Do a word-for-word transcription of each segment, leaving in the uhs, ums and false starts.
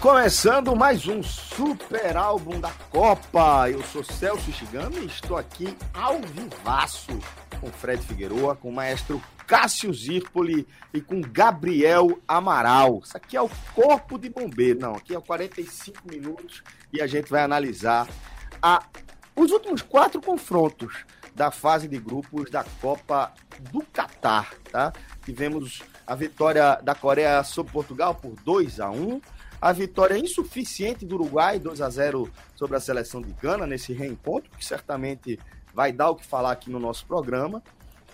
Começando mais um super álbum da Copa. Eu sou Celso Ishigami e estou aqui ao vivaço com Fred Figueroa, com o maestro Cássio Zirpoli e com Gabriel Amaral. Isso aqui é o corpo de bombeiro. Não, aqui é quarenta e cinco minutos e a gente vai analisar a... os últimos quatro confrontos da fase de grupos da Copa do Catar, tá? Tivemos a vitória da Coreia sobre Portugal por dois a um. A vitória insuficiente do Uruguai, dois a zero sobre a seleção de Gana, nesse reencontro, que certamente vai dar o que falar aqui no nosso programa.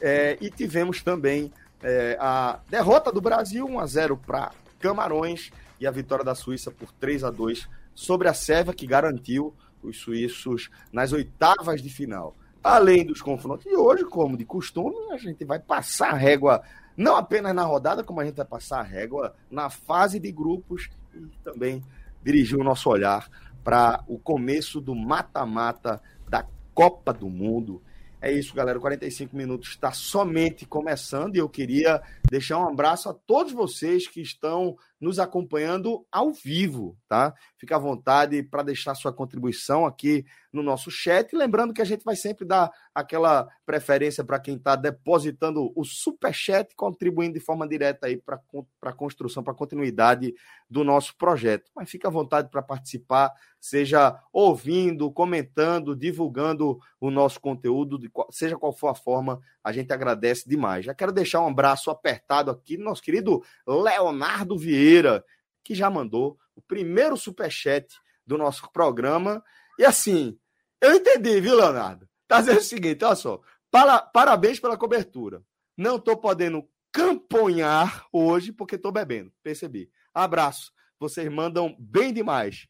É, e tivemos também é, a derrota do Brasil, um a zero para Camarões, e a vitória da Suíça por três a dois sobre a Sérvia, que garantiu os suíços nas oitavas de final. Além dos confrontos de hoje, como de costume, a gente vai passar a régua, não apenas na rodada, como a gente vai passar a régua na fase de grupos, e também dirigiu o nosso olhar para o começo do mata-mata da Copa do Mundo. É isso, galera. O quarenta e cinco minutos está somente começando e eu queria deixar um abraço a todos vocês que estão nos acompanhando ao vivo, tá? Fica à vontade para deixar sua contribuição aqui no nosso chat. E lembrando que a gente vai sempre dar aquela preferência para quem está depositando o superchat, contribuindo de forma direta aí para a construção, para a continuidade do nosso projeto. Mas fica à vontade para participar, seja ouvindo, comentando, divulgando o nosso conteúdo, de qual, seja qual for a forma, a gente agradece demais. Já quero deixar um abraço apertado aqui do nosso querido Leonardo Vieira, que já mandou o primeiro superchat do nosso programa. E assim, eu entendi, viu, Leonardo? Tá dizendo o seguinte, olha só. Para, parabéns pela cobertura. Não tô podendo camponhar hoje porque tô bebendo. Percebi. Abraço. Vocês mandam bem demais.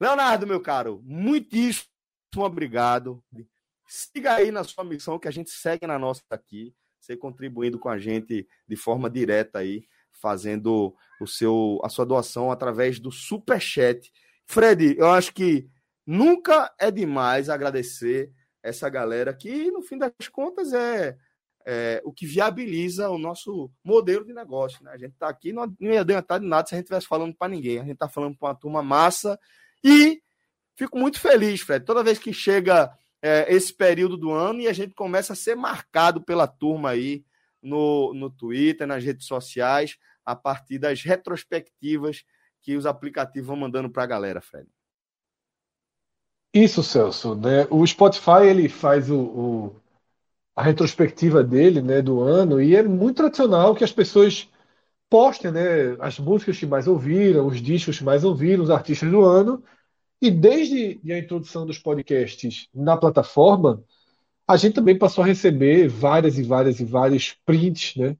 Leonardo, meu caro, muitíssimo obrigado. Siga aí na sua missão que a gente segue na nossa aqui. Você contribuindo com a gente de forma direta aí, fazendo o seu, a sua doação através do Superchat. Fred, eu acho que nunca é demais agradecer essa galera que, no fim das contas, é, é o que viabiliza o nosso modelo de negócio, né? A gente está aqui, não ia adiantar de nada se a gente estivesse falando para ninguém. A gente está falando para uma turma massa e fico muito feliz, Fred. Toda vez que chega é, esse período do ano e a gente começa a ser marcado pela turma aí, No, no Twitter, nas redes sociais, a partir das retrospectivas que os aplicativos vão mandando para a galera, Fred. Isso, Celso. Né? O Spotify ele faz o, o, a retrospectiva dele, né, do ano, e é muito tradicional que as pessoas postem, né, as músicas que mais ouviram, os discos que mais ouviram, os artistas do ano. E desde a introdução dos podcasts na plataforma, a gente também passou a receber várias e várias e várias prints, né,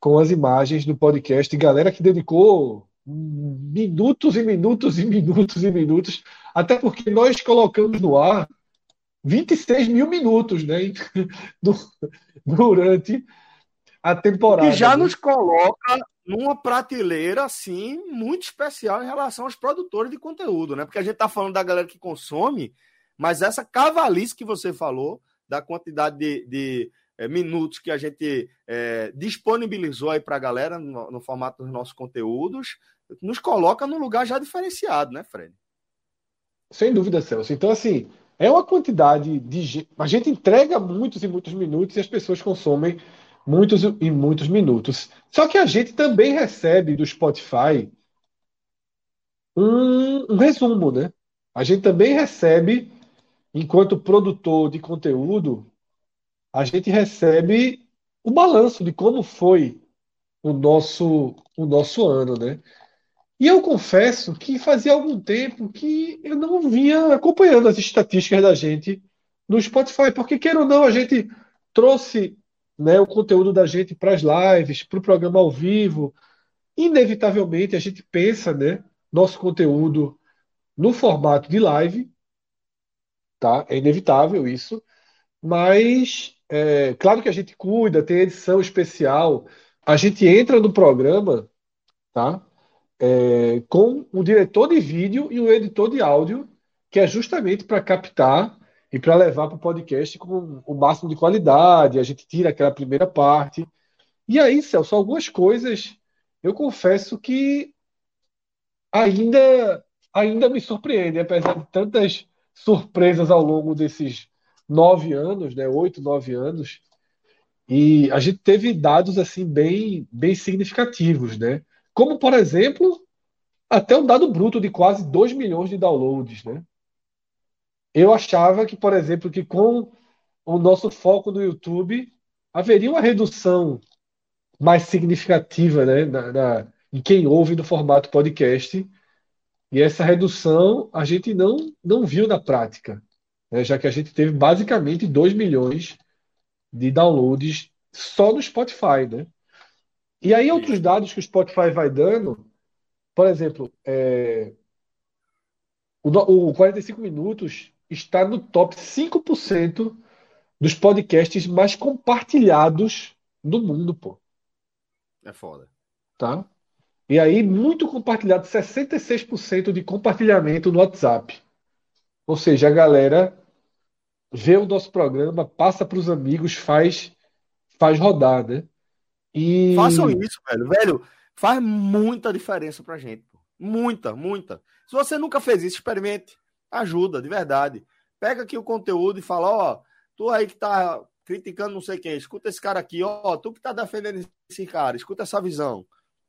com as imagens do podcast. E galera que dedicou minutos e minutos e minutos e minutos, até porque nós colocamos no ar vinte e seis mil minutos, né, durante a temporada. E já nos coloca numa prateleira, assim, muito especial em relação aos produtores de conteúdo, né? Porque a gente está falando da galera que consome, mas essa cavalice que você falou, da quantidade de, de é, minutos que a gente é, disponibilizou aí para a galera no, no formato dos nossos conteúdos, nos coloca num lugar já diferenciado, né, Fred? Sem dúvida, Celso. Então, assim, é uma quantidade de... A gente entrega muitos e muitos minutos e as pessoas consomem muitos e muitos minutos. Só que a gente também recebe do Spotify um, um resumo, né? A gente também recebe, enquanto produtor de conteúdo, a gente recebe o balanço de como foi o nosso, o nosso ano, né? E eu confesso que fazia algum tempo que eu não vinha acompanhando as estatísticas da gente no Spotify, porque, queira ou não, a gente trouxe, né, o conteúdo da gente para as lives, para o programa ao vivo. Inevitavelmente, a gente pensa, né, nosso conteúdo no formato de live, tá? É inevitável isso, mas é, claro que a gente cuida, tem edição especial, a gente entra no programa, tá? É, com um diretor de vídeo e um editor de áudio, que é justamente para captar e para levar para o podcast com o máximo de qualidade. A gente tira aquela primeira parte. E aí, Celso, algumas coisas eu confesso que ainda, ainda me surpreende, apesar de tantas surpresas ao longo desses nove anos, né, oito, nove anos. E a gente teve dados assim, bem, bem significativos, né? Como, por exemplo, até um dado bruto de quase dois milhões de downloads, né? Eu achava que, por exemplo, que com o nosso foco no YouTube, haveria uma redução mais significativa, né, na, na, em quem ouve no formato podcast. E essa redução a gente não, não viu na prática, né, já que a gente teve basicamente dois milhões de downloads só no Spotify, né? E aí outros dados que o Spotify vai dando, por exemplo, é, o, o quarenta e cinco minutos está no top cinco por cento dos podcasts mais compartilhados do mundo, pô. É foda. Tá? E aí muito compartilhado, sessenta e seis por cento de compartilhamento no WhatsApp. Ou seja, a galera vê o nosso programa, passa para os amigos, faz, faz rodar, né? E... façam isso, velho. Velho, faz muita diferença pra gente. Pô. Muita, muita. Se você nunca fez isso, experimente. Ajuda, de verdade. Pega aqui o conteúdo e fala, ó, tu aí que tá criticando não sei quem, escuta esse cara aqui, ó, tu que tá defendendo esse cara, escuta essa visão.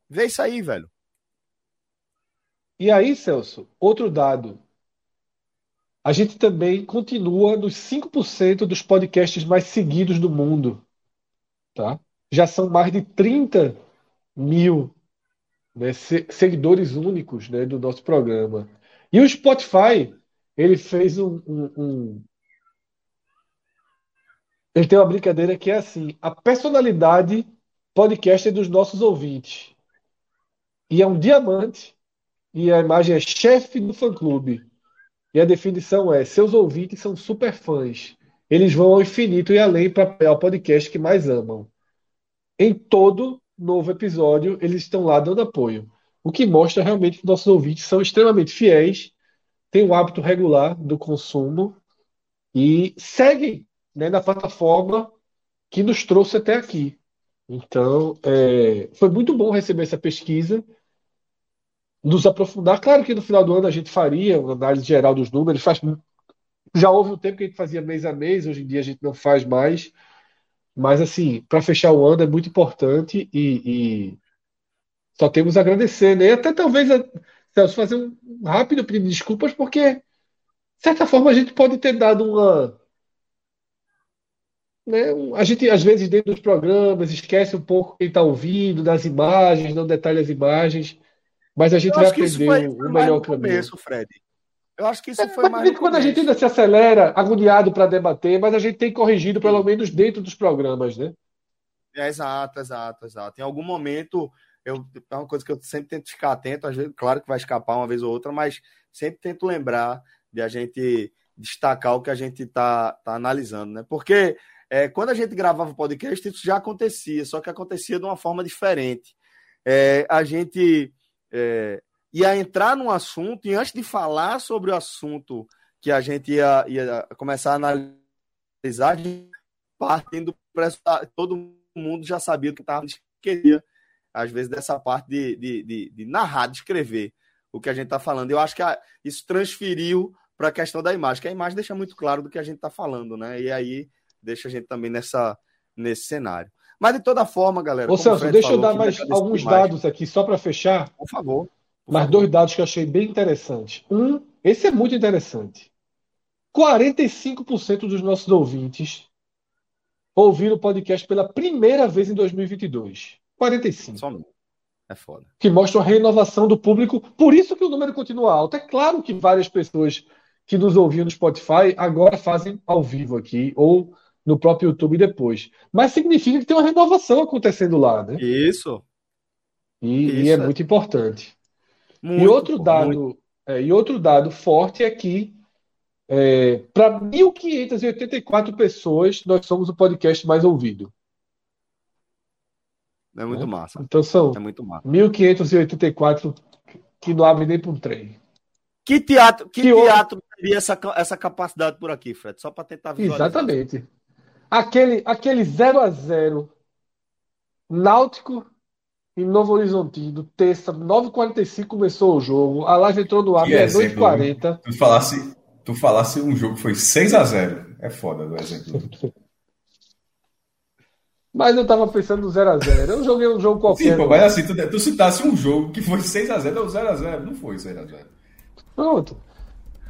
Vê isso aí, velho. E aí, Celso, outro dado. A gente também continua nos cinco por cento dos podcasts mais seguidos do mundo. Tá? Já são mais de trinta mil, né, seguidores únicos, né, do nosso programa. E o Spotify, ele fez um, um, um... ele tem uma brincadeira que é assim, a personalidade podcast é dos nossos ouvintes. E é um diamante, e a imagem é chefe do fã-clube. E a definição é, seus ouvintes são super fãs. Eles vão ao infinito e além para apoiar o podcast que mais amam. Em todo novo episódio, eles estão lá dando apoio. O que mostra realmente que nossos ouvintes são extremamente fiéis, têm um hábito regular do consumo e seguem, né, na plataforma que nos trouxe até aqui. Então, é, foi muito bom receber essa pesquisa, nos aprofundar. Claro que no final do ano a gente faria uma análise geral dos números. Faz, já houve um tempo que a gente fazia mês a mês, hoje em dia a gente não faz mais. Mas, assim, para fechar o ano é muito importante e, e só temos a agradecer, né? E até talvez, Celso, fazer um rápido pedido de desculpas, porque, de certa forma, a gente pode ter dado uma... né? A gente, às vezes, dentro dos programas, esquece um pouco quem está ouvindo, das imagens, não detalha as imagens, mas a gente vai aprender o melhor caminho. Começo, Fred. Eu acho que isso é, foi mais... quando a gente ainda se acelera, agoniado para debater, mas a gente tem corrigido, pelo menos dentro dos programas, né? É, exato, exato, exato. Em algum momento, eu, é uma coisa que eu sempre tento ficar atento, às vezes, claro que vai escapar uma vez ou outra, mas sempre tento lembrar de a gente destacar o que a gente está tá analisando, né? Porque é, quando a gente gravava o podcast, isso já acontecia, só que acontecia de uma forma diferente. É, a gente... É, ia entrar num assunto e antes de falar sobre o assunto que a gente ia, ia começar a analisar, a gente partindo do preço, todo mundo já sabia o que estava queria, às vezes, dessa parte de, de, de, de narrar, de escrever o que a gente está falando. Eu acho que a, isso transferiu para a questão da imagem, que a imagem deixa muito claro do que a gente está falando, né? E aí deixa a gente também nessa, nesse cenário. Mas, de toda forma, galera... Ô, Celso, deixa falou, eu dar mais alguns dados aqui, só para fechar. Por favor. Mas dois dados que eu achei bem interessantes. Um, esse é muito interessante. quarenta e cinco por cento dos nossos ouvintes ouviram o podcast pela primeira vez em dois mil e vinte e dois. quarenta e cinco. Só não. É foda. Que mostra a renovação do público. Por isso que o número continua alto. É claro que várias pessoas que nos ouviam no Spotify agora fazem ao vivo aqui ou no próprio YouTube depois. Mas significa que tem uma renovação acontecendo lá, né? Isso. E, isso, e é, é muito importante. Muito, e, outro dado, é, e outro dado forte é que é, para mil quinhentas e oitenta e quatro pessoas nós somos o podcast mais ouvido. É muito é? massa. Então são é muito massa. mil quinhentos e oitenta e quatro que não abre nem para um trem. Que teatro, que que teatro outro... teria essa, essa capacidade por aqui, Fred? Só para tentar visualizar. Exatamente. Aquele, aquele zero a zero Náutico em Novo Horizontino, terça, nove e quarenta e cinco começou o jogo. A live entrou no ar, é meia-noite e quarenta. Tu falasse, tu falasse um jogo que foi seis a zero. É foda do exemplo. Mas eu tava pensando no zero a zero. Eu joguei um jogo qualquer. Sim, pô, mas assim, tu, tu citasse um jogo que foi seis a zero ou zero a zero. Não foi seis a zero. Pronto.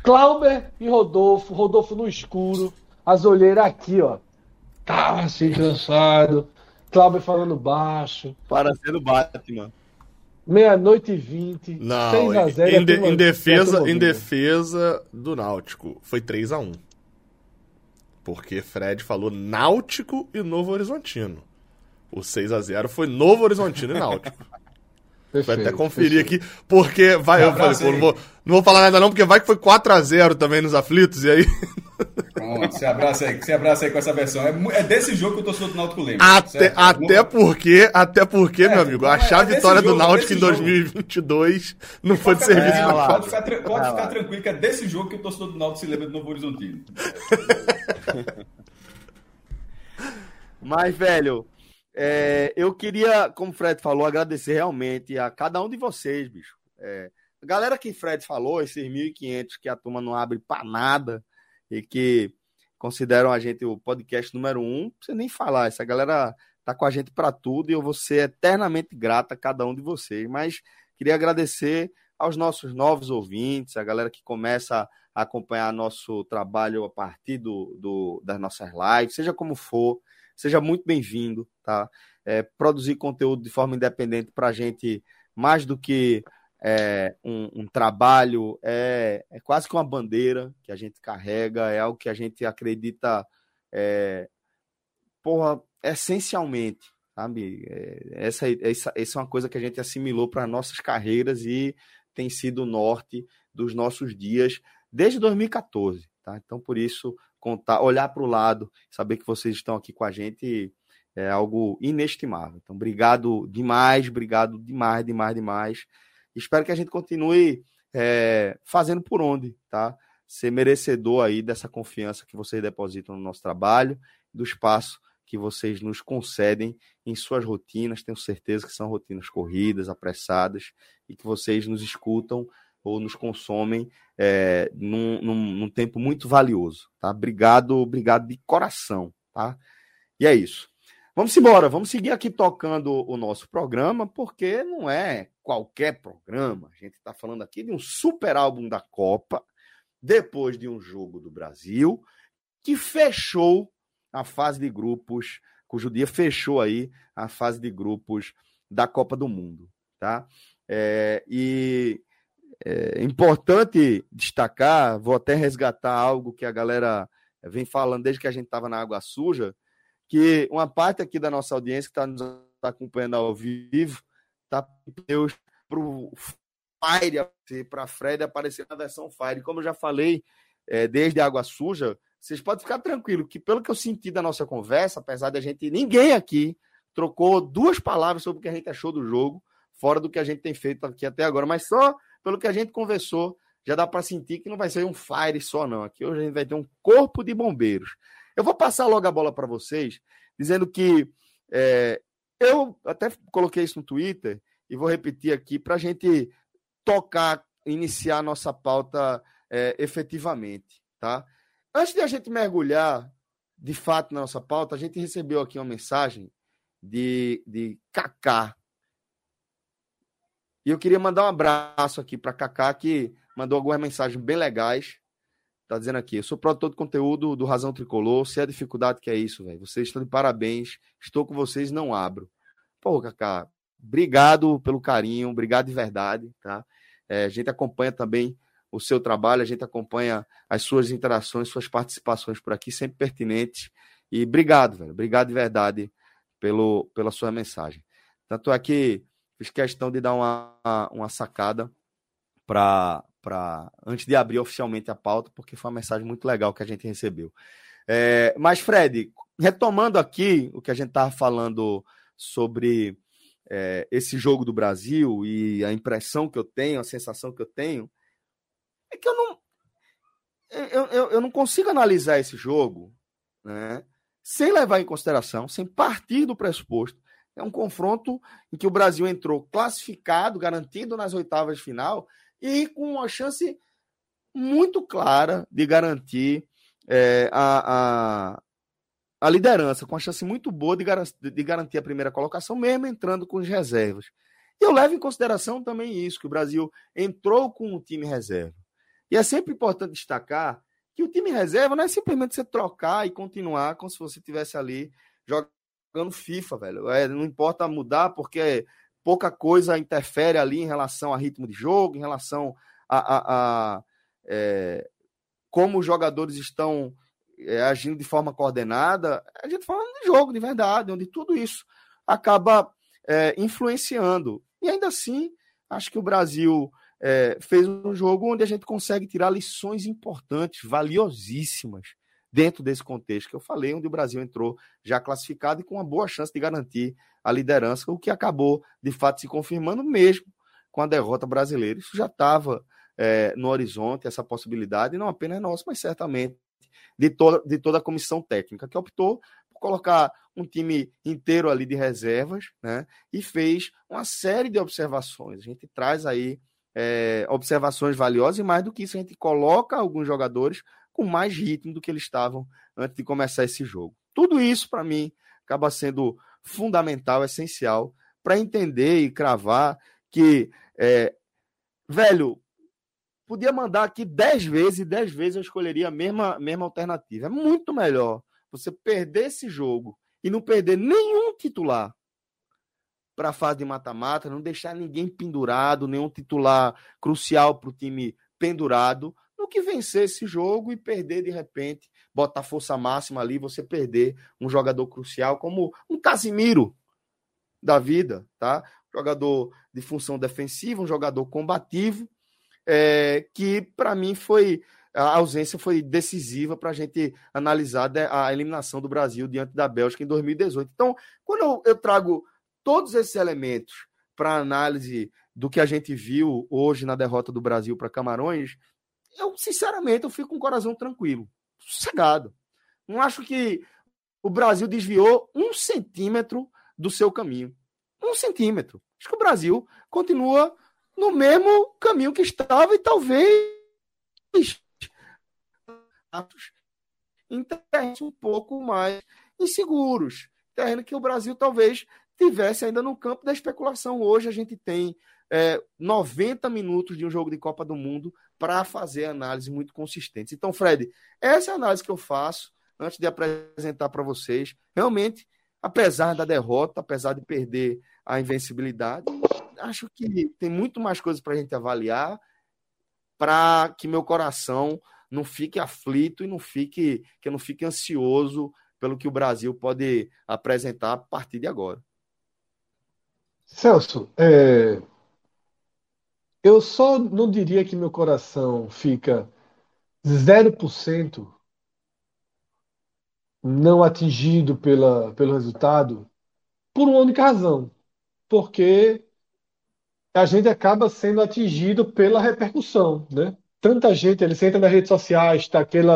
Clauber e Rodolfo. Rodolfo no escuro. As olheiras aqui, ó. Tava assim, cansado. Clauber falando baixo. Parecendo Batman. Meia-noite e vinte. Não, seis a zero. Em, de, é uma, em, defesa, é em defesa do Náutico. Foi três a um. Porque Fred falou Náutico e Novo Horizontino. O seis a zero foi Novo Horizontino e Náutico. Vou até conferir perfeito. Aqui, porque vai, eu falei, pô, não, vou, não vou falar nada não, porque vai que foi quatro a zero também nos aflitos, e aí... Bom, se abraça aí, se abraça aí com essa versão. É, é desse jogo que o torcedor do Náutico lembra. Até, até porque, até porque é, meu amigo, é, achar a vitória jogo, do Náutico é em dois mil e vinte e dois jogo. Não foi de serviço. É, pra lá. Pode ficar, pode é, ficar lá. Tranquilo que é desse jogo que o torcedor do Náutico se lembra do Novo Horizontino. Mas, velho, é, eu queria, como o Fred falou, agradecer realmente a cada um de vocês, bicho. É, a galera que o Fred falou, esses mil e quinhentos que a turma não abre pra nada e que consideram a gente o podcast número um, não precisa nem falar, essa galera tá com a gente pra tudo e eu vou ser eternamente grato a cada um de vocês. Mas queria agradecer aos nossos novos ouvintes, a galera que começa a acompanhar nosso trabalho a partir do, do, das nossas lives, seja como for, seja muito bem-vindo, tá? É, produzir conteúdo de forma independente para a gente, mais do que é, um, um trabalho, é, é quase que uma bandeira que a gente carrega, é algo que a gente acredita, é, porra, essencialmente, sabe? É, essa, essa, essa é uma coisa que a gente assimilou para nossas carreiras e tem sido o norte dos nossos dias desde dois mil e quatorze, tá? Então, por isso, contar, olhar para o lado, saber que vocês estão aqui com a gente é algo inestimável. Então, obrigado demais, obrigado demais, demais, demais. Espero que a gente continue é, fazendo por onde, tá? Ser merecedor aí dessa confiança que vocês depositam no nosso trabalho, do espaço que vocês nos concedem em suas rotinas. Tenho certeza que são rotinas corridas, apressadas, e que vocês nos escutam ou nos consomem é, num, num, num tempo muito valioso, tá? Obrigado, obrigado de coração, tá? E é isso. Vamos embora, vamos seguir aqui tocando o nosso programa, porque não é qualquer programa. A gente está falando aqui de um super álbum da Copa, depois de um jogo do Brasil, que fechou a fase de grupos, cujo dia fechou aí a fase de grupos da Copa do Mundo, tá? É, e... É importante destacar, vou até resgatar algo que a galera vem falando desde que a gente estava na Água Suja, que uma parte aqui da nossa audiência que está nos acompanhando ao vivo está pedindo para o Fire aparecer, para a Fred aparecer na versão Fire. Como eu já falei, é, desde a Água Suja, vocês podem ficar tranquilos, que pelo que eu senti da nossa conversa, apesar de a gente, ninguém aqui trocou duas palavras sobre o que a gente achou do jogo, fora do que a gente tem feito aqui até agora, mas só pelo que a gente conversou, já dá para sentir que não vai ser um Fire só, não. Aqui hoje a gente vai ter um corpo de bombeiros. Eu vou passar logo a bola para vocês, dizendo que é, eu até coloquei isso no Twitter e vou repetir aqui para a gente tocar, iniciar a nossa pauta é, efetivamente, tá? Antes de a gente mergulhar, de fato, na nossa pauta, a gente recebeu aqui uma mensagem de, de Kaká. E eu queria mandar um abraço aqui para Kaká, que mandou algumas mensagens bem legais. Tá dizendo aqui, eu sou produtor de conteúdo do Razão Tricolor, se é dificuldade que é isso, velho. Vocês estão de parabéns, estou com vocês, não abro. Pô, Cacá, obrigado pelo carinho, obrigado de verdade, tá? É, a gente acompanha também o seu trabalho, a gente acompanha as suas interações, suas participações por aqui, sempre pertinentes. E obrigado, velho, obrigado de verdade pelo, pela sua mensagem. Tanto é que fiz questão de dar uma, uma sacada para... Pra, antes de abrir oficialmente a pauta, porque foi uma mensagem muito legal que a gente recebeu. É, mas, Fred, retomando aqui o que a gente estava falando sobre é, esse jogo do Brasil e a impressão que eu tenho, a sensação que eu tenho, é que eu não, eu, eu, eu não consigo analisar esse jogo, né, sem levar em consideração, sem partir do pressuposto. É um confronto em que o Brasil entrou classificado, garantido nas oitavas de final, e com uma chance muito clara de garantir é, a, a, a liderança, com uma chance muito boa de, gar- de garantir a primeira colocação, mesmo entrando com as reservas. E eu levo em consideração também isso, que o Brasil entrou com o time reserva. E é sempre importante destacar que o time reserva não é simplesmente você trocar e continuar como se você estivesse ali jogando FIFA, velho. É, não importa mudar, porque... pouca coisa interfere ali em relação a ritmo de jogo, em relação a, a, a é, como os jogadores estão é, agindo de forma coordenada. A gente falando de jogo, de verdade, onde tudo isso acaba é, influenciando. E ainda assim, acho que o Brasil é, fez um jogo onde a gente consegue tirar lições importantes, valiosíssimas, dentro desse contexto que eu falei, onde o Brasil entrou já classificado e com uma boa chance de garantir a liderança, o que acabou, de fato, se confirmando mesmo com a derrota brasileira. Isso já estava é, no horizonte, essa possibilidade, não apenas nossa, mas certamente de, to- de toda a comissão técnica, que optou por colocar um time inteiro ali de reservas, né, e fez uma série de observações. A gente traz aí é, observações valiosas e, mais do que isso, a gente coloca alguns jogadores com mais ritmo do que eles estavam antes de começar esse jogo. Tudo isso, para mim, acaba sendo fundamental, essencial, para entender e cravar que, é, velho, podia mandar aqui dez vezes, e dez vezes eu escolheria a mesma, mesma alternativa. É muito melhor você perder esse jogo e não perder nenhum titular para a fase de mata-mata, não deixar ninguém pendurado, nenhum titular crucial para o time pendurado, do que vencer esse jogo e perder de repente, botar força máxima ali, você perder um jogador crucial como um Casemiro da vida, tá? Jogador de função defensiva, um jogador combativo, é, que para mim foi, a ausência foi decisiva para a gente analisar a eliminação do Brasil diante da Bélgica em dois mil e dezoito. Então, quando eu, eu trago todos esses elementos para análise do que a gente viu hoje na derrota do Brasil para Camarões, eu, sinceramente, eu fico com o coração tranquilo, sossegado. Não acho que o Brasil desviou um centímetro do seu caminho. Um centímetro. Acho que o Brasil continua no mesmo caminho que estava e talvez em terrenos um pouco mais inseguros. Terreno que o Brasil talvez tivesse ainda no campo da especulação. Hoje a gente tem é, noventa minutos de um jogo de Copa do Mundo para fazer análises muito consistentes. Então, Fred, essa é a análise que eu faço antes de apresentar para vocês. Realmente, apesar da derrota, apesar de perder a invencibilidade, acho que tem muito mais coisas para a gente avaliar, para que meu coração não fique aflito e não fique, que eu não fique ansioso pelo que o Brasil pode apresentar a partir de agora. Celso, é... eu só não diria que meu coração fica zero por cento não atingido pela, pelo resultado por uma única razão. Porque a gente acaba sendo atingido pela repercussão, né? Tanta gente, ele entra nas redes sociais, está aquele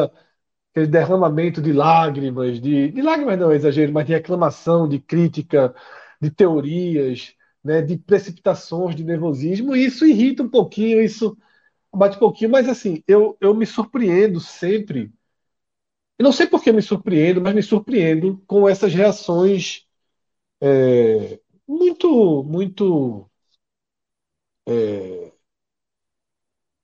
derramamento de lágrimas, de, de lágrimas não é exagero, mas de reclamação, de crítica, de teorias... Né, de precipitações, de nervosismo, e isso irrita um pouquinho, isso bate um pouquinho, mas assim, eu, eu me surpreendo sempre, eu não sei por que me surpreendo, mas me surpreendo com essas reações é, muito, muito é,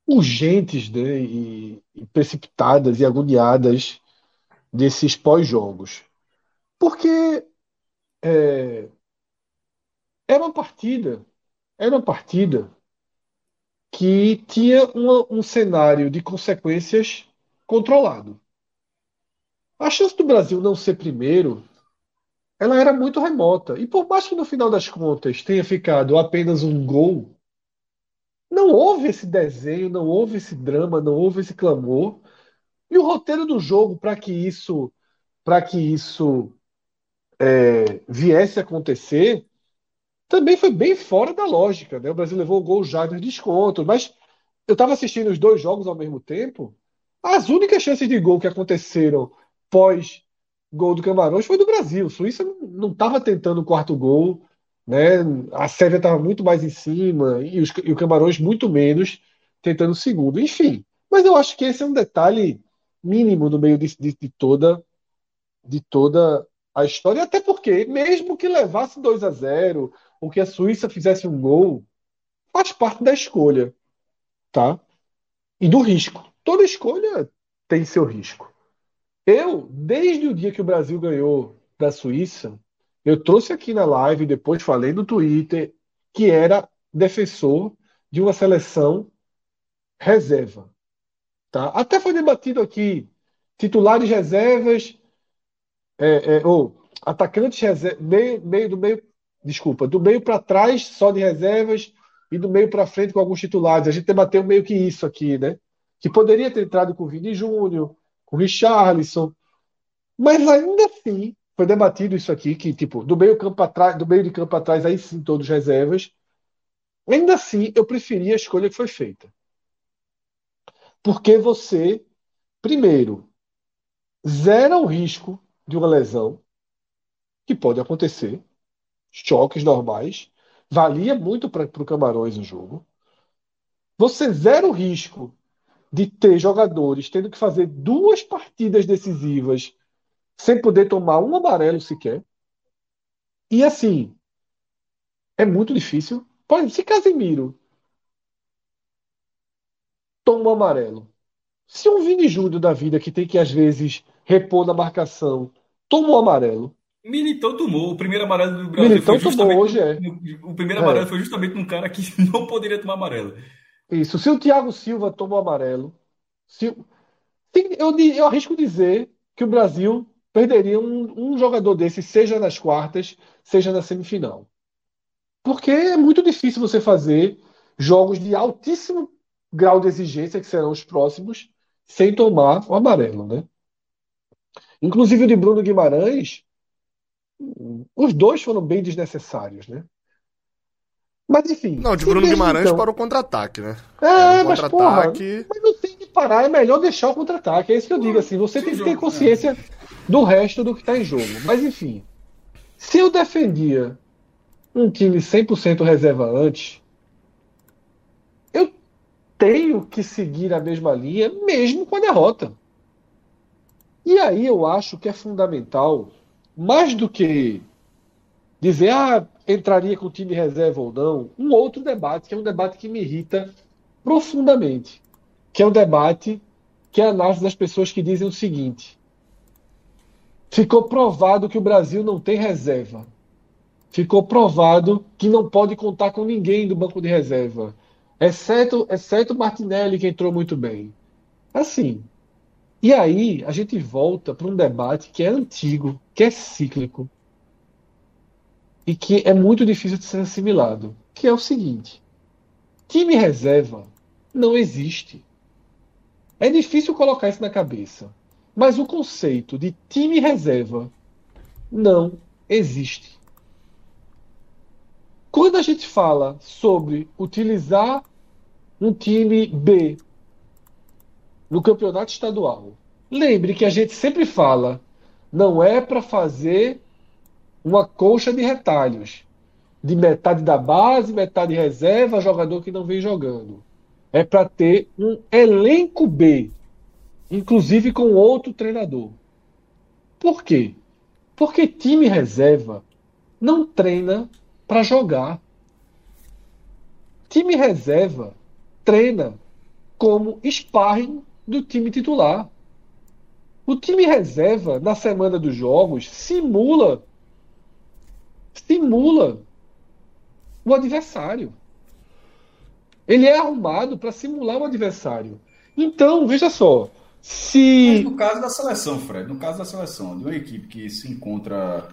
urgentes, né, e, e precipitadas e agoniadas desses pós-jogos. Porque é, era uma partida, era uma partida que tinha uma, um cenário de consequências controlado. A chance do Brasil não ser primeiro, ela era muito remota. E por mais que no final das contas tenha ficado apenas um gol, não houve esse desenho, não houve esse drama, não houve esse clamor. E o roteiro do jogo, para que isso, para que isso é, viesse a acontecer, também foi bem fora da lógica, né? O Brasil levou o gol já nos descontos, mas eu estava assistindo os dois jogos ao mesmo tempo. As únicas chances de gol que aconteceram pós-gol do Camarões foi do Brasil. Suíça não estava tentando o quarto gol, né? A Sérvia estava muito mais em cima e, os, e o Camarões muito menos tentando o segundo. Enfim, mas eu acho que esse é um detalhe mínimo no meio de, de, de, toda, de toda a história. Até porque, mesmo que levasse dois a zero ou que a Suíça fizesse um gol, faz parte da escolha, tá? E do risco. Toda escolha tem seu risco. Eu, desde o dia que o Brasil ganhou da Suíça, eu trouxe aqui na live, depois falei no Twitter, que era defensor de uma seleção reserva. Tá? Até foi debatido aqui, titulares reservas, é, é, ou atacantes reservas, meio, meio do meio, desculpa, do meio para trás só de reservas e do meio para frente com alguns titulares. A gente debateu meio que isso aqui, né? Que poderia ter entrado com o Vini Júnior, com o Richarlison, mas ainda assim foi debatido isso aqui, que tipo, do meio campo atrás, do meio de campo atrás, aí sim todos reservas. Ainda assim, eu preferi a escolha que foi feita. Porque você, primeiro, zera o risco de uma lesão, que pode acontecer, choques normais, valia muito para o Camarões o jogo. Você zera o risco de ter jogadores tendo que fazer duas partidas decisivas sem poder tomar um amarelo sequer. E assim, é muito difícil. Por exemplo, se Casemiro toma um amarelo, se um Vini Júnior da vida que tem que às vezes repor na marcação toma um amarelo, Militão tomou. O primeiro amarelo do Brasil Militão foi tomou hoje, é. O primeiro amarelo é. foi justamente um cara que não poderia tomar amarelo. Isso, se o Thiago Silva tomou amarelo, se, eu, eu arrisco dizer que o Brasil perderia um, um jogador desse, seja nas quartas, seja na semifinal. Porque é muito difícil você fazer jogos de altíssimo grau de exigência, que serão os próximos, sem tomar o amarelo, né? Inclusive o de Bruno Guimarães, os dois foram bem desnecessários, né? Mas enfim. Não, de Bruno Guimarães então, para o contra-ataque, né? É, é um mas contra-ataque... porra, mas não tem que parar, é melhor deixar o contra-ataque. É isso que eu digo, assim, você tem que ter consciência é. do resto do que está em jogo. Mas enfim, se eu defendia um time cem por cento reserva antes, eu tenho que seguir a mesma linha, mesmo com a derrota. E aí eu acho que é fundamental, mais do que dizer, ah, entraria com o time reserva ou não, um outro debate, que é um debate que me irrita profundamente, que é um debate que é a análise das pessoas que dizem o seguinte: ficou provado que o Brasil não tem reserva, ficou provado que não pode contar com ninguém do banco de reserva, exceto, exceto Martinelli, que entrou muito bem. Assim, e aí a gente volta para um debate que é antigo, que é cíclico, e que é muito difícil de ser assimilado, que é o seguinte: time reserva não existe. É difícil colocar isso na cabeça, mas o conceito de time reserva não existe. Quando a gente fala sobre utilizar um time B no campeonato estadual, lembre que a gente sempre fala, não é para fazer uma colcha de retalhos, de metade da base, metade reserva, jogador que não vem jogando. É para ter um elenco B, inclusive com outro treinador. Por quê? Porque time reserva não treina para jogar. Time reserva treina como sparring do time titular. O time reserva, na semana dos jogos, simula simula o adversário. Ele é arrumado para simular o adversário. Então, veja só, se... Mas no caso da seleção, Fred, no caso da seleção, de uma equipe que se encontra...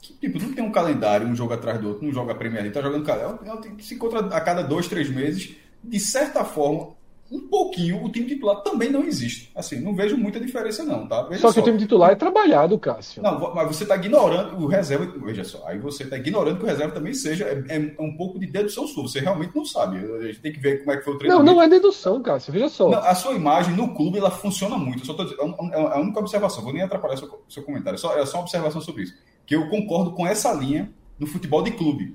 Que, tipo, não tem um calendário, um jogo atrás do outro, não joga a Premier League, tá jogando calendário, é um time que se encontra a cada dois, três meses, de certa forma, um pouquinho, o time titular também não existe. Assim, não vejo muita diferença não, tá? Veja só que só. O time titular é trabalhado, Cássio. Não, mas você tá ignorando o reserva, veja só, aí você tá ignorando que o reserva também seja, é, é um pouco de dedução sua, você realmente não sabe, a gente tem que ver como é que foi o treinamento. Não, não é dedução, Cássio, veja só. Não, a sua imagem no clube, ela funciona muito, eu só tô dizendo, é a única observação, vou nem atrapalhar seu, seu comentário, é só, é só uma observação sobre isso, que eu concordo com essa linha no futebol de clube.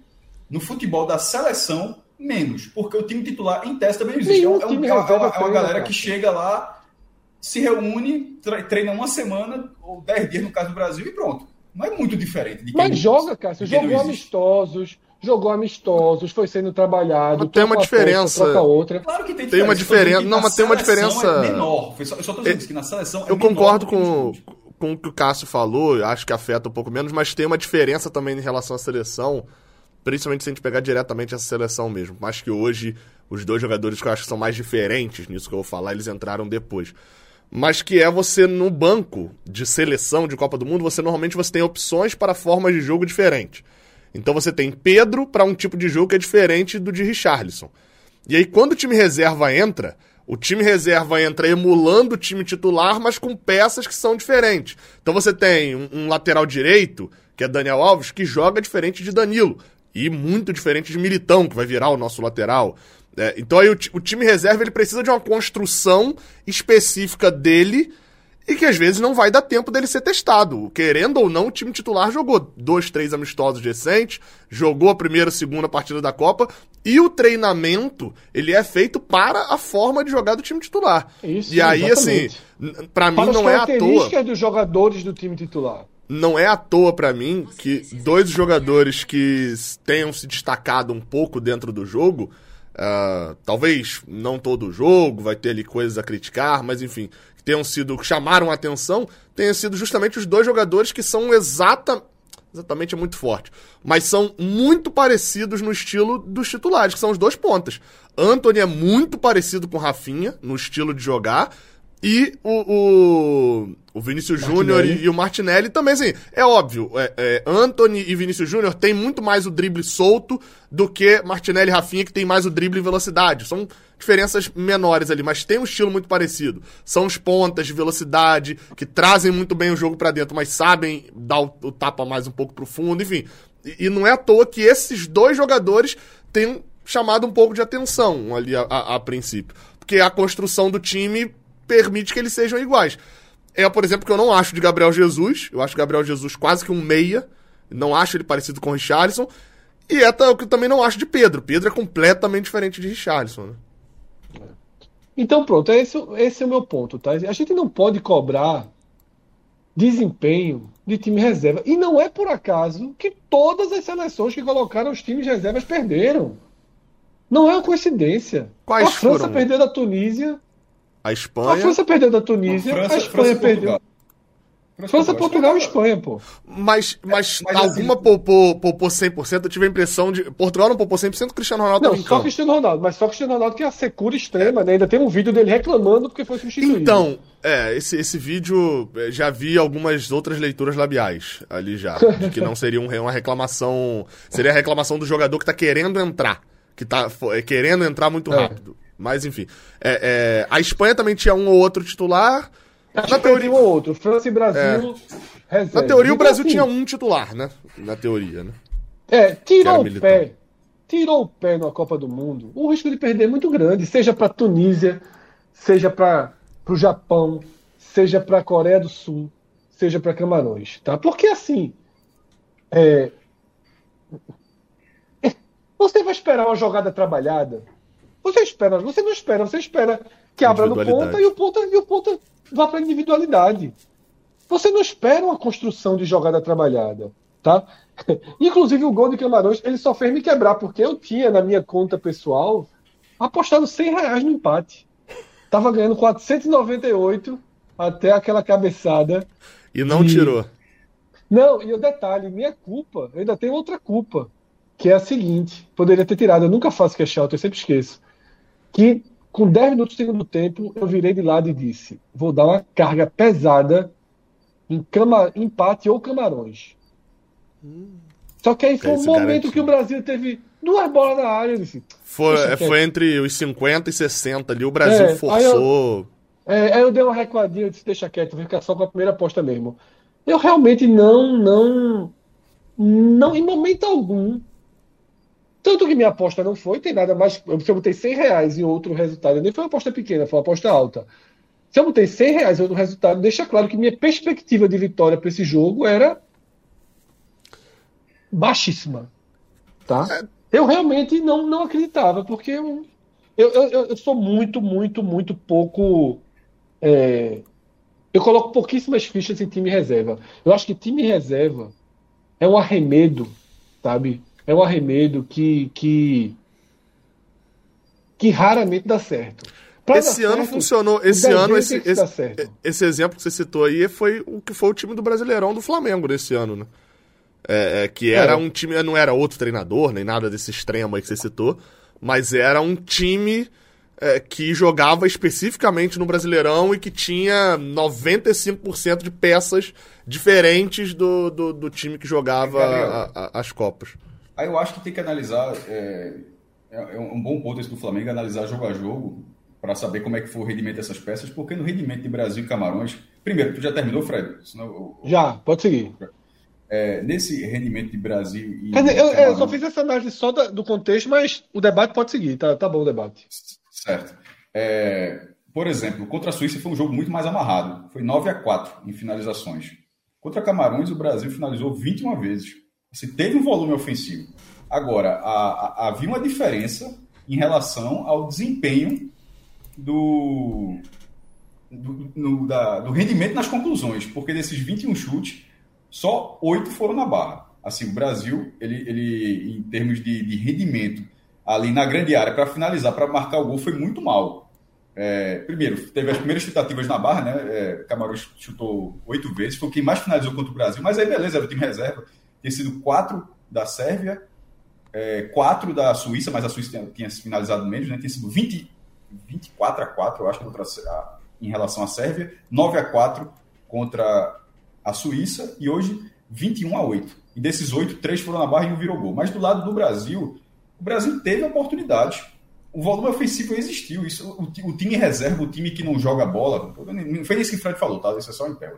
No futebol da seleção, menos, porque o time titular em tese também não existe. É, um, é, uma, é, uma, é uma galera que chega lá, se reúne, treina uma semana, ou dez dias no caso do Brasil, e pronto. Não é muito diferente. De Mas joga, Cássio, jogou amistosos, jogou amistosos, foi sendo trabalhado. Mas tem uma diferença. Outra, outra. Claro que tem, tem diferença. Uma diferença. Não, mas tem uma diferença. É menor. Eu só estou dizendo que na seleção. Eu é concordo com. com o que o Cássio falou, acho que afeta um pouco menos, mas tem uma diferença também em relação à seleção, principalmente se a gente pegar diretamente essa seleção mesmo. Mas que hoje, os dois jogadores que eu acho que são mais diferentes nisso que eu vou falar, eles entraram depois. Mas que é você, no banco de seleção de Copa do Mundo, você normalmente você tem opções para formas de jogo diferentes. Então você tem Pedro para um tipo de jogo que é diferente do de Richarlison. E aí quando o time reserva entra... O time reserva entra emulando o time titular, mas com peças que são diferentes. Então você tem um, um lateral direito, que é Daniel Alves, que joga diferente de Danilo. E muito diferente de Militão, que vai virar o nosso lateral. É, então aí o, o time reserva ele precisa de uma construção específica dele e que às vezes não vai dar tempo dele ser testado. Querendo ou não, o time titular jogou dois, três amistosos recentes, jogou a primeira, segunda partida da Copa, e o treinamento, ele é feito para a forma de jogar do time titular. Isso, e aí, exatamente. Assim, pra mim para não é à toa... Para as características dos jogadores do time titular. Não é à toa pra mim que dois jogadores que tenham se destacado um pouco dentro do jogo... Uh, talvez não todo jogo, vai ter ali coisas a criticar, mas enfim, que tenham sido, que chamaram a atenção, tenham sido justamente os dois jogadores que são exata, exatamente é muito forte, mas são muito parecidos no estilo dos titulares, que são os dois pontas. Antony é muito parecido com Rafinha, no estilo de jogar, e o, o, o Vinícius Júnior e, e o Martinelli também, assim, é óbvio, é, é, Antony e Vinícius Júnior tem muito mais o drible solto do que Martinelli e Rafinha, que tem mais o drible e velocidade. São diferenças menores ali, mas tem um estilo muito parecido. São os pontas de velocidade, que trazem muito bem o jogo pra dentro, mas sabem dar o, o tapa mais um pouco pro fundo, enfim. E, e não é à toa que esses dois jogadores têm chamado um pouco de atenção ali a, a, a princípio. Porque a construção do time... permite que eles sejam iguais. É, por exemplo, que eu não acho de Gabriel Jesus. Eu acho o Gabriel Jesus quase que um meia. Não acho ele parecido com o Richarlison. E é o que eu também não acho de Pedro. Pedro é completamente diferente de Richarlison. Né? Então, pronto. Esse, esse é o meu ponto, tá? A gente não pode cobrar desempenho de time reserva. E não é por acaso que todas as seleções que colocaram os times reservas perderam. Não é uma coincidência. Quais a França foram? Perdeu da Tunísia... A Espanha... A França perdeu da Tunísia, França, a Espanha França, perdeu... França, França Portugal e Espanha, pô. Mas, mas, é, mas alguma assim, poupou, poupou cem por cento? Eu tive a impressão de... Portugal não poupou cem por cento, o Cristiano Ronaldo não, tá brincando. Não, só o Cristiano Ronaldo. Mas só o Cristiano Ronaldo tem a secura extrema, né? Ainda tem um vídeo dele reclamando porque foi substituído. Então, é, esse, esse vídeo... Já vi algumas outras leituras labiais ali já. De que não seria uma reclamação... Seria a reclamação do jogador que tá querendo entrar. Que tá querendo entrar muito é. rápido. Mas, enfim. É, é, a Espanha também tinha um ou outro titular. Acho na teoria um ou outro. França e Brasil... É. Na teoria, o Brasil assim, tinha um titular, né? Na teoria, né? É, tirou o pé. Tirou o pé na Copa do Mundo. O risco de perder é muito grande. Seja para Tunísia, seja para o Japão, seja para a Coreia do Sul, seja para Camarões. Tá? Porque, assim... É... Você vai esperar uma jogada trabalhada... Você espera, você não espera, você espera que abra no ponta e o ponta, e o ponta vá para a individualidade. Você não espera uma construção de jogada trabalhada, tá? Inclusive o gol de Camarões, ele só fez me quebrar, porque eu tinha na minha conta pessoal apostado cem reais no empate. Tava ganhando quatrocentos e noventa e oito até aquela cabeçada. E não e... tirou. Não, e o detalhe, minha culpa, eu ainda tenho outra culpa, que é a seguinte, poderia ter tirado, eu nunca faço cash out, eu sempre esqueço, que com dez minutos do segundo tempo, eu virei de lado e disse, vou dar uma carga pesada em cama, empate ou Camarões. Hum. Só que aí foi um momento garantido. Que o Brasil teve duas bolas na área. Eu disse, foi foi entre os cinquenta e sessenta ali, o Brasil é, forçou. Aí eu, é, aí eu dei uma recuadinha, eu disse, deixa quieto, vou ficar só com a primeira aposta mesmo. Eu realmente não, não, não, em momento algum, tanto que minha aposta não foi, tem nada mais, se eu botei cem reais em outro resultado, nem foi uma aposta pequena, foi uma aposta alta. Se eu botei cem reais em outro resultado, deixa claro que minha perspectiva de vitória para esse jogo era baixíssima, tá? Eu realmente não, não acreditava, porque eu, eu, eu, eu sou muito, muito, muito pouco... É, eu coloco pouquíssimas fichas em time reserva. Eu acho que time reserva é um arremedo, sabe? É um arremedo que que, que raramente dá certo. Pra esse ano certo, funcionou. Esse ano, esse, esse, esse, esse exemplo que você citou aí foi o que foi o time do Brasileirão do Flamengo desse ano, né? É, é, que era é. um time, não era outro treinador, nem nada desse extremo aí que você citou, mas era um time... É, que jogava especificamente no Brasileirão e que tinha noventa e cinco por cento de peças diferentes do, do, do time que jogava a, a, as Copas. Aí eu acho que tem que analisar, é, é um bom ponto esse do Flamengo, analisar jogo a jogo para saber como é que foi o rendimento dessas peças, porque no rendimento de Brasil e Camarões... Primeiro, tu já terminou, Fred? Senão eu, eu... Já, pode seguir. É, nesse rendimento de Brasil e... Quer dizer, eu, eu só fiz essa análise só do contexto, mas o debate pode seguir, tá, tá bom o debate. Certo. É, por exemplo, contra a Suíça foi um jogo muito mais amarrado. Foi nove a quatro em finalizações. Contra Camarões, o Brasil finalizou vinte e uma vezes. Assim, teve um volume ofensivo. Agora, a, a, havia uma diferença em relação ao desempenho do, do, no, da, do rendimento nas conclusões, porque desses vinte e um chutes, só oito foram na barra. Assim, o Brasil, ele, ele, em termos de, de rendimento, ali na grande área, para finalizar, para marcar o gol, foi muito mal. É, primeiro, teve as primeiras tentativas na barra, né? É, Camarões chutou oito vezes, foi quem mais finalizou contra o Brasil, mas aí beleza, era o time reserva. Tinha sido quatro da Sérvia, é, quatro da Suíça, mas a Suíça tinha, tinha finalizado menos, né? Tinha sido vinte, vinte e quatro a quatro, eu acho, contra a, em relação à Sérvia, nove a quatro contra a Suíça, e hoje vinte e um a oito. E desses oito, três foram na barra e um virou gol. Mas do lado do Brasil... O Brasil teve oportunidades. O volume ofensivo existiu. Isso, o, o time reserva, o time que não joga bola, não foi isso que o Fred falou, tá? Isso é só em pé.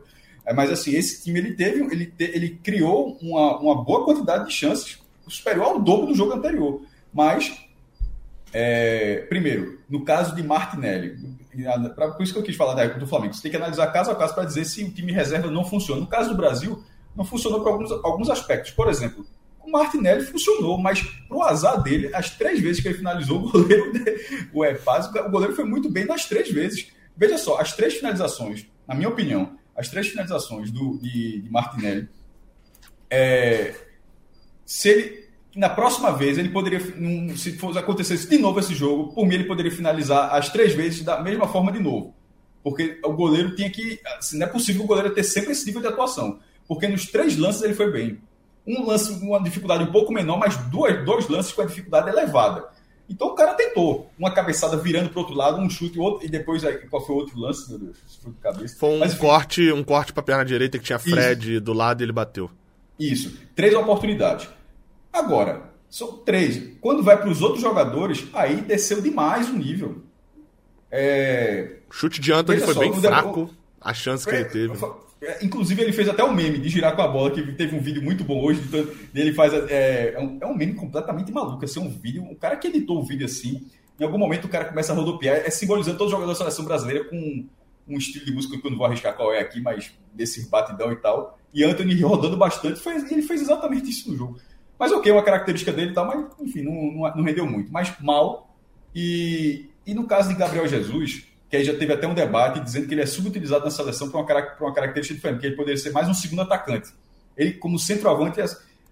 É, mas assim, esse time ele teve, ele, te, ele criou uma, uma boa quantidade de chances, superior ao dobro do jogo anterior. Mas, é, primeiro, no caso de Martinelli, pra, por isso que eu quis falar da época do Flamengo, você tem que analisar caso a caso para dizer se o time reserva não funciona. No caso do Brasil, não funcionou para alguns, alguns aspectos. Por exemplo, o Martinelli funcionou, mas pro azar dele, as três vezes que ele finalizou, o goleiro, o Epaz, o goleiro foi muito bem nas três vezes. Veja só, as três finalizações, na minha opinião, as três finalizações do, de, de Martinelli, é, se ele, na próxima vez, ele poderia, se acontecesse de novo esse jogo, por mim ele poderia finalizar as três vezes da mesma forma de novo, porque o goleiro tinha que, assim, não é possível o goleiro ter sempre esse nível de atuação, porque nos três lances ele foi bem. Um lance com uma dificuldade um pouco menor, mas dois, dois lances com a dificuldade elevada. Então o cara tentou. Uma cabeçada virando para o outro lado, um chute outro, e depois aí, qual foi o outro lance? Meu Deus, foi de cabeça. Foi um mas, corte, um corte para a perna direita que tinha Fred isso. do lado e ele bateu. Isso. Três oportunidades. Agora, são três. Quando vai para os outros jogadores, aí desceu demais o nível. É... Chute de Antony foi só, bem fraco. Deu... A chance que é, ele teve. Inclusive, ele fez até um meme de girar com a bola, que teve um vídeo muito bom hoje. Ele faz. É, é, um, é um meme completamente maluco. Assim, um vídeo. O cara que editou o vídeo assim, em algum momento o cara começa a rodopiar, é simbolizando todo jogador da seleção brasileira com um estilo de música que eu não vou arriscar qual é aqui, mas desse batidão e tal. E Antony rodando bastante, fez, ele fez exatamente isso no jogo. Mas ok, uma característica dele e tal, mas enfim, não, não, não rendeu muito. Mas mal. E, e no caso de Gabriel Jesus, que aí já teve até um debate dizendo que ele é subutilizado na seleção para uma, uma característica diferente, que ele poderia ser mais um segundo atacante. Ele, como centroavante, é...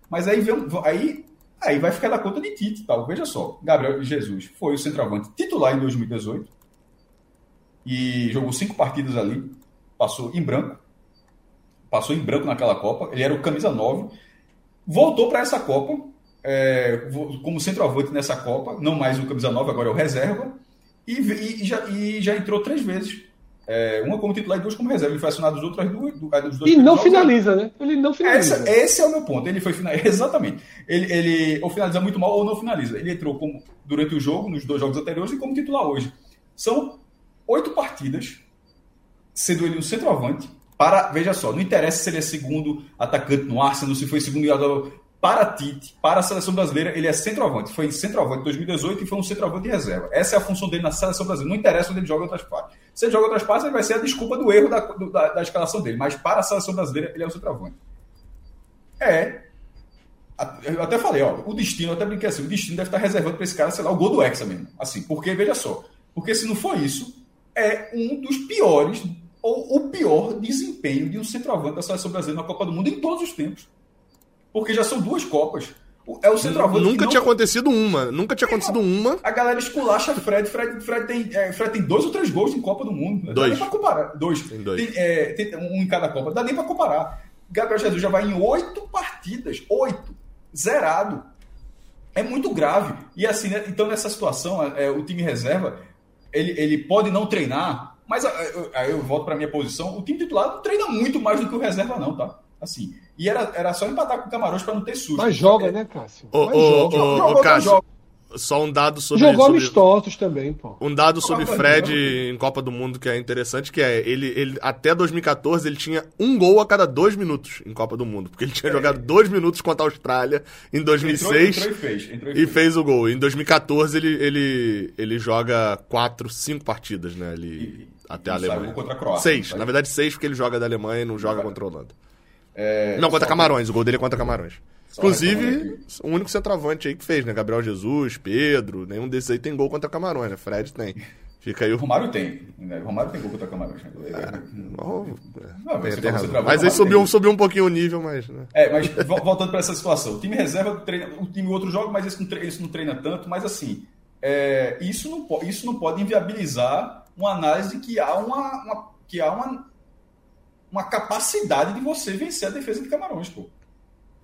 mas aí, vem, aí, aí vai ficar da conta de Tite e tal. Veja só, Gabriel Jesus foi o centroavante titular em dois mil e dezoito, e jogou cinco partidas ali, passou em branco, passou em branco naquela Copa, ele era o camisa nove, voltou para essa Copa, é, como centroavante nessa Copa, não mais o camisa nove, agora é o reserva, e, e, já, e já entrou três vezes, é, uma como titular e duas como reserva, ele foi assinado as outras duas... Os dois e não finaliza, né? Ele não finaliza. Essa, esse é o meu ponto, ele foi finalizado, exatamente, ele, ele ou finaliza muito mal ou não finaliza, ele entrou como, durante o jogo, nos dois jogos anteriores e como titular hoje. São oito partidas, sendo ele um centroavante, para, veja só, não interessa se ele é segundo atacante no Arsenal, se foi segundo jogador, para Tite, para a seleção brasileira, ele é centroavante. Foi centroavante em dois mil e dezoito e foi um centroavante de reserva. Essa é a função dele na seleção brasileira. Não interessa onde ele joga outras partes. Se ele joga outras partes, ele vai ser a desculpa do erro da, da, da escalação dele. Mas para a seleção brasileira, ele é um centroavante. É. Eu até falei, ó, o destino, eu até brinquei assim, o destino deve estar reservando para esse cara, sei lá, o gol do Hexa mesmo. Assim, porque, veja só, porque se não for isso, é um dos piores, ou o pior desempenho de um centroavante da seleção brasileira na Copa do Mundo em todos os tempos. Porque já são duas Copas. É o centroavante. Nunca não... tinha acontecido uma. Nunca tinha acontecido uma. A galera esculacha Fred. Fred, Fred, tem, é, Fred tem dois ou três gols em Copa do Mundo. Dois. Dá nem pra comparar. Dois. Tem dois. Tem, é, tem um em cada Copa. Dá nem pra comparar. Gabriel Jesus já vai em oito partidas. Oito. Zerado. É muito grave. E assim, né? Então nessa situação, é, o time reserva, ele, ele pode não treinar, mas aí eu volto pra minha posição. O time titular não treina muito mais do que o reserva não, tá? Assim... E era, era só empatar com o Camarões para não ter susto. Mas joga, né, Cássio? Ô, ô, Cássio, só um dado sobre... Jogou sobre, amistosos também, pô. Um dado sobre Fred em Copa do Mundo que é interessante, que é, ele, ele até dois mil e catorze ele tinha um gol a cada dois minutos em Copa do Mundo, porque ele tinha é. jogado dois minutos contra a Austrália em dois mil e seis entrou, entrou e, fez, entrou e, fez. e fez o gol. Em dois mil e catorze ele, ele, ele joga quatro, cinco partidas, né, ele, e, até e a Alemanha. Contra a Croácia. Seis, na verdade seis, porque ele joga da Alemanha e não joga contra a Holanda. É, não, contra Camarões, o gol dele é contra Camarões. Inclusive, o único centroavante aí que fez, né? Gabriel Jesus, Pedro, nenhum desses aí tem gol contra Camarões, né? Fred tem. Fica aí o... Romário tem. Né? Romário tem gol contra Camarões. Né? Ah, não, não, tem, tem razão. Mas aí subiu, subiu um pouquinho o nível, mas... Né? É, mas voltando para essa situação. O time reserva, treina, o time outro joga, mas esse não treina, esse não treina tanto. Mas assim, é, isso, não, isso não pode inviabilizar uma análise que há uma... uma que há uma uma capacidade de você vencer a defesa de Camarões, pô.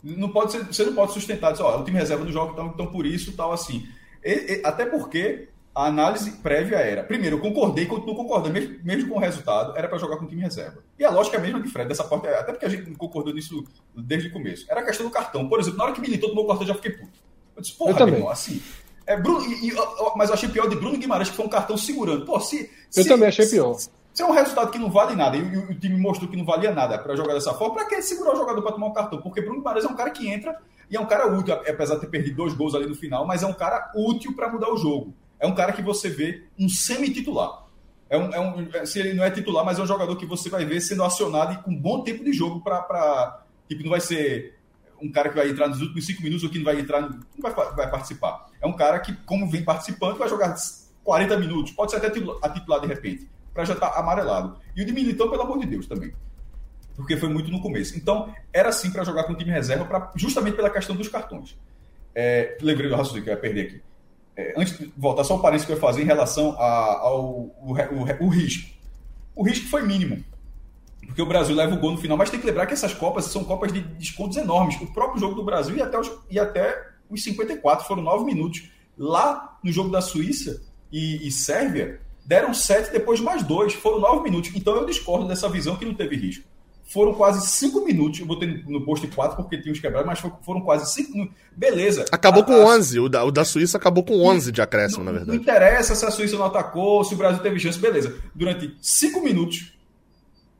Não pode ser, você não pode sustentar, dizer, ó, o time reserva do jogo, então, então por isso, tal, assim. E, e, até porque a análise prévia era, primeiro, eu concordei, continuo concordando, mesmo, mesmo com o resultado, era para jogar com o time reserva. E a lógica é a mesma de Fred, dessa parte, até porque a gente concordou nisso desde o começo. Era a questão do cartão. Por exemplo, na hora que Militão tomou o cartão, eu já fiquei puto. Eu disse, porra, eu meu irmão, assim... É, Bruno, e, e, mas eu achei pior de Bruno Guimarães, que foi um cartão segurando. Pô, se... se eu também achei se, pior. Se é um resultado que não vale nada, e o, o time mostrou que não valia nada para jogar dessa forma, para que segurar o jogador para tomar um cartão? Porque Bruno Guimarães é um cara que entra e é um cara útil, apesar de ter perdido dois gols ali no final, mas é um cara útil para mudar o jogo. É um cara que você vê um semi-titular. É um, é um, se ele não é titular, mas é um jogador que você vai ver sendo acionado e com um bom tempo de jogo para... Tipo, não vai ser um cara que vai entrar nos últimos cinco minutos ou que não vai entrar, não vai, vai participar. É um cara que, como vem participando, vai jogar quarenta minutos, pode ser até titular de repente, para já estar tá amarelado. E o de Militão, pelo amor de Deus, também. Porque foi muito no começo. Então, era sim para jogar com o time reserva, pra, justamente pela questão dos cartões. É, lembrei do raciocínio que eu ia perder aqui. É, antes de voltar, só um parênteses que eu ia fazer em relação a, ao o, o, o risco. O risco foi mínimo. Porque o Brasil leva o gol no final, mas tem que lembrar que essas Copas são Copas de descontos enormes. O próprio jogo do Brasil e até os, e até os cinquenta e quatro, foram nove minutos. Lá no jogo da Suíça e, e Sérvia, deram sete, depois mais dois, foram nove minutos. Então eu discordo dessa visão que não teve risco. Foram quase cinco minutos, eu botei no post quatro porque tinha os quebrados, mas foram quase cinco minutos. Beleza. Acabou a, com onze, o da, o da Suíça acabou com onze de acréscimo, não, na verdade. Não interessa se a Suíça não atacou, se o Brasil teve chance, beleza. Durante cinco minutos,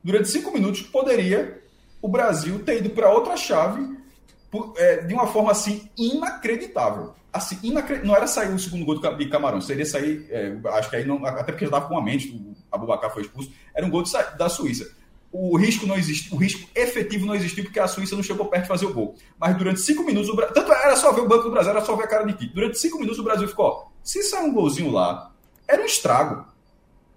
durante cinco minutos, poderia o Brasil ter ido para outra chave por, é, de uma forma assim inacreditável. Assim, inacred... não era sair o segundo gol de Camarões, seria sair, é, acho que aí não, até porque já estava com a mente, o Aboubakar foi expulso, era um gol sa... da Suíça. O risco não existe, o risco efetivo não existiu porque a Suíça não chegou perto de fazer o gol. Mas durante cinco minutos, o Brasil, tanto era só ver o banco do Brasil, era só ver a cara de Tite. Durante cinco minutos o Brasil ficou, ó, se sair um golzinho lá, era um estrago.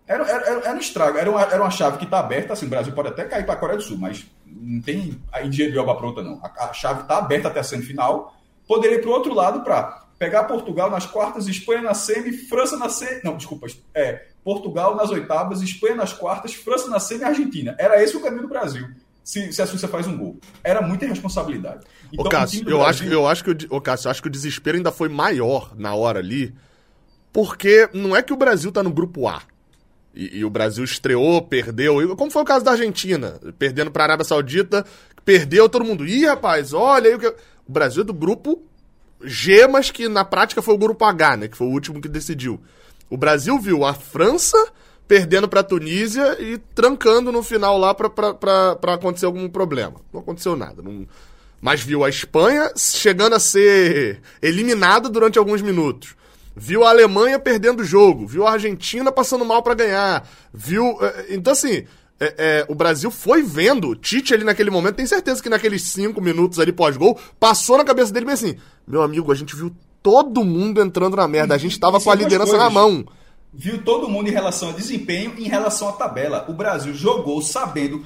Era, era, era um estrago, era uma, era uma chave que está aberta, assim, o Brasil pode até cair para a Coreia do Sul, mas não tem a engenharia de obra pronta não. A, a chave está aberta até a semifinal, poderia ir para o outro lado para... pegar Portugal nas quartas, Espanha na semi, França na semi... Não, desculpa. É, Portugal nas oitavas, Espanha nas quartas, França na semi e Argentina. Era esse o caminho do Brasil. Se, se a Suíça faz um gol. Era muita irresponsabilidade. Então, ô, Cássio, eu, Brasil... acho, eu acho que, ô, Cássio, eu acho que o desespero ainda foi maior na hora ali, porque não é que o Brasil tá no grupo A. E, e o Brasil estreou, perdeu, como foi o caso da Argentina, perdendo para a Arábia Saudita, perdeu todo mundo. Ih, rapaz, olha aí o que... O Brasil é do grupo G, mas que na prática foi o grupo H, né, que foi o último que decidiu. O Brasil viu a França perdendo para a Tunísia e trancando no final lá para acontecer algum problema. Não aconteceu nada, não... mas viu a Espanha chegando a ser eliminada durante alguns minutos. Viu a Alemanha perdendo o jogo, viu a Argentina passando mal pra ganhar, viu... Então, assim, é, é, o Brasil foi vendo, o Tite ali naquele momento, tem certeza que naqueles cinco minutos ali pós-gol, passou na cabeça dele bem assim, meu amigo, a gente viu todo mundo entrando na merda, a gente tava com a liderança na mão. Viu todo mundo em relação a desempenho, em relação à tabela. O Brasil jogou sabendo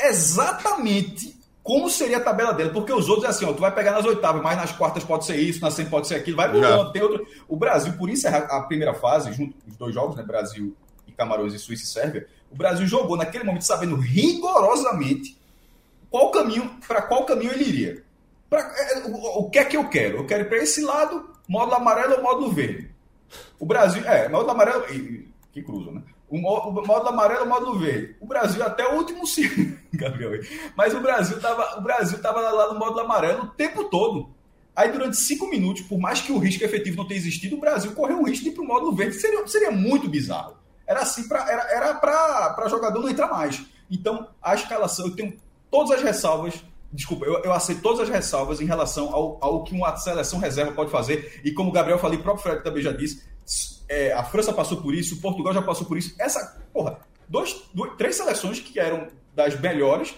exatamente... como seria a tabela dele? Porque os outros é assim, ó, tu vai pegar nas oitavas, mas nas quartas pode ser isso, nas semi pode ser aquilo, vai mudando, tem outro... O Brasil, por encerrar a primeira fase, junto com os dois jogos, né, Brasil e Camarões e Suíça e Sérvia, o Brasil jogou naquele momento sabendo rigorosamente qual caminho, para qual caminho ele iria. Pra, o, o que é que eu quero? Eu quero ir para esse lado, módulo amarelo ou módulo verde? O Brasil, é, módulo amarelo, que cruzam, né? O módulo amarelo, o módulo verde. O Brasil até o último sim, Gabriel. Mas o Brasil estava o Brasil tava lá no módulo amarelo o tempo todo. Aí durante cinco minutos, por mais que o risco efetivo não tenha existido, o Brasil correu o risco de ir para o módulo verde. Seria, seria muito bizarro. Era assim para era, era para jogador não entrar mais. Então, a escalação, eu tenho todas as ressalvas, desculpa, eu, eu aceito todas as ressalvas em relação ao, ao que uma seleção reserva pode fazer. E como o Gabriel falou, o próprio Fred também já disse, É, a França passou por isso, o Portugal já passou por isso. Essa, porra, dois, dois, três seleções que eram das melhores,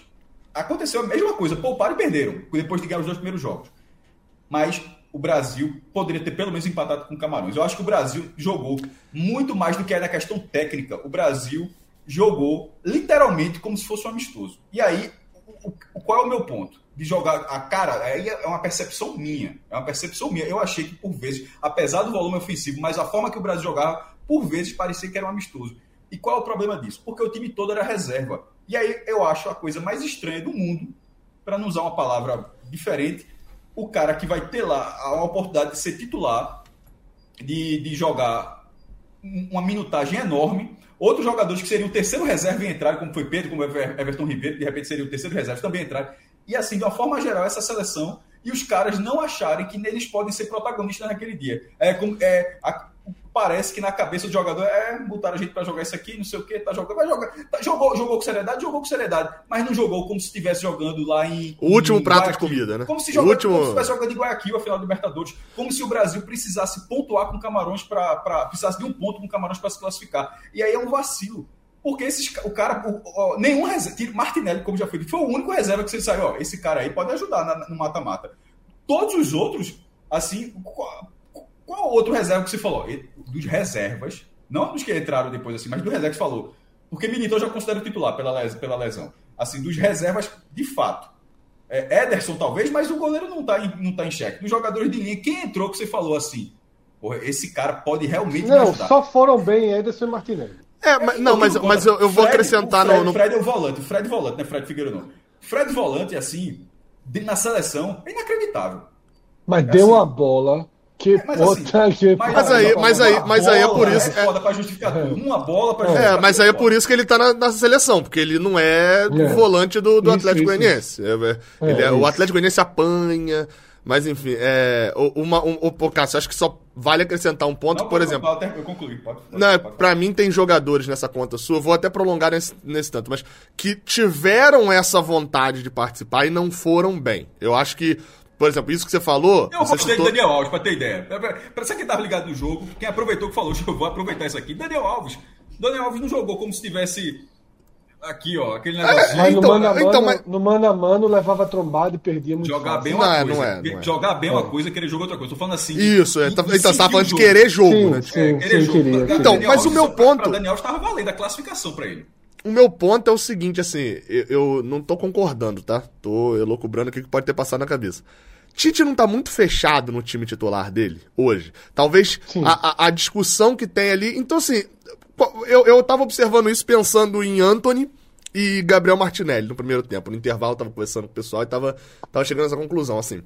aconteceu a mesma coisa, pouparam e perderam, depois de ganhar os dois primeiros jogos. Mas o Brasil poderia ter pelo menos empatado com o Camarões. Eu acho que o Brasil jogou muito mais do que era na questão técnica. O Brasil jogou literalmente como se fosse um amistoso. E aí, o, o, qual é o meu ponto? De jogar a cara, aí é uma percepção minha, é uma percepção minha, eu achei que por vezes, apesar do volume ofensivo, mas a forma que o Brasil jogava, por vezes parecia que era um amistoso. E qual é o problema disso? Porque o time todo era reserva, e aí eu acho a coisa mais estranha do mundo, para não usar uma palavra diferente, o cara que vai ter lá a oportunidade de ser titular, de, de jogar uma minutagem enorme. Outros jogadores que seriam o terceiro reserva e entraram, como foi Pedro, como Everton Ribeiro, de repente seria o terceiro reserva, também entraram. E assim, de uma forma geral, essa seleção e os caras não acharem que eles podem ser protagonistas naquele dia. É, é, a, parece que na cabeça do jogador é botaram a gente para jogar isso aqui, não sei o que, tá jogando, vai jogar. Tá, jogou, jogou com seriedade, jogou com seriedade, mas não jogou como se estivesse jogando lá em. O último em prato de comida, né? Como se jogasse, último... como se estivesse jogando em Guayaquil, a final do Libertadores. Como se o Brasil precisasse pontuar com Camarões para. Precisasse de um ponto com Camarões para se classificar. E aí é um vacilo. Porque esses, o cara, o, o, nenhum reserva, Martinelli, como já foi, foi o único reserva que você saiu, ó, esse cara aí pode ajudar na, no mata-mata. Todos os outros, assim, qual, qual outro reserva que você falou? Dos reservas, não dos que entraram depois, assim, mas do reserva que você falou. Porque Militão já considera o titular pela, pela lesão. Assim, dos reservas, de fato. É, Ederson, talvez, mas o goleiro não tá, em, não tá em xeque. Dos jogadores de linha, quem entrou que você falou assim? Porra, esse cara pode realmente não, me ajudar. Só foram bem Ederson e Martinelli. É, mas, não, mas, mas eu, eu vou Fred, acrescentar... O Fred, no, no... Fred é o volante, o Fred volante, né? Fred Figueroa não. Fred volante, assim, de, na seleção, é inacreditável. Mas é deu assim. Uma bola que é, mas puta assim, que... Mas, mas, aí, mas, aí, mas aí é por isso... É foda pra justificar tudo. Uma bola pra justificar tudo. É, mas aí é por isso que ele tá na, na seleção, porque ele não é do é. volante do, do isso, Atlético Goianiense. É, é, é, o Atlético Goianiense apanha... Mas, enfim, é, uma, um, um, Cássio, acho que só vale acrescentar um ponto, não, por exemplo... Não, eu concluí, pode, pode, não, pode. Pra mim, tem jogadores nessa conta sua, vou até prolongar nesse, nesse tanto, mas que tiveram essa vontade de participar e não foram bem. Eu acho que, por exemplo, isso que você falou... Eu gostei citou... de Daniel Alves, pra ter ideia. Pra você que tava ligado no jogo, quem aproveitou que falou, eu vou aproveitar isso aqui. Daniel Alves. Daniel Alves não jogou como se tivesse... Aqui, ó, aquele negócio. É, então, no mano a mano, então, mas... no mano a mano levava trombada e perdia muito. Jogar bem uma não, coisa. Não é, não é. Jogar bem é. uma coisa, querer jogar outra coisa. Tô falando assim. Isso, é, então você tava falando de querer jogo, sim, né? Sim, é, querer sim, jogo. Queria, então, então Alves, mas o meu ponto. Pra Daniel estava valendo a classificação pra ele. O meu ponto é o seguinte, assim, eu, eu não tô concordando, tá? Tô elucubrando o que pode ter passado na cabeça. Tite não tá muito fechado no time titular dele hoje. Talvez a, a, a discussão que tem ali... Então, assim, eu, eu tava observando isso pensando em Antony e Gabriel Martinelli no primeiro tempo. No intervalo, eu tava conversando com o pessoal e tava, tava chegando a essa conclusão, assim.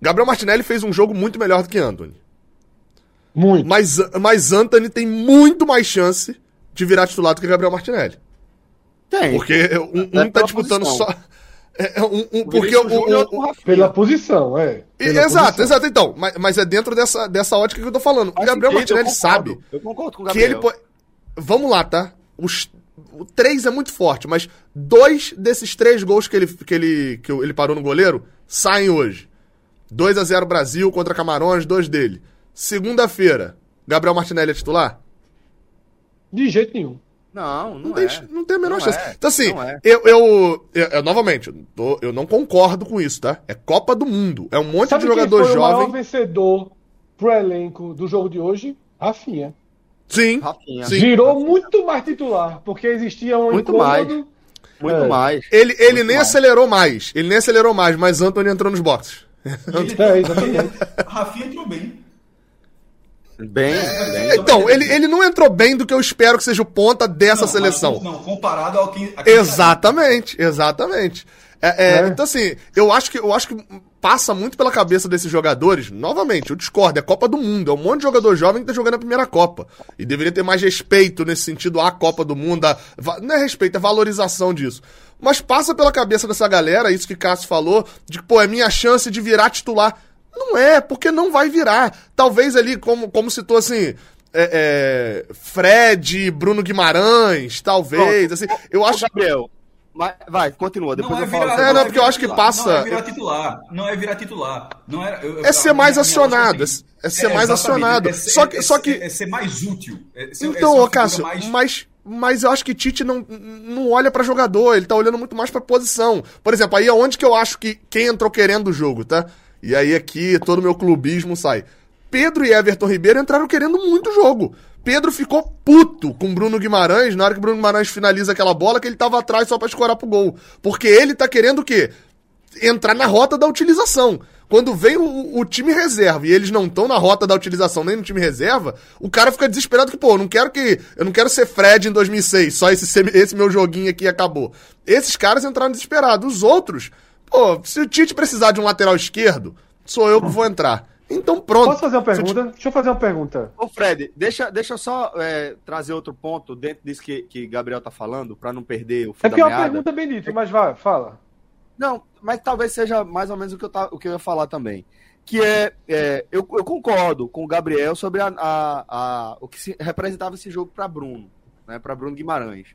Gabriel Martinelli fez um jogo muito melhor do que Antony. Muito. Mas, mas Antony tem muito mais chance de virar titular do que Gabriel Martinelli. Tem. Porque um, um tá disputando posição. só... É, um, um, porque o, o, o, pela posição, é. Pela exato, posição. exato. Então, mas, mas é dentro dessa, dessa ótica que eu tô falando. O Gabriel Martinelli sabe eu concordo com o Gabriel. que ele pode... Vamos lá, tá? Os... O três é muito forte, mas dois desses três gols que ele, que ele, que ele parou no goleiro saem hoje. dois a zero Brasil contra Camarões, dois dele. Segunda-feira, Gabriel Martinelli é titular? De jeito nenhum. Não, não, não, tem, é. não tem a menor não chance. É. Então, assim, é. eu, eu, eu, eu, novamente, eu, tô, eu não concordo com isso, tá? É Copa do Mundo. É um monte Sabe de jogador jovem. Sabe quem foi o maior vencedor pro elenco do jogo de hoje? Rafinha. Sim. Rafinha. Sim. Virou Rafinha. muito mais titular, porque existia um Muito incômodo. mais. Muito é. mais. Ele, ele muito nem mais. acelerou mais. Ele nem acelerou mais, mas Antony entrou nos boxes. É, exatamente. Rafinha entrou bem. Bem, bem, então, ele, ele não entrou bem do que eu espero que seja o ponta dessa não, seleção. Não, comparado ao que... Exatamente, exatamente. É, é, é. Então, assim, eu acho, que, eu acho que passa muito pela cabeça desses jogadores. Novamente, eu discordo, é Copa do Mundo. É um monte de jogador jovem que tá jogando a primeira Copa. E deveria ter mais respeito nesse sentido à Copa do Mundo. A, não é respeito, é valorização disso. Mas passa pela cabeça dessa galera, isso que Cássio falou, de que, pô, é minha chance de virar titular... Não é, porque não vai virar. Talvez ali, como, como citou assim, é, é, Fred, Bruno Guimarães, talvez. Pronto. Assim, eu acho. Ô, Gabriel, vai, vai, continua. Depois não eu falo. É, virar, é, não, não porque é eu acho titular. que passa. Não é virar titular. Não é virar titular. Não é, eu, eu, é ser mais acionado. É ser mais acionado. É ser mais útil. É ser, então, ô, é Cássio, mais... mas. Mas eu acho que Tite não, não olha pra jogador, ele tá olhando muito mais pra posição. Por exemplo, aí é onde que eu acho que quem entrou querendo o jogo, tá? E aí aqui todo o meu clubismo sai. Pedro e Everton Ribeiro entraram querendo muito o jogo. Pedro ficou puto com Bruno Guimarães na hora que Bruno Guimarães finaliza aquela bola que ele tava atrás só pra escorar pro gol. Porque ele tá querendo o quê? Entrar na rota da utilização. Quando vem o, o time reserva e eles não estão na rota da utilização nem no time reserva, o cara fica desesperado que, pô, eu não quero que eu não quero ser Fred em dois mil e seis, só esse, esse meu joguinho aqui acabou. Esses caras entraram desesperados. Os outros... Pô, se o Tite precisar de um lateral esquerdo, sou eu que vou entrar. Então pronto. Posso fazer uma pergunta? Deixa eu fazer uma pergunta. Ô Fred, deixa, deixa eu só é, trazer outro ponto dentro disso que, que Gabriel tá falando, pra não perder o fio da meada. É porque é uma pergunta Benito, mas vai, fala. Não, mas talvez seja mais ou menos o que eu, tá, o que eu ia falar também. Que é, é eu, eu concordo com o Gabriel sobre a, a, a, o que se representava esse jogo pra Bruno, né, pra Bruno Guimarães.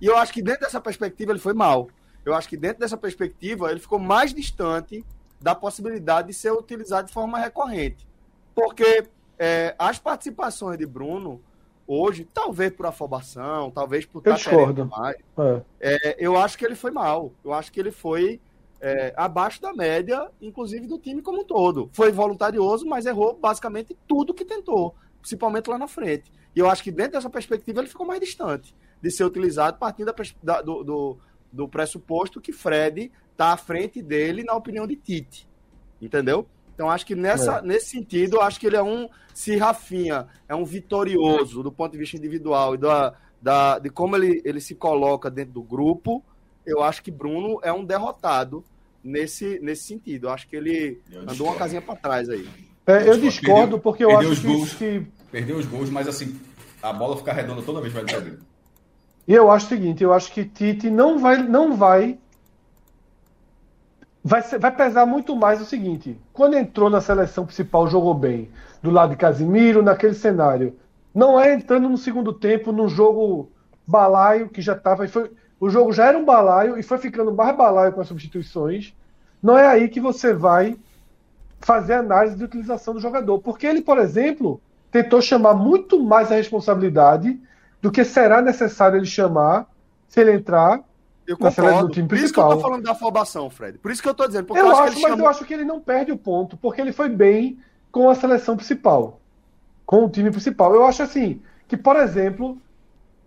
E eu acho que dentro dessa perspectiva ele foi mal. Eu acho que dentro dessa perspectiva, ele ficou mais distante da possibilidade de ser utilizado de forma recorrente. Porque é, as participações de Bruno, hoje, talvez por afobação, talvez por... Eu discordo. Mais, é. É, eu acho que ele foi mal. Eu acho que ele foi é, abaixo da média, inclusive do time como um todo. Foi voluntarioso, mas errou basicamente tudo que tentou, principalmente lá na frente. E eu acho que dentro dessa perspectiva, ele ficou mais distante de ser utilizado partindo da, do... do do pressuposto que Fred está à frente dele na opinião de Tite. Entendeu? Então, acho que nessa, é. nesse sentido, acho que ele é um... Se Rafinha é um vitorioso do ponto de vista individual e da, da, de como ele, ele se coloca dentro do grupo, eu acho que Bruno é um derrotado nesse, nesse sentido. Eu acho que ele eu andou discordo. uma casinha para trás aí. É, eu discordo, discordo porque eu acho gols, que... Perdeu os gols, mas assim, a bola fica redonda toda vez que vai entrar dentro. E eu acho o seguinte, eu acho que Tite não vai... Não vai, vai, ser, vai pesar muito mais o seguinte. Quando entrou na seleção principal, jogou bem. Do lado de Casemiro, naquele cenário. Não é entrando no segundo tempo, num jogo balaio, que já estava... O jogo já era um balaio e foi ficando mais balaio com as substituições. Não é aí que você vai fazer análise de utilização do jogador. Porque ele, por exemplo, tentou chamar muito mais a responsabilidade... do que será necessário ele chamar se ele entrar eu na seleção do time principal. Por isso que eu tô falando da afobação, Fred. Por isso que eu tô dizendo. Porque eu, eu acho, acho que mas chamou... eu acho que ele não perde o ponto, porque ele foi bem com a seleção principal, com o time principal. Eu acho assim, que, por exemplo,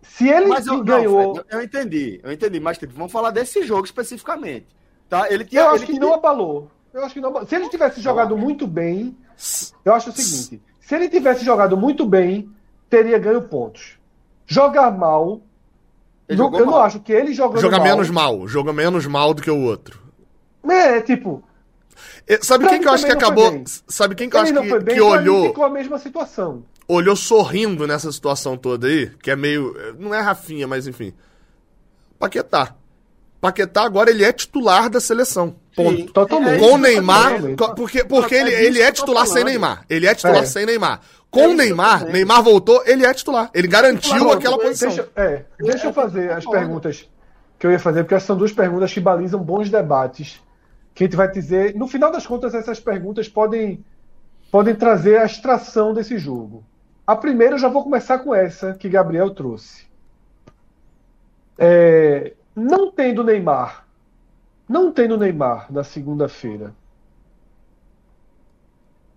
se ele mas eu, ganhou... Não, Fred, eu entendi, eu entendi, mas tipo, vamos falar desse jogo especificamente. Tá? Ele tinha, eu acho ele que tinha... não abalou. Eu acho que não. Se ele tivesse jogado muito bem, eu acho o seguinte: se ele tivesse jogado muito bem, teria ganho pontos. Jogar mal, ele eu não mal. acho que ele jogando joga mal. Joga menos mal, joga menos mal do que o outro. É, tipo. Sabe quem que eu acho que acabou? Sabe quem que eu acho que, bem, que olhou? Ficou a mesma situação. Olhou sorrindo nessa situação toda aí, que é meio. Não é Rafinha, mas enfim. Paquetá. Paquetá agora ele é titular da seleção. Ponto. Sim, totalmente. Com Neymar. Totalmente. Porque, porque ele, ele é titular sem Neymar. Ele é titular é. sem Neymar. Com o Neymar, Neymar voltou, ele é titular. Ele garantiu não, aquela posição. Deixa, é, deixa eu fazer as perguntas que eu ia fazer, porque essas são duas perguntas que balizam bons debates. Que a gente vai dizer, no final das contas, essas perguntas podem, podem trazer a extração desse jogo. A primeira, eu já vou começar com essa que Gabriel trouxe. É, não tendo Neymar, não tendo Neymar na segunda-feira,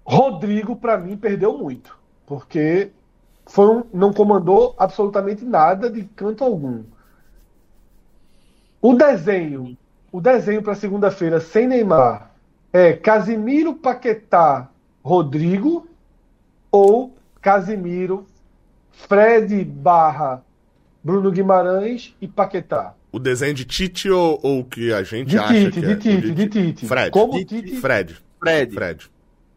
Rodrigo, para mim, perdeu muito, porque foi um, não comandou absolutamente nada de canto algum. O desenho... O desenho para segunda-feira sem Neymar é Casemiro, Paquetá, Rodrigo ou Casemiro, Fred barra Bruno Guimarães e Paquetá. O desenho de Tite ou o que a gente de acha Tite, que de é? Tite, de, de Tite, de Tite. Fred. Como de Tite? Fred. Fred. Fred.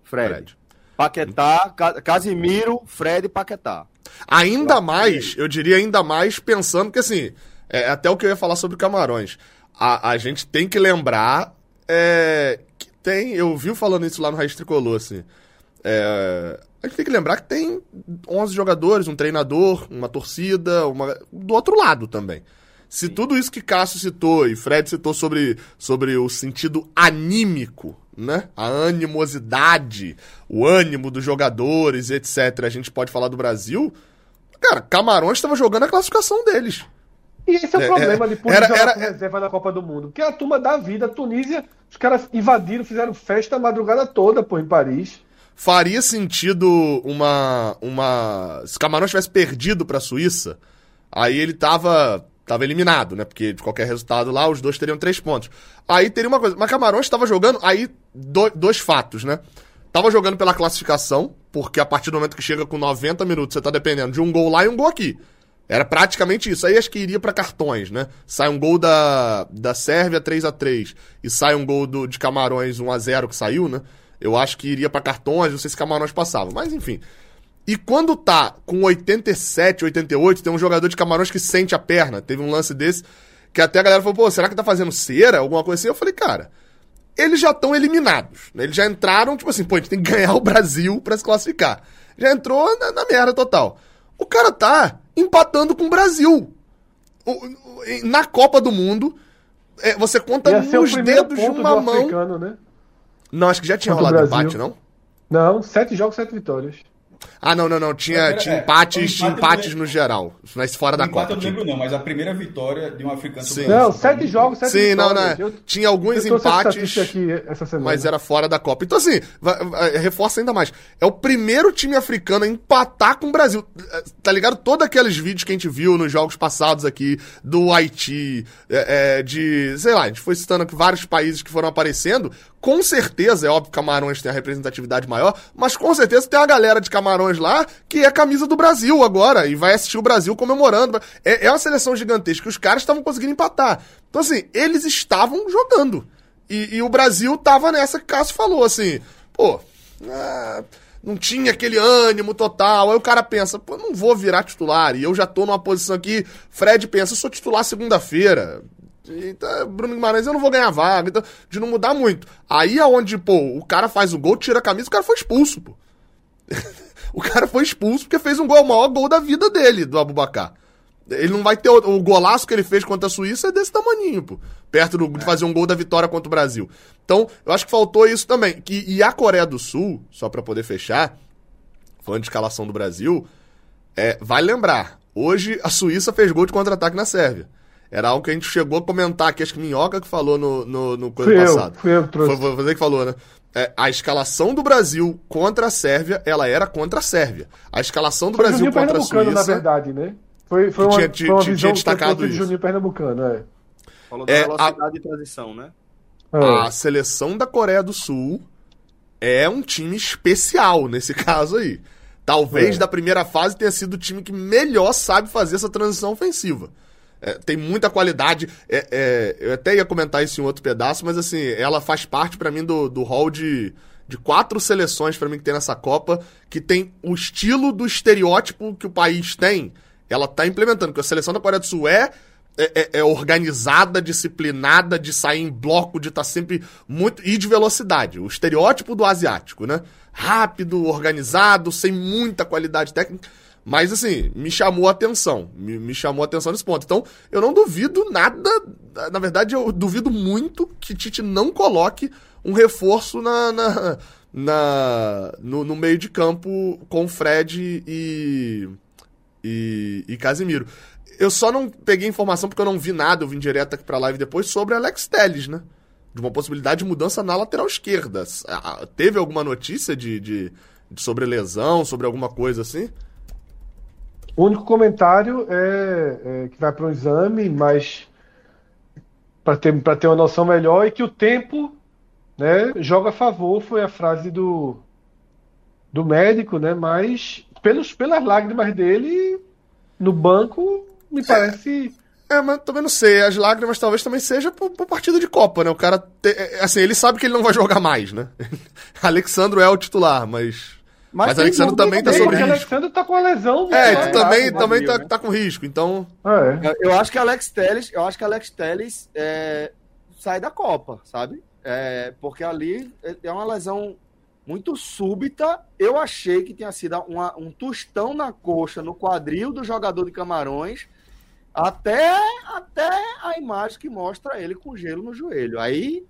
Fred. Fred. Paquetá, Ca- Casemiro, Fred e Paquetá. Ainda mais, eu diria ainda mais pensando que assim, é até o que eu ia falar sobre o Camarões. A, a gente tem que lembrar é, que tem... Eu vi falando isso lá no Raiz Tricolor, assim. É, a gente tem que lembrar que tem onze jogadores, um treinador, uma torcida, uma, do outro lado também. Se Sim. tudo isso que Cássio citou e Fred citou sobre, sobre o sentido anímico, né? A animosidade, o ânimo dos jogadores, etcétera. A gente pode falar do Brasil. Cara, Camarões estava jogando a classificação deles. E esse é o é, problema é, de poder era, jogar era, com reserva na Copa do Mundo. Porque a turma da vida, a Tunísia, os caras invadiram, fizeram festa a madrugada toda, pô, em Paris. Faria sentido uma... uma... Se o Camarões tivesse perdido pra Suíça, aí ele tava, tava eliminado, né? Porque de qualquer resultado lá, os dois teriam três pontos. Aí teria uma coisa... Mas Camarões tava jogando... Aí, do, dois fatos, né? Tava jogando pela classificação, porque a partir do momento que chega com noventa minutos, você tá dependendo de um gol lá e um gol aqui. Era praticamente isso. Aí acho que iria pra cartões, né? Sai um gol da, da Sérvia três a três e sai um gol do, de Camarões um a zero que saiu, né? Eu acho que iria pra cartões, não sei se Camarões passava, mas enfim. E quando tá com oitenta e sete, oitenta e oito, tem um jogador de Camarões que sente a perna. Teve um lance desse que até a galera falou, pô, será que tá fazendo cera? Alguma coisa assim? Eu falei, cara, eles já estão eliminados, né? Eles já entraram, tipo assim, pô, a gente tem que ganhar o Brasil pra se classificar. Já entrou na, na merda total. O cara tá empatando com o Brasil. Na Copa do Mundo, você conta nos dedos de uma mão. Africano, né? Não, acho que já tinha contra rolado empate, não? Não, sete jogos, sete vitórias. Ah, não, não, não. Tinha, primeira, tinha é, empates, tinha empates no geral. Mas fora da Copa. Eu não lembro, não, mas a primeira vitória de um africano sobre o Brasil. Não, sete jogos, sete Sim, vitórias. Sim, não, não. Eu, tinha alguns empates, aqui essa semana, mas era fora da Copa. Então, assim, vai, vai, reforça ainda mais. É o primeiro time africano a empatar com o Brasil. Tá ligado? Todos aqueles vídeos que a gente viu nos jogos passados aqui, do Haiti, é, é, de... Sei lá, a gente foi citando aqui vários países que foram aparecendo. Com certeza, é óbvio que Camarões tem a representatividade maior, mas com certeza tem uma galera de Camarões lá que é camisa do Brasil agora e vai assistir o Brasil comemorando. É, é uma seleção gigantesca, os caras estavam conseguindo empatar. Então, assim, eles estavam jogando. E, e o Brasil tava nessa que o Cássio falou, assim, pô, ah, não tinha aquele ânimo total. Aí o cara pensa, pô, não vou virar titular e eu já tô numa posição aqui. Fred pensa, eu sou titular segunda-feira. Então, Bruno Guimarães, eu não vou ganhar vaga, então, de não mudar muito. Aí é onde, pô, o cara faz o gol, tira a camisa, o cara foi expulso, pô. O cara foi expulso porque fez um gol, o maior gol da vida dele, do Aboubakar. Ele não vai ter... O, o golaço que ele fez contra a Suíça é desse tamaninho, pô. Perto do, de fazer um gol da vitória contra o Brasil. Então, eu acho que faltou isso também. Que, e a Coreia do Sul, só pra poder fechar, falando de escalação do Brasil, é, vai lembrar, hoje a Suíça fez gol de contra-ataque na Sérvia. Era algo que a gente chegou a comentar aqui, acho que Minhoca que falou no, no, no coisa passada. Foi eu, foi, foi você que falou, né? É, a escalação do Brasil contra a Sérvia, ela era contra a Sérvia. A escalação do foi Brasil contra a Suíça... na verdade, né? Foi, foi uma, tinha, foi uma tinha, visão tinha destacado isso. De Juninho Pernambucano, é. Falou da é, velocidade a... de transição, né? Ah. A seleção da Coreia do Sul é um time especial nesse caso aí. Talvez é. da primeira fase tenha sido o time que melhor sabe fazer essa transição ofensiva. É, tem muita qualidade, é, é, eu até ia comentar isso em outro pedaço, mas assim, ela faz parte pra mim do, do hall de, de quatro seleções pra mim que tem nessa Copa, que tem o estilo do estereótipo que o país tem, ela tá implementando, porque a seleção da Coreia do Sul é, é, é organizada, disciplinada, de sair em bloco, de estar tá sempre muito, e de velocidade, o estereótipo do asiático, né, rápido, organizado, sem muita qualidade técnica. Mas, assim, me chamou a atenção. Me, me chamou a atenção nesse ponto. Então, eu não duvido nada... Na verdade, eu duvido muito que Tite não coloque um reforço na, na, na, no, no meio de campo com Fred e, e, e Casemiro. Eu só não peguei informação porque eu não vi nada. Eu vim direto aqui pra live depois sobre Alex Telles, né? De uma possibilidade de mudança na lateral esquerda. Teve alguma notícia de, de, de sobre lesão, sobre alguma coisa assim? O único comentário é, é que vai para um exame, mas para ter, para ter uma noção melhor, é que o tempo, né, joga a favor, foi a frase do, do médico, né, mas pelos, pelas lágrimas dele no banco, me parece... É, é, mas também não sei, as lágrimas talvez também seja por, por partida de Copa, né, o cara, te, assim, ele sabe que ele não vai jogar mais, né, Alexandro é o titular, mas... Mas, mas Alexandre também tá sobre risco. Alexandre tá com a lesão. É, tu é, também, também Brasil, tá, né? Tá com risco, então... É. Eu, eu acho que Alex Telles, eu acho que Alex Telles é, sai da Copa, sabe? É, porque ali é uma lesão muito súbita. Eu achei que tinha sido uma, um tostão na coxa, no quadril do jogador de Camarões, até, até a imagem que mostra ele com gelo no joelho. Aí,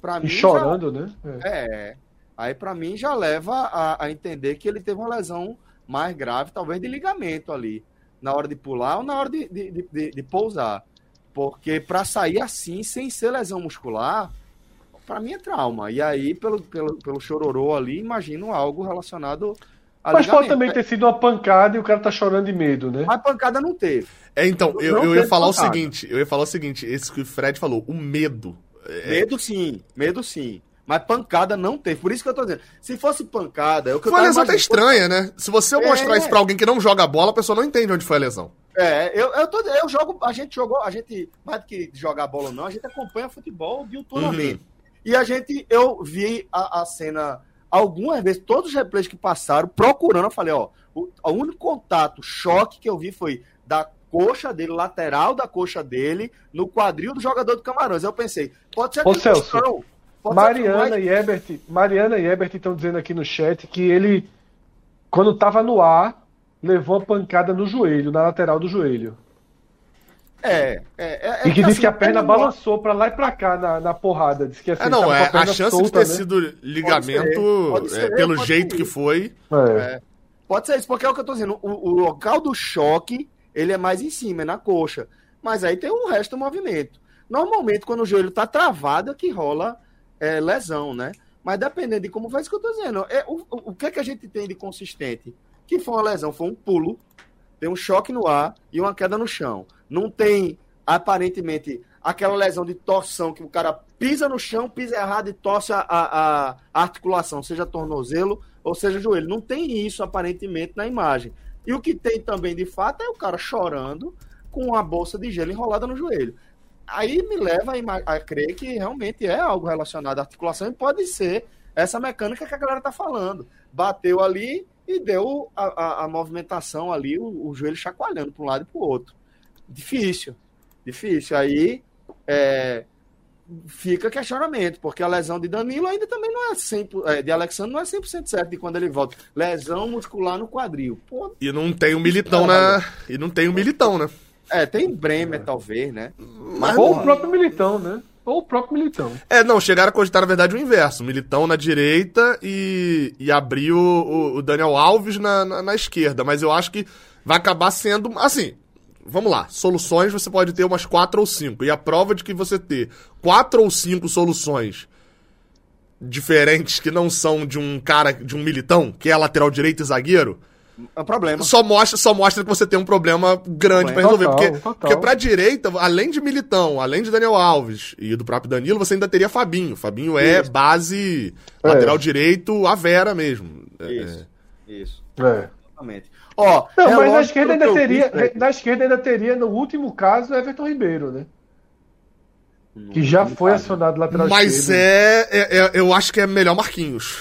pra mim... E chorando, já, né? É... é Aí, para mim, já leva a, a entender que ele teve uma lesão mais grave, talvez de ligamento ali, na hora de pular ou na hora de, de, de, de pousar. Porque para sair assim, sem ser lesão muscular, para mim é trauma. E aí, pelo, pelo, pelo chororô ali, imagino algo relacionado a Mas ligamento. Pode também ter sido uma pancada e o cara tá chorando de medo, né? Mas pancada não teve. É, então, eu, eu, eu ia falar pancada. o seguinte, eu ia falar o seguinte, esse que o Fred falou, o medo. É... Medo sim, medo sim. Mas pancada não teve, por isso que eu tô dizendo. Se fosse pancada... É o que foi eu a lesão até estranha, né? Se você é... mostrar isso pra alguém que não joga bola, a pessoa não entende onde foi a lesão. É, eu, eu, tô, eu jogo... A gente jogou... A gente, mais do que jogar bola ou não, a gente acompanha futebol diuturnamente. Uhum. E a gente... Eu vi a, a cena algumas vezes, todos os replays que passaram, procurando, eu falei, ó... O, o único contato, choque que eu vi foi da... coxa dele, lateral da coxa dele, no quadril do jogador do Camarões. Eu pensei, pode ser aquele questão... Pode Mariana mais... e Ebert, Mariana e Ebert estão dizendo aqui no chat que ele, quando estava no ar, levou uma pancada no joelho, na lateral do joelho. É, é, é. E que é, diz assim, que a perna balançou para lá e para cá na, na porrada. Diz que assim, é, não, é, a chance solta, de ter né? sido ligamento, pode ser, pode ser, é, pelo jeito ser. que foi. É. É. Pode ser isso, porque é o que eu tô dizendo. O, o local do choque, ele é mais em cima, é na coxa. Mas aí tem o resto do movimento. Normalmente, quando o joelho tá travado, é que rola. É, lesão, né? Mas dependendo de como vai, isso que eu tô dizendo. É, o, o, o que é que a gente tem de consistente? Que foi uma lesão, foi um pulo, tem um choque no ar e uma queda no chão. Não tem, aparentemente, aquela lesão de torção que o cara pisa no chão, pisa errado e torce a, a, a articulação, seja tornozelo ou seja joelho. Não tem isso, aparentemente, na imagem. E o que tem também, de fato, é o cara chorando com a bolsa de gelo enrolada no joelho. Aí me leva a, a crer que realmente é algo relacionado à articulação e pode ser essa mecânica que a galera tá falando. Bateu ali e deu a, a, a movimentação ali, o, o joelho chacoalhando para um lado e para o outro. Difícil, difícil. Aí é, fica questionamento, porque a lesão de Danilo ainda também não é cem por cento, de Alexandre não é cem por cento certo de quando ele volta. Lesão muscular no quadril. Pô, e não tem o militão, né? E não tem o militão, né? É, tem Bremer, é. talvez, né? Mas Ou não... o próprio Militão, né? Ou o próprio Militão. É, não, chegaram a cogitar, na verdade, o inverso. Militão na direita e, e abriu o, o Daniel Alves na, na, na esquerda. Mas eu acho que vai acabar sendo... Assim, vamos lá. Soluções você pode ter umas quatro ou cinco. E a prova de que você ter quatro ou cinco soluções diferentes que não são de um cara, de um Militão, que é lateral direito e zagueiro... É um problema. Só mostra, só mostra que você tem um problema grande pra resolver. Total, porque, total. Porque pra direita, além de Militão, além de Daniel Alves e do próprio Danilo, você ainda teria Fabinho. Fabinho é isso. Base é. Lateral direito, a Vera mesmo. Isso, é. Isso. É. Exatamente. Ó, não, é mas na esquerda, ainda teria, visto, na esquerda ainda teria, no último caso, Everton Ribeiro, né? No que já foi caso. Acionado lateral esquerdo. Mas é, é, é... Eu acho que é melhor Marquinhos.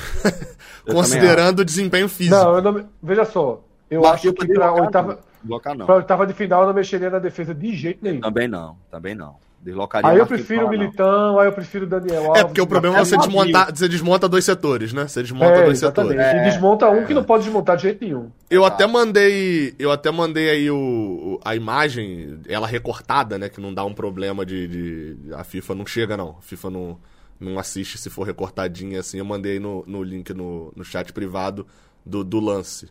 Considerando o desempenho físico. Não, eu não, veja só. Eu Marquinhos acho que pra oitava, blocar, não. Pra oitava de final eu não mexeria na defesa de jeito nenhum. Também não, também não. Deslocaria. Aí eu prefiro o Militão, aí eu prefiro o Daniel Alves. É, porque o problema é você desmontar, você desmonta dois setores, né? Você desmonta é, dois exatamente. setores. É, e desmonta um é. que não pode desmontar de jeito nenhum. Eu tá. até mandei, eu até mandei aí o, a imagem, ela recortada, né? Que não dá um problema de... de a FIFA não chega, não. A FIFA não... Não assiste se for recortadinha assim. Eu mandei no, no link no, no chat privado do, do lance.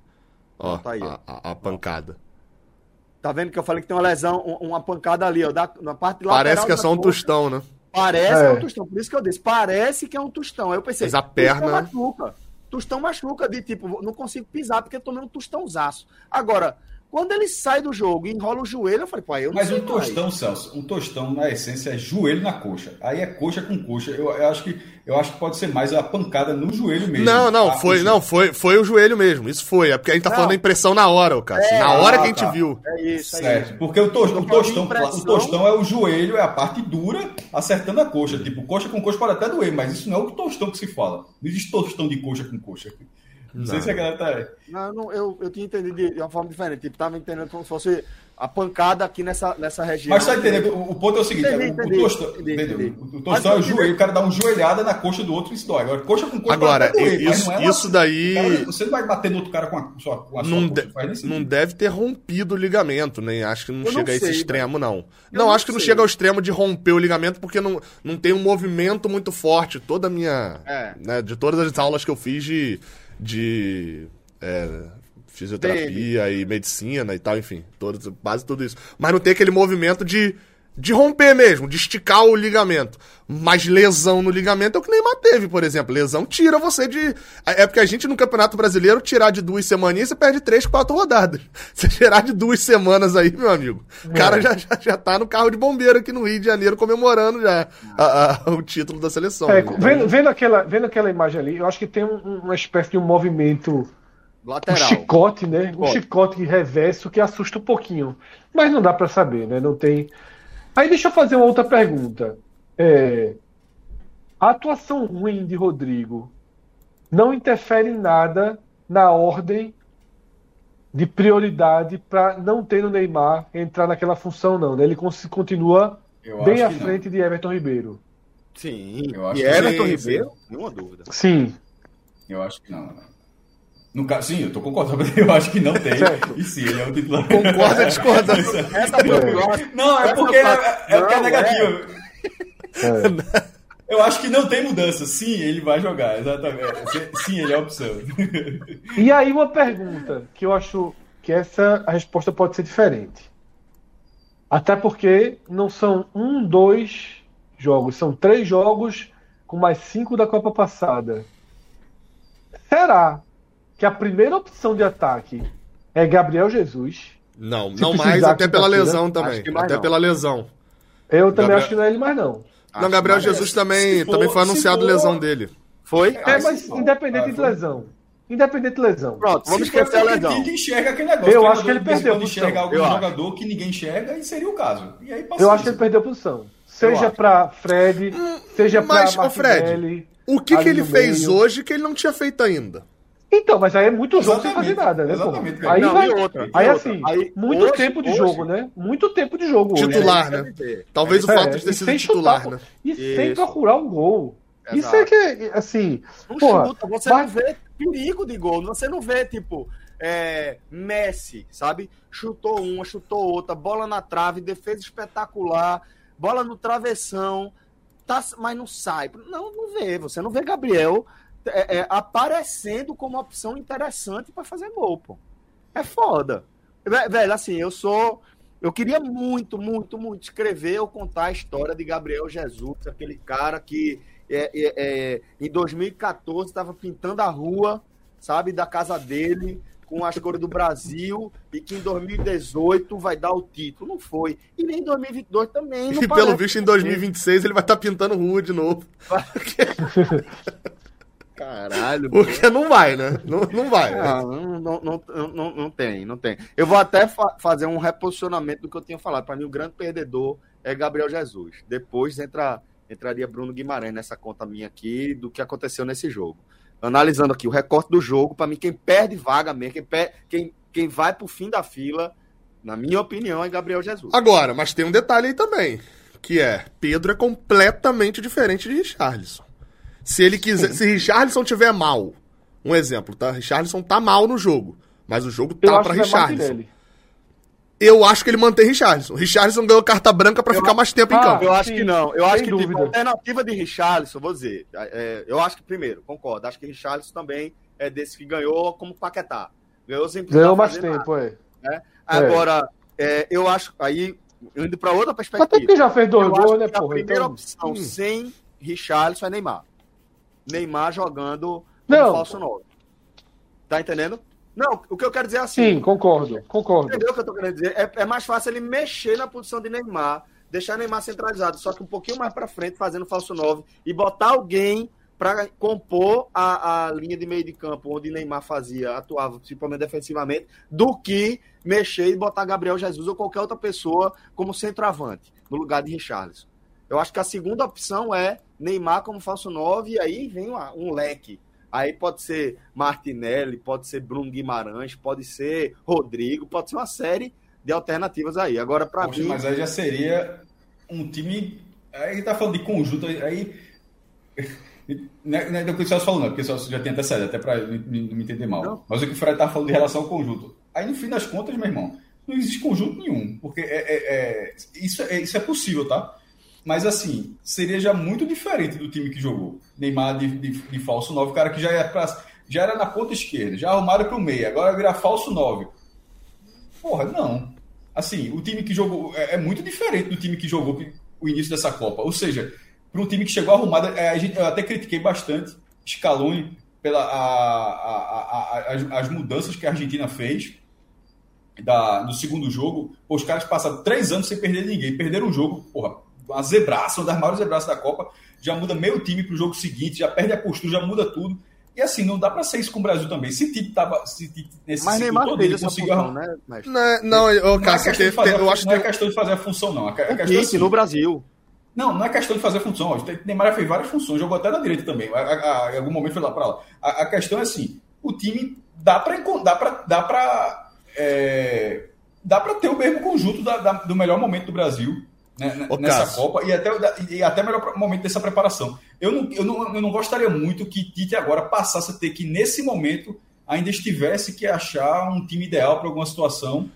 Ó, tá aí, a, a, a pancada. Tá vendo que eu falei que tem uma lesão, uma pancada ali, ó. Da, na parte lateral. Parece que é só um tostão, né? Parece que é um tostão. Por isso que eu disse, parece que é um tostão. Aí eu pensei, mas a perna machuca. Tostão machuca de tipo, não consigo pisar porque eu tomei um tostãozaço. Agora, quando ele sai do jogo e enrola o joelho, eu falei, pô, eu não Mas sei um tostão, mais. Celso, um tostão, na essência, é joelho na coxa. Aí é coxa com coxa. Eu, eu, acho, que, eu acho que pode ser mais a pancada no joelho mesmo. Não, não, foi, não foi, foi o joelho mesmo. Isso foi. É porque a gente tá não. falando da impressão na hora, o Cássio. É, na hora ah, que a gente tá. viu. É isso, é certo. Isso. Porque o, to, o, tostão, o tostão é o joelho, é a parte dura, acertando a coxa. Tipo, coxa com coxa pode até doer, mas isso não é o tostão que se fala. Não existe tostão de coxa com coxa. Não, não sei se a galera tá... Não, não, eu, eu tinha entendido de, de uma forma diferente. Tipo, tava entendendo como se fosse a pancada aqui nessa, nessa região. Mas tá entendendo? O, o ponto é o seguinte: entendi, é, o, entendi, o tostão, entendi, entendi. O, o tostão mas, é o joelho, o cara dá uma joelhada na coxa do outro e isso dói. Agora, coxa com coxa. Agora, doer, isso, não é uma, isso daí. Cara, você não vai bater no outro cara com a sua, com a sua não coxa. De, assim, não tipo. Deve ter rompido o ligamento, nem né? Acho que não eu chega não a esse sei, extremo, não. Não, não acho que sei. Não chega ao extremo de romper o ligamento, porque não, não tem um movimento muito forte. Toda a minha. É. Né, de todas as aulas que eu fiz de. de é, fisioterapia dele. E medicina e tal, enfim, todo, quase tudo isso. Mas não tem aquele movimento de, de romper mesmo, de esticar o ligamento. Mas lesão no ligamento é o que Neymar teve, por exemplo. Lesão tira você de... É porque a gente no Campeonato Brasileiro, tirar de duas semaninhas, você perde três, quatro rodadas. Você tirar de duas semanas aí, meu amigo, o cara já, já, já tá no carro de bombeiro aqui no Rio de Janeiro comemorando já a, a, o título da seleção. É, então... vendo, vendo, aquela, vendo aquela imagem ali, eu acho que tem um, uma espécie de um movimento... Lateral. Um chicote, né? Um chicote reverso que assusta um pouquinho. Mas não dá pra saber, né? Não tem... Aí deixa eu fazer uma outra pergunta. É, a atuação ruim de Rodrigo não interfere em nada na ordem de prioridade para não ter o Neymar entrar naquela função, não, né? Ele continua eu bem à frente não. de Everton Ribeiro. Sim, eu acho e que Everton sim, Ribeiro? Nenhuma dúvida. Sim. Eu acho que não, né? No caso, sim, eu tô concordando, eu acho que não tem. Certo. E sim, ele é o titular. Concorda, discorda. Essa é. Não, é porque é, é, porque é negativo. É. Eu acho que não tem mudança. Sim, ele vai jogar, exatamente. Sim, ele é a opção. E aí uma pergunta, que eu acho que essa, a resposta pode ser diferente. Até porque não são um, dois jogos, são três jogos com mais cinco da Copa passada. Será que a primeira opção de ataque é Gabriel Jesus? Não, não mais, até pela lesão também. Até pela lesão. Eu também acho que não é ele mais, não. Não, Gabriel Jesus também, também foi anunciado lesão dele. Foi? É, mas independente de lesão. Independente de lesão. Pronto, vamos esquecer a lesão. Ninguém enxerga aquele negócio. Eu acho que ele perdeu a posição. Enxerga algum jogador que ninguém enxerga e seria o caso. E aí passou. Eu acho que ele perdeu a posição. Seja pra Fred, seja pra Martinelli. O que que ele fez hoje que ele não tinha feito ainda? Então, mas aí é muito jogo exatamente, sem fazer nada, né? Exatamente, aí não, vai, e outra, e aí outra. Assim, aí, muito hoje, tempo de hoje, jogo, né? Muito tempo de jogo. Titular, hoje, né? Talvez é, o fato é, de ter sido titular, chutar, né? E isso. Sem procurar um gol. Exato. Isso é que, assim... Porra, chuta, você mas... não vê perigo de gol, você não vê, tipo, é, Messi, sabe? Chutou uma, chutou outra, bola na trave, defesa espetacular, bola no travessão, tá, mas não sai. Não, não vê, você não vê Gabriel... É, é, aparecendo como opção interessante para fazer gol, pô. É foda. Velho, assim, eu sou... Eu queria muito, muito, muito escrever ou contar a história de Gabriel Jesus, aquele cara que é, é, é, em dois mil e quatorze estava pintando a rua, sabe, da casa dele, com as cores do Brasil e que em dois mil e dezoito vai dar o título. Não foi. E nem em dois mil e vinte e dois também. Não e pelo visto em dois mil e vinte e seis ele vai estar tá pintando rua de novo. Caralho. Porque pô. Não vai, né? Não, não vai. Ah, não, não, não, não, não tem, não tem. Eu vou até fa- fazer um reposicionamento do que eu tinha falado. Para mim, o grande perdedor é Gabriel Jesus. Depois entra, entraria Bruno Guimarães nessa conta minha aqui do que aconteceu nesse jogo. Analisando aqui o recorte do jogo, para mim, quem perde vaga mesmo, quem, per- quem, quem vai pro fim da fila, na minha opinião, é Gabriel Jesus. Agora, mas tem um detalhe aí também, que é, Pedro é completamente diferente de Richarlison. Se ele quiser, se Richarlison tiver mal, um exemplo, tá? Richarlison tá mal no jogo, mas o jogo tá pra Richarlison. Eu acho que ele mantém Richarlison. Richarlison ganhou carta branca pra eu ficar acho... mais tempo ah, em campo. Eu acho que não. Eu acho que tipo, a alternativa de Richarlison, vou dizer, é, eu acho que primeiro, concordo, acho que Richarlison também é desse que ganhou como Paquetá. Ganhou sem precisar ganhou mais tempo, nada, é. Né? Agora, é, eu acho, aí, indo pra outra perspectiva. Até que já fez dois gols, né, porra? A primeira então... opção hum. sem Richarlison é Neymar. Neymar jogando no falso nove. Tá entendendo? Não, o que eu quero dizer é assim... Sim, concordo, concordo. Entendeu o que eu tô querendo dizer? É, é mais fácil ele mexer na posição de Neymar, deixar Neymar centralizado, só que um pouquinho mais pra frente, fazendo falso nove, e botar alguém pra compor a, a linha de meio de campo, onde Neymar fazia, atuava principalmente defensivamente, do que mexer e botar Gabriel Jesus ou qualquer outra pessoa como centroavante, no lugar de Richarlison. Eu acho que a segunda opção é Neymar como falso nove, e aí vem um leque. Aí pode ser Martinelli, pode ser Bruno Guimarães, pode ser Rodrigo, pode ser uma série de alternativas aí. Agora, para mim... Mas aí já seria um time... Aí ele tá falando de conjunto, aí... Não é do que o Celso falou, não, porque o Celso já tem até saído, até para não me entender mal. Não. Mas o que o Fred tá falando em relação ao conjunto. Aí, no fim das contas, meu irmão, não existe conjunto nenhum, porque é, é, é... Isso, é, isso é possível, tá? Mas, assim, seria já muito diferente do time que jogou. Neymar de, de, de falso nove, o cara que já era, pra, já era na ponta esquerda, já arrumaram para o meio, agora virar falso nove. Porra, não. Assim, o time que jogou é, é muito diferente do time que jogou o início dessa Copa. Ou seja, para um time que chegou arrumado, é, a gente, eu até critiquei bastante Scaloni pela a, a, a, a, as, as mudanças que a Argentina fez da, no segundo jogo. Pô, os caras passaram três anos sem perder ninguém, perderam um jogo, porra. Uma zebraça, uma das maiores zebraças da Copa, já muda meio time pro jogo seguinte, já perde a postura, já muda tudo. E assim, não dá pra ser isso com o Brasil também. Se Tite tava. Se Tite nesse mas Neymar todo, ele conseguiu arrumar. Né, mas... Não, não, eu, não Cássio, é tem, fazer, eu acho não que. Não é questão de fazer a função, não. É questão Tite, assim, no Brasil. Não, não é questão de fazer a função. Ó, Neymar já fez várias funções, jogou até na direita também. A, a, a, em algum momento foi lá pra lá. A, a questão é assim: o time dá pra. Dá pra, dá pra, é, dá pra ter o mesmo conjunto da, da, do melhor momento do Brasil. Ô, nessa Cássio. Copa e até e até melhor momento dessa preparação. Eu não, eu, não, eu não gostaria muito que Tite agora passasse a ter que, nesse momento, ainda estivesse que achar um time ideal para alguma situação.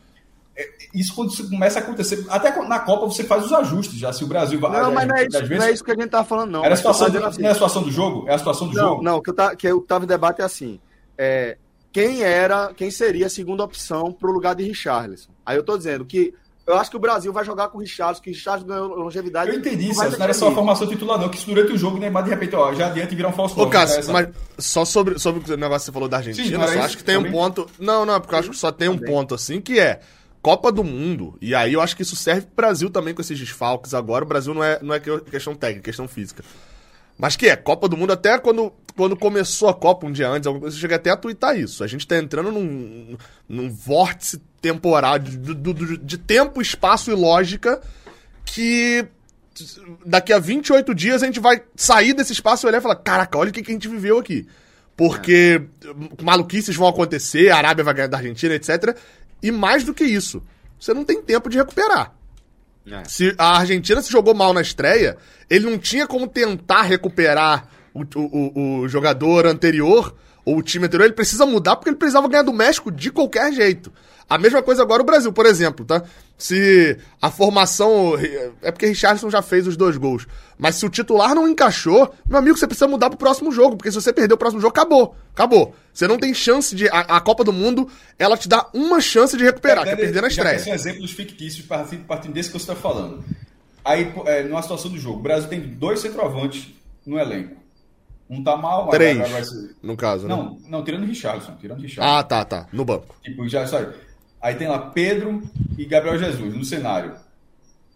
É, isso quando isso começa a acontecer. Até na Copa você faz os ajustes já. Se o Brasil vai. Não, mas não é, isso, vezes, não é isso que a gente tá falando, não. Era a situação, não é a situação do jogo? É a situação do não, jogo? Não, o que eu tá, estava em debate é assim. É, quem era, quem seria a segunda opção para o lugar de Richarlison? Aí eu tô dizendo que. Eu acho que o Brasil vai jogar com o Richarlison, que o Richarlison ganhou longevidade. Eu entendi isso, não era só a formação titular, não, que isso durante o jogo, Neymar, né, de repente, ó, já adianta e virar um falso nove. Ô, Cássio, essa... mas só sobre, sobre o negócio que você falou da Argentina, sim, eu só acho que tem também. um ponto... Não, não, porque eu acho que só tem um também. ponto, assim, que é Copa do Mundo, e aí eu acho que isso serve pro Brasil também com esses desfalques agora, o Brasil não é, não é questão técnica, é questão física. Mas que é, Copa do Mundo, até quando, quando começou a Copa, um dia antes, eu cheguei até a twittar isso. A gente tá entrando num, num vórtice temporal, de, de, de tempo, espaço e lógica, que daqui a vinte e oito dias a gente vai sair desse espaço e olhar e falar, caraca, olha o que, que a gente viveu aqui. Porque é. maluquices vão acontecer, a Arábia vai ganhar da Argentina, etcétera. E mais do que isso, você não tem tempo de recuperar. É. Se a Argentina se jogou mal na estreia, ele não tinha como tentar recuperar o, o, o jogador anterior ou o time anterior, ele precisa mudar porque ele precisava ganhar do México de qualquer jeito. A mesma coisa agora o Brasil, por exemplo, tá? Se a formação... É porque Richarlison já fez os dois gols. Mas se o titular não encaixou, meu amigo, você precisa mudar pro próximo jogo, porque se você perder o próximo jogo, acabou. Acabou. Você não tem chance de... A, a Copa do Mundo, ela te dá uma chance de recuperar, que é perder na estreia. Já são exemplos fictícios partindo desse que você tá falando. Aí, é, numa situação do jogo, o Brasil tem dois centroavantes no elenco. Um tá mal, três, agora vai ser... no caso, né? Não, não, tirando o Richarlison, tirando o Richarlison. Ah, tá, tá, no banco. Tipo, já saiu. Aí tem lá Pedro e Gabriel Jesus no cenário.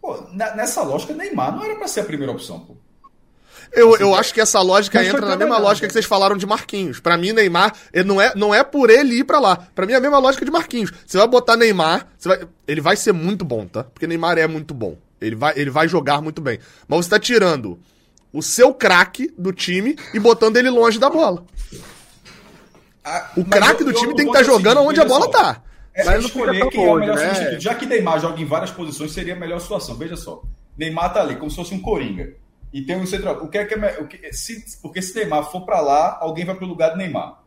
Pô, na, nessa lógica, Neymar não era pra ser a primeira opção, pô. Eu, eu acho que essa lógica entra na mesma lógica que vocês falaram de Marquinhos. Pra mim, Neymar, ele não, é, não é por ele ir pra lá. Pra mim, é a mesma lógica de Marquinhos. Você vai botar Neymar, você vai, ele vai ser muito bom, tá? Porque Neymar é muito bom. Ele vai, ele vai jogar muito bem. Mas você tá tirando o seu craque do time e botando ele longe da bola. Ah, o craque do time eu, eu, tem que estar tá jogando onde a bola só. Tá. É, mas escolher não quem longe, é o melhor né? substituto. Já que Neymar joga em várias posições, seria a melhor situação. Veja só. Neymar tá ali como se fosse um coringa. E tem um central. O que é que é, o que, se, porque se Neymar for para lá, alguém vai pro lugar do Neymar.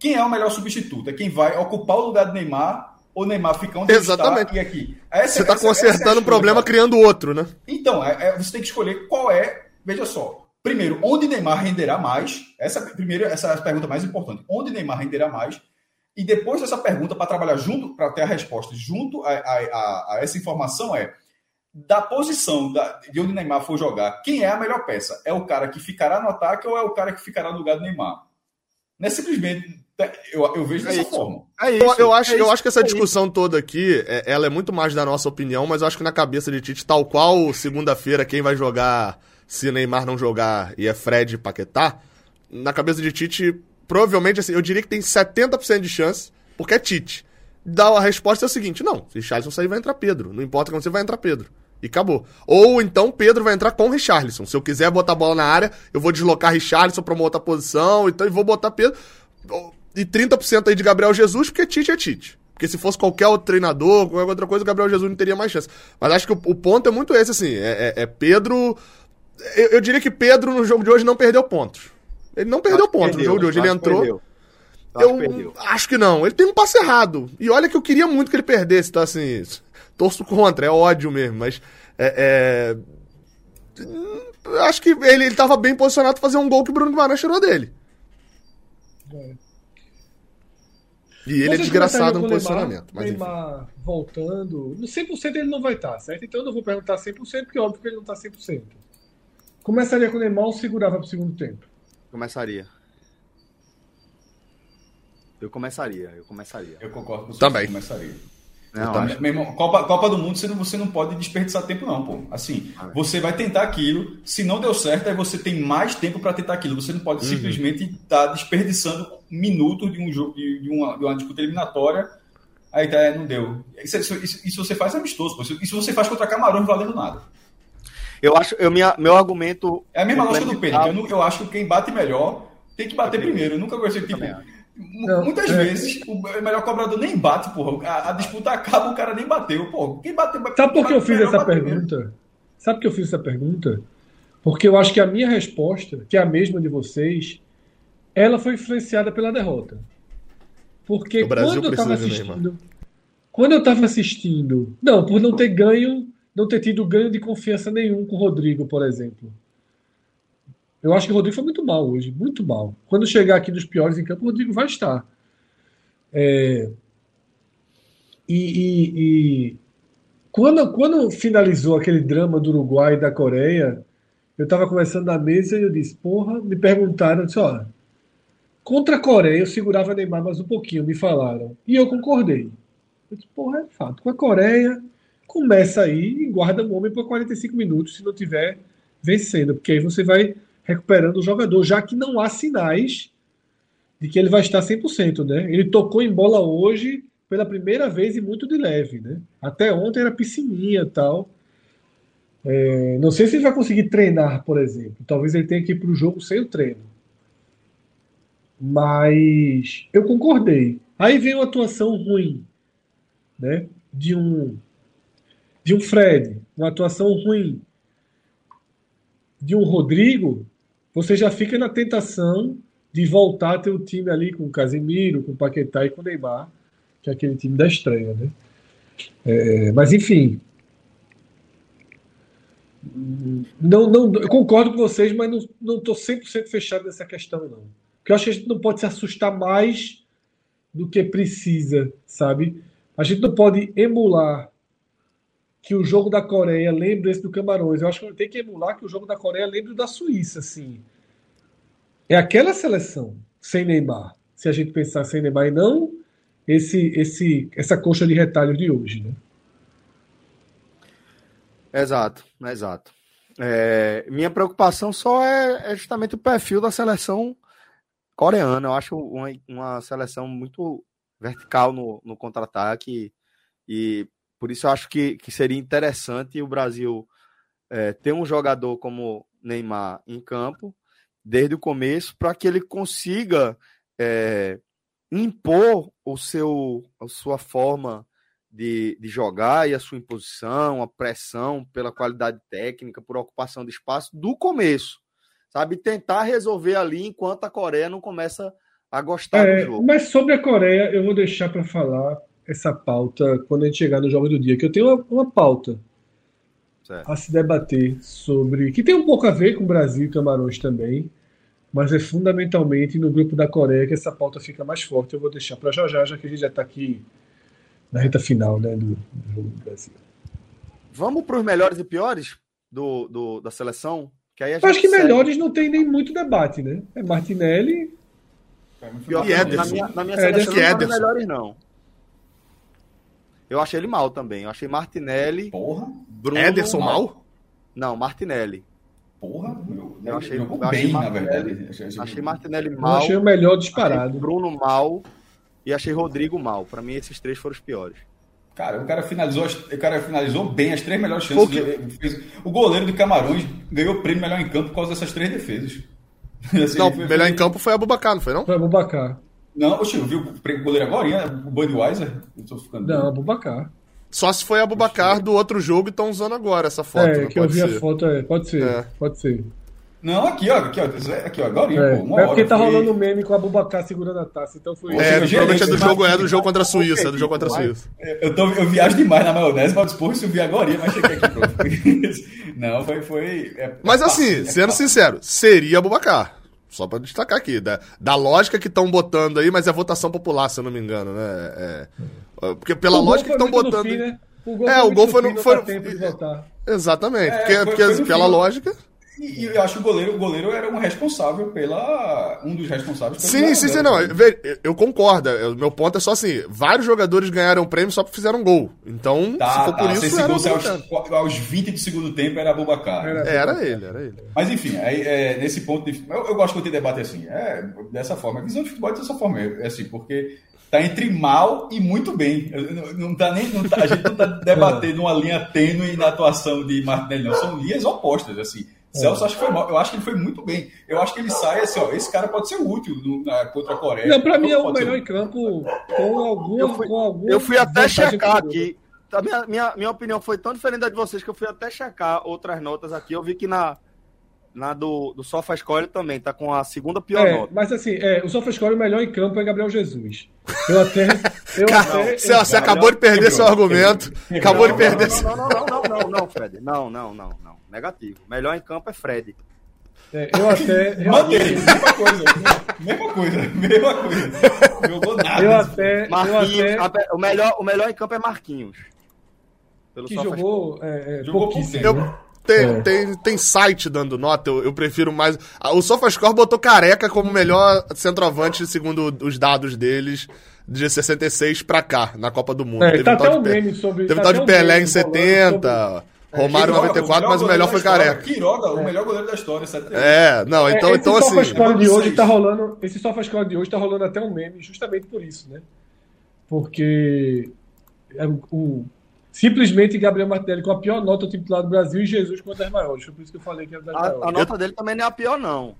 Quem é o melhor substituto? É quem vai ocupar o lugar do Neymar ou Neymar fica onde Exatamente. Está e aqui. Essa, você está consertando essa é um problema, cara. Criando outro, né? Então, é, é, você tem que escolher qual é. Veja só. Primeiro, onde Neymar renderá mais? Essa, primeiro, essa é a pergunta mais importante. Onde Neymar renderá mais? E depois dessa pergunta, para trabalhar junto, para ter a resposta junto a, a, a, a essa informação é... da posição da, de onde Neymar for jogar, quem é a melhor peça? É o cara que ficará no ataque ou é o cara que ficará no lugar do Neymar? Não é simplesmente... Eu, eu vejo é dessa isso. forma. É isso, eu, eu, acho, é isso, eu acho que essa discussão é toda aqui, é, ela é muito mais da nossa opinião, mas eu acho que na cabeça de Tite, tal qual segunda-feira, quem vai jogar se Neymar não jogar e é Fred e Paquetá, na cabeça de Tite, provavelmente, assim, eu diria que tem setenta por cento de chance, porque é Tite. Dá a resposta é o seguinte, não, se Richarlison sair vai entrar Pedro, não importa como você vai entrar Pedro. E acabou. Ou então Pedro vai entrar com o Richarlison. Se eu quiser botar a bola na área, eu vou deslocar Richarlison pra uma outra posição, então eu vou botar Pedro. E trinta por cento aí de Gabriel Jesus, porque Tite é Tite. Porque se fosse qualquer outro treinador, qualquer outra coisa, o Gabriel Jesus não teria mais chance. Mas acho que o, o ponto é muito esse, assim. É, é, é Pedro... Eu, eu diria que Pedro, no jogo de hoje, não perdeu pontos. Ele não perdeu pontos no jogo de hoje. Ele entrou... Perdeu. Eu perdeu. Acho que não. Ele tem um passe errado. E olha que eu queria muito que ele perdesse, tá assim... Torço contra, é ódio mesmo, mas é, é... acho que ele, ele tava bem posicionado pra fazer um gol que o Bruno Guimarães tirou dele. É. E ele é desgraçado no posicionamento. Neymar, mas Neymar voltando, cem por cento ele não vai estar, certo? Então eu não vou perguntar cem por cento, porque óbvio que ele não tá cem por cento. Começaria com o Neymar ou segurava pro segundo tempo? Começaria. Eu começaria, eu começaria. Eu concordo com você, também. Eu começaria. Não, meu irmão, Copa, Copa do Mundo, você não, você não pode desperdiçar tempo não, pô. Assim, você vai tentar aquilo, se não deu certo, aí você tem mais tempo para tentar aquilo. Você não pode uhum. simplesmente estar tá desperdiçando minutos de um jogo, de, de, uma, de uma disputa eliminatória, aí tá, não deu. Isso, isso, isso você faz amistoso, pô. Isso você faz contra Camarões valendo nada. Eu acho, eu, minha, meu argumento... É a mesma lógica do Pedro, eu, eu acho que quem bate melhor tem que bater eu primeiro, eu nunca gostei de tipo, Não, muitas é... vezes o melhor cobrador nem bate, porra. A, a disputa acaba, o cara nem bateu, porra. Quem bateu, bateu. Sabe por que eu fiz essa pergunta? Mesmo. Sabe por que eu fiz essa pergunta? Porque eu acho que a minha resposta, que é a mesma de vocês, ela foi influenciada pela derrota. Porque quando eu estava assistindo. Quando eu estava assistindo. Não, por não ter ganho, não ter tido ganho de confiança nenhum com o Rodrigo, por exemplo. Eu acho que o Rodrigo foi muito mal hoje, muito mal. Quando chegar aqui dos piores em campo, o Rodrigo vai estar. É... E, e, e... Quando, quando finalizou aquele drama do Uruguai e da Coreia, eu estava conversando na mesa e eu disse, porra, me perguntaram, eu disse, ó, contra a Coreia eu segurava Neymar mais um pouquinho, me falaram. E eu concordei. Eu disse, porra, é fato, com a Coreia, começa aí e guarda um homem por quarenta e cinco minutos, se não tiver vencendo, porque aí você vai... recuperando o jogador, já que não há sinais de que ele vai estar cem por cento, né? Ele tocou em bola hoje pela primeira vez e muito de leve, né? Até ontem era piscininha e tal. É, não sei se ele vai conseguir treinar, por exemplo. Talvez ele tenha que ir para o jogo sem o treino. Mas eu concordei. Aí veio uma atuação ruim, né? De um, de um Fred, uma atuação ruim de um Rodrigo. Você já fica na tentação de voltar a ter o time ali com o Casemiro, com o Paquetá e com o Neymar, que é aquele time da estreia, né? É, mas, enfim. Não, não, eu concordo com vocês, mas não estou cem por cento fechado nessa questão, não. Porque eu acho que a gente não pode se assustar mais do que precisa, sabe? A gente não pode emular que o jogo da Coreia lembra esse do Camarões. Eu acho que tem que emular que o jogo da Coreia lembra o da Suíça, assim. é aquela seleção sem Neymar, se a gente pensar sem Neymar e não esse, esse, essa coxa de retalho de hoje, né? Exato, exato. É, minha preocupação só é, é justamente o perfil da seleção coreana. Eu acho uma, uma seleção muito vertical no, no contra-ataque e por isso eu acho que, que seria interessante o Brasil é, ter um jogador como Neymar em campo desde o começo para que ele consiga é, impor o seu, a sua forma de, de jogar e a sua imposição, a pressão pela qualidade técnica, por ocupação de espaço do começo, sabe? Tentar resolver ali enquanto a Coreia não começa a gostar é, do jogo. Mas sobre a Coreia, eu vou deixar para falar essa pauta quando a gente chegar no Jogo do Dia, que eu tenho uma, uma pauta certo. A se debater sobre, que tem um pouco a ver com o Brasil e Camarões também, mas é fundamentalmente no grupo da Coreia que essa pauta fica mais forte. Eu vou deixar para já já, já que a gente já está aqui na reta final, né, do, do Jogo do Brasil. Vamos para os melhores e piores do, do, da seleção? Que aí a gente acho que segue. Melhores não tem nem muito debate, né? É Martinelli é pior, e Ederson. Na minha, na minha Ederson. seleção não é melhores, não. Eu achei ele mal também. Eu achei Martinelli... Porra! Bruno, Ederson mal? mal? Não, Martinelli. Porra! Meu, eu achei, eu eu achei bem, na verdade. Achei, achei, achei Martinelli mal. Eu achei o melhor disparado. Bruno mal e achei Rodrigo mal. Pra mim, esses três foram os piores. Cara, o cara finalizou, o cara finalizou bem as três melhores chances. Que... O goleiro do Camarões ganhou o prêmio melhor em campo por causa dessas três defesas. Não, o melhor em campo foi Aboubakar, não foi não? Foi Aboubakar. Não, oxe, eu vi o goleiro agora, hein? O Budweiser? Eu tô ficando... Não, Aboubakar. Só se foi Aboubakar do outro jogo e estão usando agora essa foto. É, que eu vi ser. a foto, é. Pode ser, é. pode ser. Não, aqui, ó, aqui, ó, aqui, ó agora, é. pô, uma é porque hora, tá foi... rolando um meme com Aboubakar segurando a taça, então foi... É, provavelmente é do jogo, é do jogo contra a Suíça, é do jogo contra a Suíça. Eu, tô, eu viajo demais na maionese, mas porra, isso eu vi agora, mas cheguei aqui, pronto. Não, foi... foi é, mas é assim, fácil, sendo é sincero, seria Aboubakar. Só para destacar aqui, da, da lógica que estão botando aí, mas é votação popular, se eu não me engano, né? É, é, porque pela lógica que estão botando... Fim, né? O gol é, o gol foi no... Foi no, foi no... Tempo exatamente, é, porque, foi, porque foi pela fim. lógica... E, e eu acho que o goleiro, o goleiro era um responsável pela... Um dos responsáveis pela... Sim, goleiro. sim, sim, não. Eu, eu concordo. O meu ponto é só assim, vários jogadores ganharam o prêmio só porque fizeram gol. Então, tá, se for tá, por isso... Era gol, aos, aos vinte do segundo tempo era Aboubakar. Era, era, era ele, era ele. Mas enfim, é, é, nesse ponto... De, eu, eu gosto que eu tenho debate assim. É, dessa forma. A visão de futebol é dessa forma. É assim, porque... Tá entre mal e muito bem. Não, não tá nem, não tá, a gente não tá debatendo uma linha tênue na atuação de Martinelli, não. São linhas opostas, assim. Celso, acho que foi mal. Eu acho que ele foi muito bem. Eu acho que ele sai assim, ó, esse cara pode ser útil no, na, contra a Coreia. Não, pra mim é o melhor em campo com algum... Eu fui, com algum eu fui até checar aqui. A minha, minha, minha opinião foi tão diferente da de vocês que eu fui até checar outras notas aqui. Eu vi que na... Na do, do SofaScore também, tá com a segunda pior é, nota. Mas assim, é, o SofaScore, o melhor em campo é Gabriel Jesus. Eu até... Eu Caramba, até você Gabriel, acabou de perder quebrou, seu argumento. Quebrou, acabou não, de perder... Não, não, não, não, não, não, não, Fred. Não, não, não, não. Negativo. Melhor em campo é Fred. É, eu até... Eu Mandei, até... mesma coisa. Mesma coisa, mesma coisa. Jogou nada. Eu até... Marquinhos, eu até... O, melhor, o melhor em campo é Marquinhos. Pelo que jogou, é, é, jogou pouquíssimo. Eu... Tem, é. tem, tem site dando nota, eu, eu prefiro mais... O SofaScore botou Careca como melhor centroavante, segundo os dados deles, de sessenta e seis pra cá, na Copa do Mundo. É, teve tá um tal de, Pe... sobre... teve tá de Pelé em setenta, sobre... Romário em noventa e quatro, o mas o melhor foi história. Careca. Quiroga, o é. melhor goleiro da história. Sabe? É, não, então, é, então assim... De hoje tá rolando, esse SofaScore de hoje tá rolando até um meme, justamente por isso, né? Porque... É, o... Simplesmente Gabriel Martinelli com a pior nota do time do Brasil e Jesus com uma das maiores. Foi por isso que eu falei que era das a, maiores. A nota dele também não é a pior, não.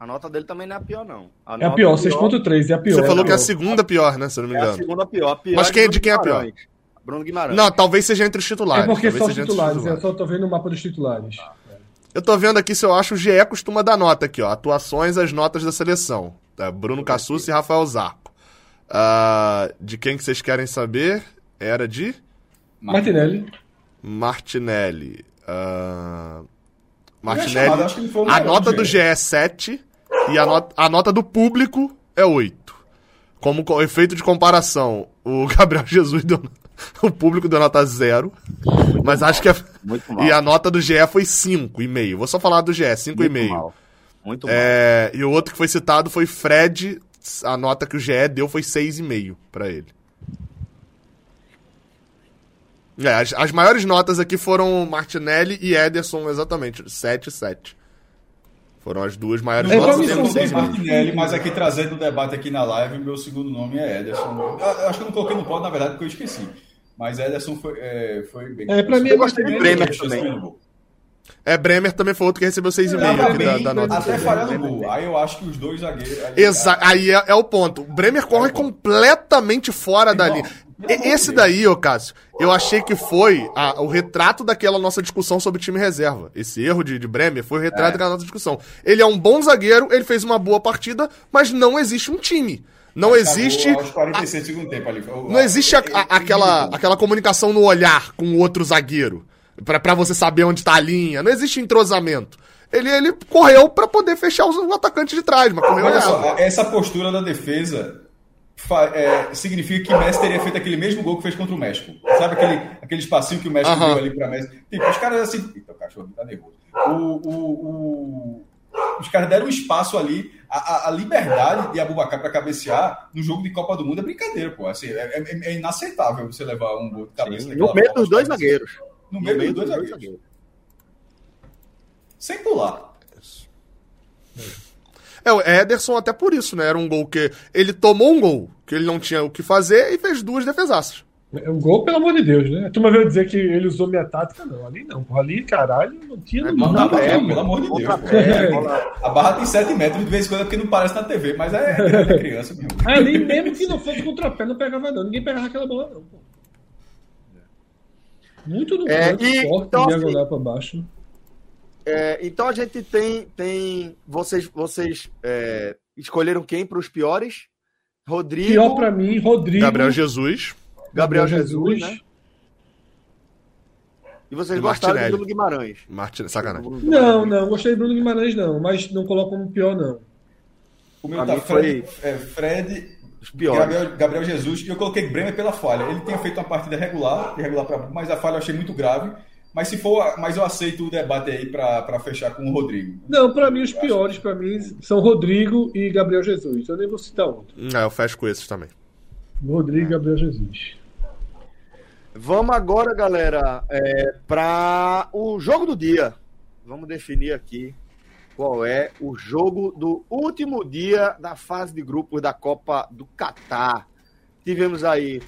A nota dele também não é a pior, não. A é a pior, seis ponto três, é a pior. Você é falou pior. que é a segunda pior, né? Se eu não me engano. É a segunda pior. A pior Mas quem, de quem é a pior? Bruno Guimarães. Não, talvez seja entre os titulares. É porque são os titulares, titulares. Eu só tô vendo o mapa dos titulares. Ah, é. Eu tô vendo aqui se eu acho o G E costuma dar nota aqui, ó. Atuações, as notas da seleção. Tá? Bruno Cassus e Rafael Zarco. Uh, de quem que vocês querem saber? Era de... Martinelli. Martinelli. Uh... Martinelli. Chamado, acho que ele foi a nota do G E é sete e a nota, a nota do público é oito. Como co- efeito de comparação, o Gabriel Jesus deu... o público deu nota zero. Muito mas mal, acho que a... E a nota do G E foi cinco vírgula cinco. Vou só falar do G E, cinco vírgula cinco. Muito mal. É, e o outro que foi citado foi Fred, a nota que o G E deu foi seis vírgula cinco pra ele. É, as, as maiores notas aqui foram Martinelli e Ederson, exatamente, sete e sete. Foram as duas maiores eu notas. Eu não sei Martinelli, mas aqui trazendo o debate aqui na live, meu segundo nome é Ederson. Eu acho que eu não coloquei no pódio, na verdade, porque eu esqueci. Mas Ederson foi, é, foi bem... É, pra mim eu gostei de Bremer também. É, Bremer também foi outro que recebeu seis e meio da, da nota. Até falhando o gol. Aí eu acho que os dois zagueiros... Exato, aí é, é o ponto. O Bremer corre é completamente fora da linha. Esse daí, ô Cássio, eu achei que foi a, o retrato daquela nossa discussão sobre time reserva. Esse erro de, de Bremer foi o retrato é. da nossa discussão. Ele é um bom zagueiro, ele fez uma boa partida, mas não existe um time. Não existe... Aos quarenta e seis segundos tempo ali. Não existe a, a, aquela, aquela comunicação no olhar com o outro zagueiro. Pra, pra você saber onde tá a linha. Não existe entrosamento. Ele, ele correu pra poder fechar os, o atacante de trás, mas correu. Olha só, essa postura da defesa fa, é, significa que o Messi teria feito aquele mesmo gol que fez contra o México. Sabe aquele, aquele espacinho que o México uh-huh. deu ali pra Messi? Tipo, os caras assim... Eita, o cachorro tá nervoso. O, o, o... Os caras deram um espaço ali. A, a, a liberdade de Aboubakar pra cabecear no jogo de Copa do Mundo é brincadeira, pô. Assim, é, é, é inaceitável você levar um gol de cabeça. Sim, no meio dos dois zagueiros. No meio, no meio dos dois zagueiros. Zagueiros. Sem pular. É, o Ederson até por isso, né? Era um gol que... Ele tomou um gol que ele não tinha o que fazer e fez duas defesaças. É um gol, pelo amor de Deus, né? A turma veio dizer que ele usou minha tática, não. Ali não, porra. Ali, caralho, não tinha... É, não, não, é, pelo amor de Deus. É, a barra tem sete metros, de vez em quando, é porque não parece na T V, mas é, é criança mesmo. Ali mesmo que não fosse contrapé, não pegava não. Ninguém pegava aquela bola, não, pô. Muito no é, e, forte, então, diagonal para baixo. É, então a gente tem... tem vocês vocês é, escolheram quem para os piores? Rodrigo... Pior para mim, Rodrigo... Gabriel Jesus. Gabriel, Gabriel Jesus, Jesus, né? E vocês e gostaram do Bruno Guimarães. Martinelli, sacanagem. Não, não, gostei do Bruno Guimarães não, mas não coloco como pior não. O meu tá Fred... Foi... É, Fred... Gabriel, Gabriel Jesus, eu coloquei Bremer pela falha. Ele tinha feito uma partida regular, regular pra, mas a falha eu achei muito grave. Mas se for, mas eu aceito o debate aí pra, pra fechar com o Rodrigo. Não, pra mim os piores pra mim são Rodrigo e Gabriel Jesus. Eu nem vou citar outro. É, eu fecho com esses também. Rodrigo e Gabriel Jesus. Vamos agora, galera, é, pra o jogo do dia. Vamos definir aqui. Qual é o jogo do último dia da fase de grupos da Copa do Catar? Tivemos aí,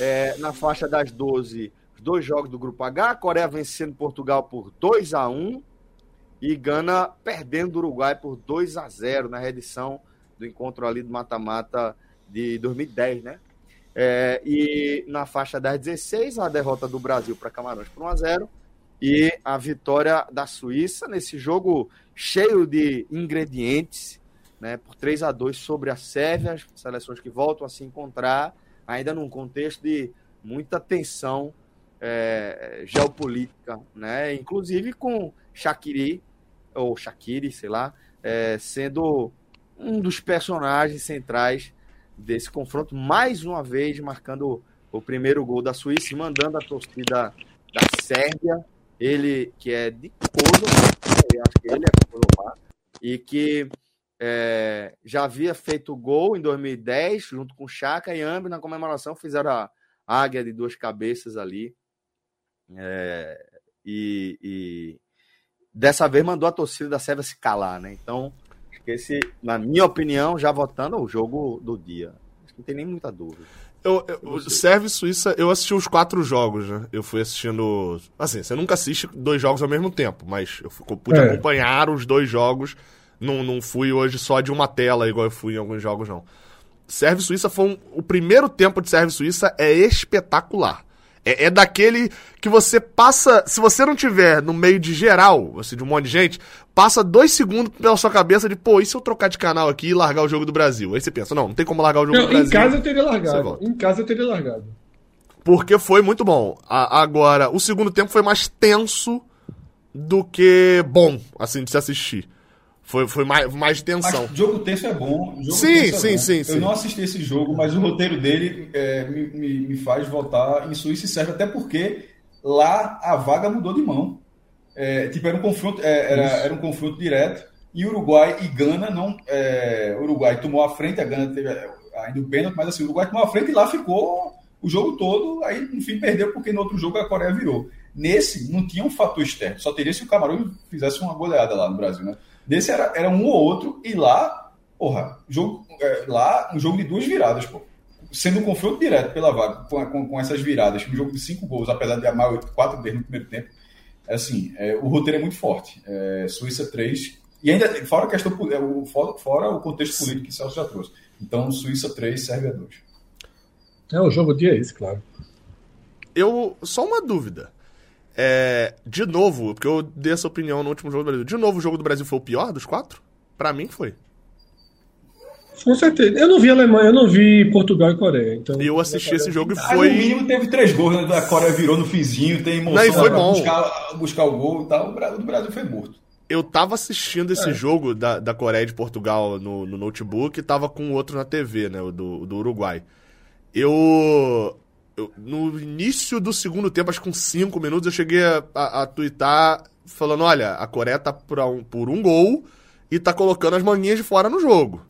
é, na faixa das doze, dois jogos do Grupo H, Coreia vencendo Portugal por dois a um e Gana perdendo o Uruguai por dois a zero na reedição do encontro ali do mata-mata de dois mil e dez, né? É, e na faixa das dezesseis, a derrota do Brasil para Camarões por um a zero e a vitória da Suíça nesse jogo cheio de ingredientes, né, por três a dois sobre a Sérvia, as seleções que voltam a se encontrar, ainda num contexto de muita tensão é, geopolítica, né, inclusive com Shaqiri, ou Shaqiri, sei lá, é, sendo um dos personagens centrais desse confronto, mais uma vez marcando o primeiro gol da Suíça e mandando a torcida da Sérvia, ele que é de Kosovo, acho que ele é Kosovo, e que é, já havia feito gol em dois mil e dez, junto com Chaka e Ambi, na comemoração fizeram a águia de duas cabeças ali, é, e, e dessa vez mandou a torcida da Sérvia se calar, né? Então, acho que esse, na minha opinião, já votando, é o jogo do dia. Acho que não tem nem muita dúvida. Eu, eu, Sérvia e Suíça, eu assisti os quatro jogos, né? Eu fui assistindo... Assim, você nunca assiste dois jogos ao mesmo tempo, mas eu, fui, eu pude é. acompanhar os dois jogos. Não, não fui hoje só de uma tela, igual eu fui em alguns jogos, não. Sérvia e Suíça foi um... O primeiro tempo de Sérvia e Suíça é espetacular. É, é daquele que você passa... Se você não tiver no meio de geral, assim, de um monte de gente, passa dois segundos pela sua cabeça de, pô, e se eu trocar de canal aqui e largar o jogo do Brasil? Aí você pensa, não, não tem como largar o jogo não, do Brasil. Em casa eu teria largado, em casa eu teria largado. Porque foi muito bom. A, agora, o segundo tempo foi mais tenso do que bom, assim, de se assistir. Foi, foi mais, mais tensão. Mas jogo tenso é bom. Jogo sim, tenso é sim, bom. sim, sim. Eu não assisti esse jogo, mas o roteiro dele é, me, me, me faz votar em Suíça e Sérvia, até porque lá a vaga mudou de mão. É, tipo, era um confronto, é, era, era um confronto direto. E Uruguai e Gana não. É, Uruguai tomou a frente, a Gana teve ainda o pênalti, mas assim, o Uruguai tomou a frente e lá ficou o jogo todo, aí no fim perdeu, porque no outro jogo a Coreia virou. Nesse, não tinha um fator externo, só teria se o Camarões fizesse uma goleada lá no Brasil, né? Nesse era, era um ou outro, e lá, porra, jogo, é, lá um jogo de duas viradas, pô. Sendo um confronto direto pela vaga, com, com, com essas viradas, um jogo de cinco gols, apesar de a maioria de quatro deles no primeiro tempo, assim, é, o roteiro é muito forte. É, Suíça três, e ainda, fora a questão, fora, fora o contexto político que o Celso já trouxe. Então, Suíça três, Sérvia dois. É, o jogo dia é esse, claro. Eu, só uma dúvida. É, de novo, porque eu dei essa opinião no último jogo do Brasil. De novo, o jogo do Brasil foi o pior dos quatro? Pra mim, foi. Com certeza. Eu não vi Alemanha, eu não vi Portugal e Coreia. Então... Eu assisti esse jogo e foi... Ah, no mínimo teve três gols, né? A Coreia virou no finzinho, tem emoção. Não, e foi bom. Buscar, buscar o gol e tal. O Brasil foi morto. Eu tava assistindo esse é. jogo da, da Coreia e de Portugal no, no notebook e tava com o outro na T V, né? O do, do Uruguai. Eu... Eu, no início do segundo tempo, acho que com cinco minutos, eu cheguei a, a, a tweetar falando, olha, a Coreia tá por um, por um gol e tá colocando as manguinhas de fora no jogo.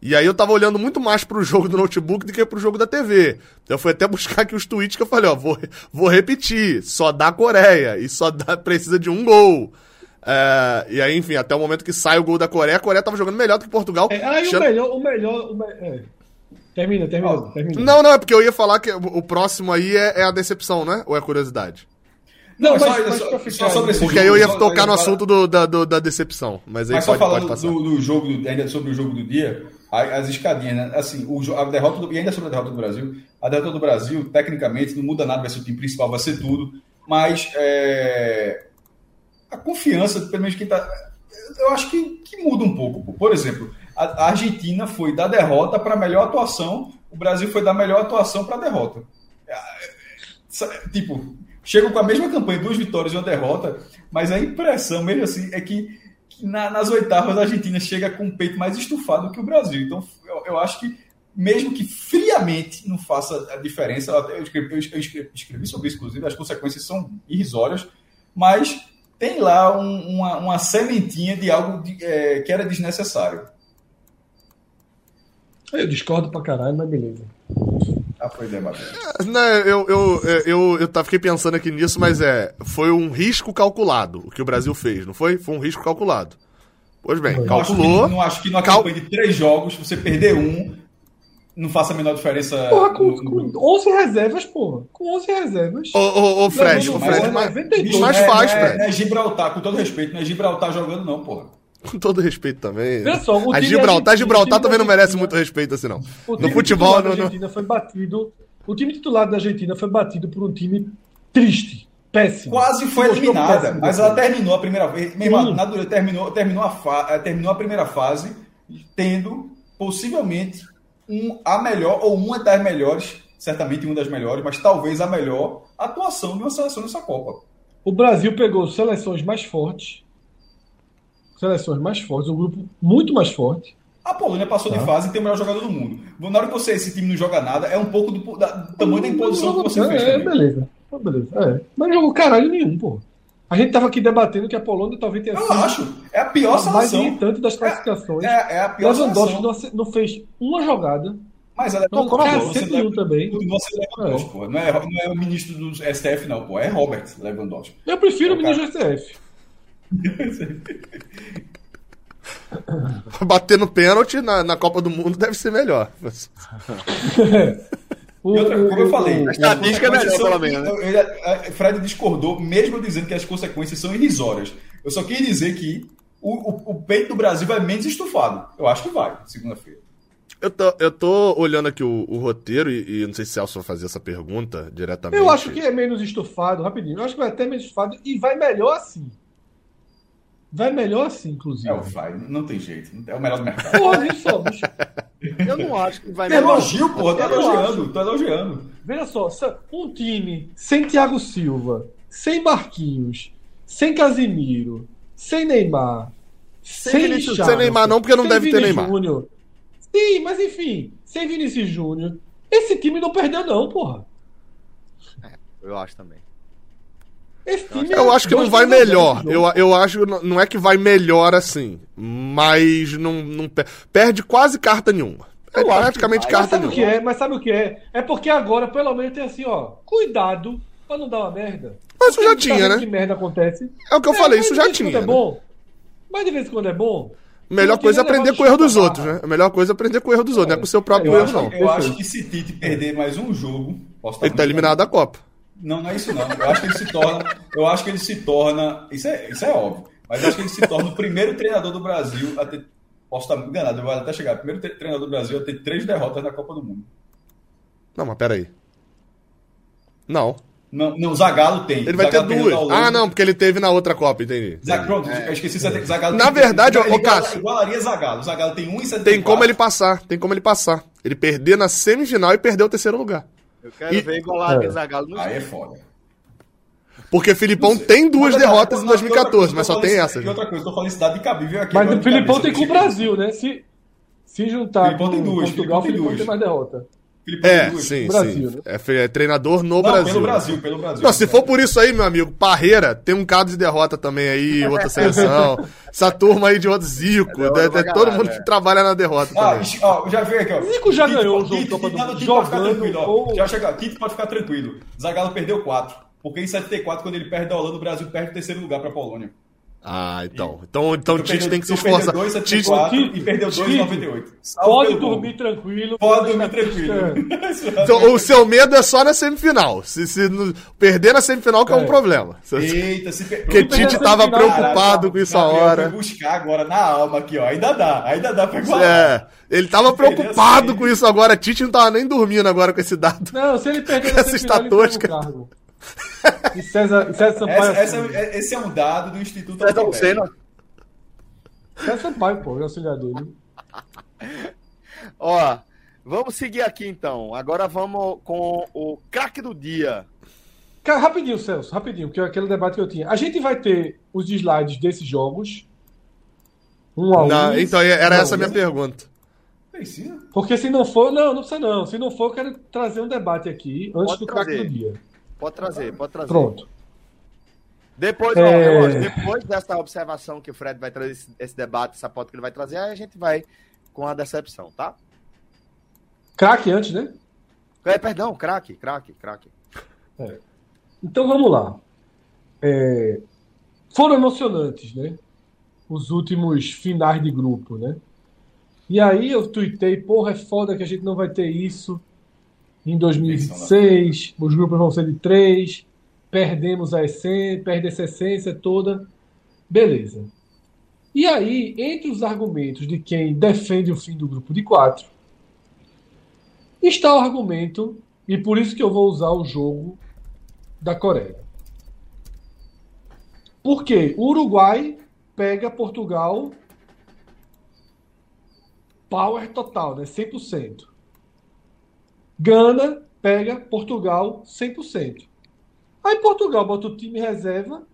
E aí eu tava olhando muito mais pro jogo do notebook do que pro jogo da T V. Então eu fui até buscar aqui os tweets que eu falei, ó, vou, vou repetir, só dá Coreia e só dá, precisa de um gol. É, e aí, enfim, até o momento que sai o gol da Coreia, a Coreia tava jogando melhor do que Portugal. É, ah, e o melhor, o melhor... O melhor é. Termina, termina, termina. Não, não, é porque eu ia falar que o próximo aí é, é a decepção, né? Ou é a curiosidade? Não, mas, mas, mas só, só sobre esse porque jogo, aí eu ia só, tocar no falar... assunto do, da, do, da decepção. Mas, aí mas pode, só falando pode passar. Do, do jogo, ainda sobre o jogo do dia, as escadinhas, né? Assim, o, a derrota do, e ainda sobre a derrota do Brasil, a derrota do Brasil, tecnicamente, não muda nada, vai ser o time principal, vai ser tudo, mas é, a confiança, pelo menos quem tá... Eu acho que, que muda um pouco. Por exemplo... A Argentina foi da derrota para a melhor atuação, o Brasil foi da melhor atuação para a derrota. Tipo, chegam com a mesma campanha, duas vitórias e uma derrota, mas a impressão mesmo assim é que, que na, nas oitavas a Argentina chega com o peito mais estufado que o Brasil. Então eu, eu acho que, mesmo que friamente não faça a diferença, eu escrevi, eu escrevi, escrevi sobre isso, inclusive, as consequências são irrisórias, mas tem lá um, uma, uma sementinha de algo de, é, que era desnecessário. Eu discordo pra caralho, mas beleza. Ah, foi debate. É, né, eu, eu, eu, eu, eu fiquei pensando aqui nisso, mas é, foi um risco calculado o que o Brasil fez, não foi? Foi um risco calculado. Pois bem, foi. calculou... Acho que, não acho que numa cal... campanha de três jogos, você perder um, não faça a menor diferença... Porra, com, no... com onze reservas, porra. Com onze reservas. Ô, ô, ô Fred, o Fred, mas, mas, mas faz, é, Fred. Não é Gibraltar, com todo respeito, não é Gibraltar jogando não, porra. Com todo respeito também. Só, a Gibraltar, a Gibraltar também não merece muito respeito assim, não. O no futebol, no, no... Foi batido, o time titular da Argentina foi batido por um time triste, péssimo. Quase foi eliminada, péssimo, mas ela terminou a primeira vez. Mesmo, na dura, terminou, terminou, a fa... terminou a primeira fase tendo, possivelmente, um, a melhor, ou uma das melhores, certamente uma das melhores, mas talvez a melhor atuação de uma seleção nessa Copa. O Brasil pegou seleções mais fortes. Seleções mais fortes, um grupo muito mais forte. A Polônia passou tá. de fase e tem o melhor jogador do mundo. Na hora que você, esse time não joga nada, é um pouco do, da, do tamanho da imposição que você é, fez. É, beleza. É, beleza. É. Mas não jogou caralho nenhum, pô. A gente tava aqui debatendo que a Polônia talvez tenha sido... Eu acho. É a pior seleção. Mais irritante das classificações. É, é, é a pior seleção. Não, não fez uma jogada. Mas ela é não, Lewandowski não, também. Lewandowski, Lewandowski, é. Pô. Não, é, não é o ministro do S T F, não, pô. É Robert Lewandowski. Eu prefiro é o ministro cara. do S T F. Bater no pênalti na, na Copa do Mundo deve ser melhor. O, outra, como eu falei, a estatística é melhor, pelo menos. Fred discordou, mesmo dizendo que as consequências são irrisórias. Eu só queria dizer que o, o, o peito do Brasil vai menos estufado. Eu acho que vai, segunda-feira. Eu tô, eu tô olhando aqui o, o roteiro e, e não sei se o Celso vai fazer essa pergunta diretamente. Eu acho que é menos estufado, rapidinho. Eu acho que vai até menos estufado e vai melhor assim. Vai melhor assim, inclusive. É o vai, não tem jeito. É o melhor do mercado. Porra, olha só, bicho. Eu não acho que vai melhor. Elogio, porra. Tá elogiando, tá elogiando. Veja só, um time sem Thiago Silva, sem Marquinhos, sem Casemiro, sem Neymar, sem, sem Richarlison. Sem Neymar não, porque não deve Vini ter Neymar. Júnior. Sim, mas enfim, sem Vinícius Júnior. Esse time não perdeu não, porra. É, eu acho também. Eu acho que não vai melhor. Eu, eu acho que não é que vai melhor assim. Mas não, não per- perde quase carta nenhuma. É praticamente carta nenhuma. Mas sabe o que é? Mas sabe o que é? É porque agora, pelo menos, é assim, ó. Cuidado pra não dar uma merda. Mas isso já tinha, né? Que merda acontece. É o que eu falei, isso já tinha. Mas de vez em quando é bom. Melhor coisa é aprender com o erro dos outros, né? A melhor coisa é aprender com o erro dos outros, não é com o seu próprio erro, não. Eu acho que se Tite perder mais um jogo, ele tá eliminado da Copa. Não, não é isso não. Eu acho que ele se torna. Eu acho que ele se torna. Isso é, isso é óbvio. Mas eu acho que ele se torna o primeiro treinador do Brasil a ter. Posso estar enganado, eu vou até chegar. O primeiro treinador do Brasil a ter três derrotas na Copa do Mundo. Não, mas peraí. Não. Não, não, o Zagallo tem. Ele vai Zagallo ter duas. Ah, não, porque ele teve na outra Copa, entendi. Zag... Pronto, é. eu esqueci é. que Zagallo. Na tem... verdade, o Cássio. Igualaria Zagallo. Zagallo tem um e setenta e quatro. Tem como ele passar, tem como ele passar. Ele perder na semifinal e perder o terceiro lugar. Eu quero e... ver igualar é. a Zagallo no jogo. Aí é foda. Porque o Filipão tem duas mas, derrotas mas, em dois mil e catorze, mas só tem essa. E outra coisa, tô falando cidade de cabível aqui. Mas o Filipão tem com o Brasil, né? Se, se juntar com Portugal, o Filipão tem mais derrota. É, duas, sim, Brasil, sim. Né? É, é treinador no não, Brasil. Pelo Brasil, pelo Brasil. Não, se for por isso aí, meu amigo, Parreira tem um caso de derrota também aí, outra seleção. Essa turma aí de outro Zico. É, é, é todo galera, mundo é. que trabalha na derrota ah, também. Ó, já veio aqui, ó. Zico já Tito, ganhou o jogo. Tito, Tito, Tito, jogando, Tito, ou... já chega, Tito pode ficar tranquilo. Zagallo perdeu quatro. Porque em setenta e quatro, quando ele perde a Holanda, o Brasil perde o terceiro lugar pra Polônia. Ah, então. Então, então o Tite tem que se esforçar. Tite e perdeu dois em noventa e oito. Pode dormir tranquilo. Pode dormir tranquilo. Então, o seu medo é só na semifinal. Se, se no, perder na semifinal que é um é. problema. Eita, se per... Porque Tite tava preocupado com isso a hora. Eu vou buscar agora na alma aqui, ó. Ainda dá, ainda dá pra igualar. É, ele tava se preocupado com isso agora. Tite não tava nem dormindo agora com esse dado. Não, se ele perder na semifinal, ele perdeu o cargo. E César, César Sampaio. Essa, assim. essa, esse é um dado do Instituto César Sampaio. César Sampaio, pô, é auxiliar dele. Ó, vamos seguir aqui então. Agora vamos com o craque do dia. Cara, rapidinho, Celso, rapidinho, que é aquele debate que eu tinha. A gente vai ter os slides desses jogos. Um a um. Não, então, era essa a minha pergunta. Precisa? Porque se não for, não, não precisa não. Se não for, eu quero trazer um debate aqui antes Pode do trazer. craque do dia. Pode trazer, pode trazer. Pronto. Depois, é... ó, depois dessa observação que o Fred vai trazer, esse, esse debate, essa pauta que ele vai trazer, aí a gente vai com a decepção, tá? Craque antes, né? É, perdão, craque, craque, craque. É. Então vamos lá. É... Foram emocionantes, né? Os últimos finais de grupo, né? E aí eu tuitei, porra, é foda que a gente não vai ter isso. Em dois mil e vinte e seis, os grupos vão ser de três, perdemos a essência, perde essa essência toda. Beleza. E aí, entre os argumentos de quem defende o fim do grupo de quatro, está o argumento, e por isso que eu vou usar o jogo da Coreia. Porque o Uruguai pega Portugal power total, né? cem por cento. Gana pega Portugal cem por cento. Aí Portugal bota o time reserva,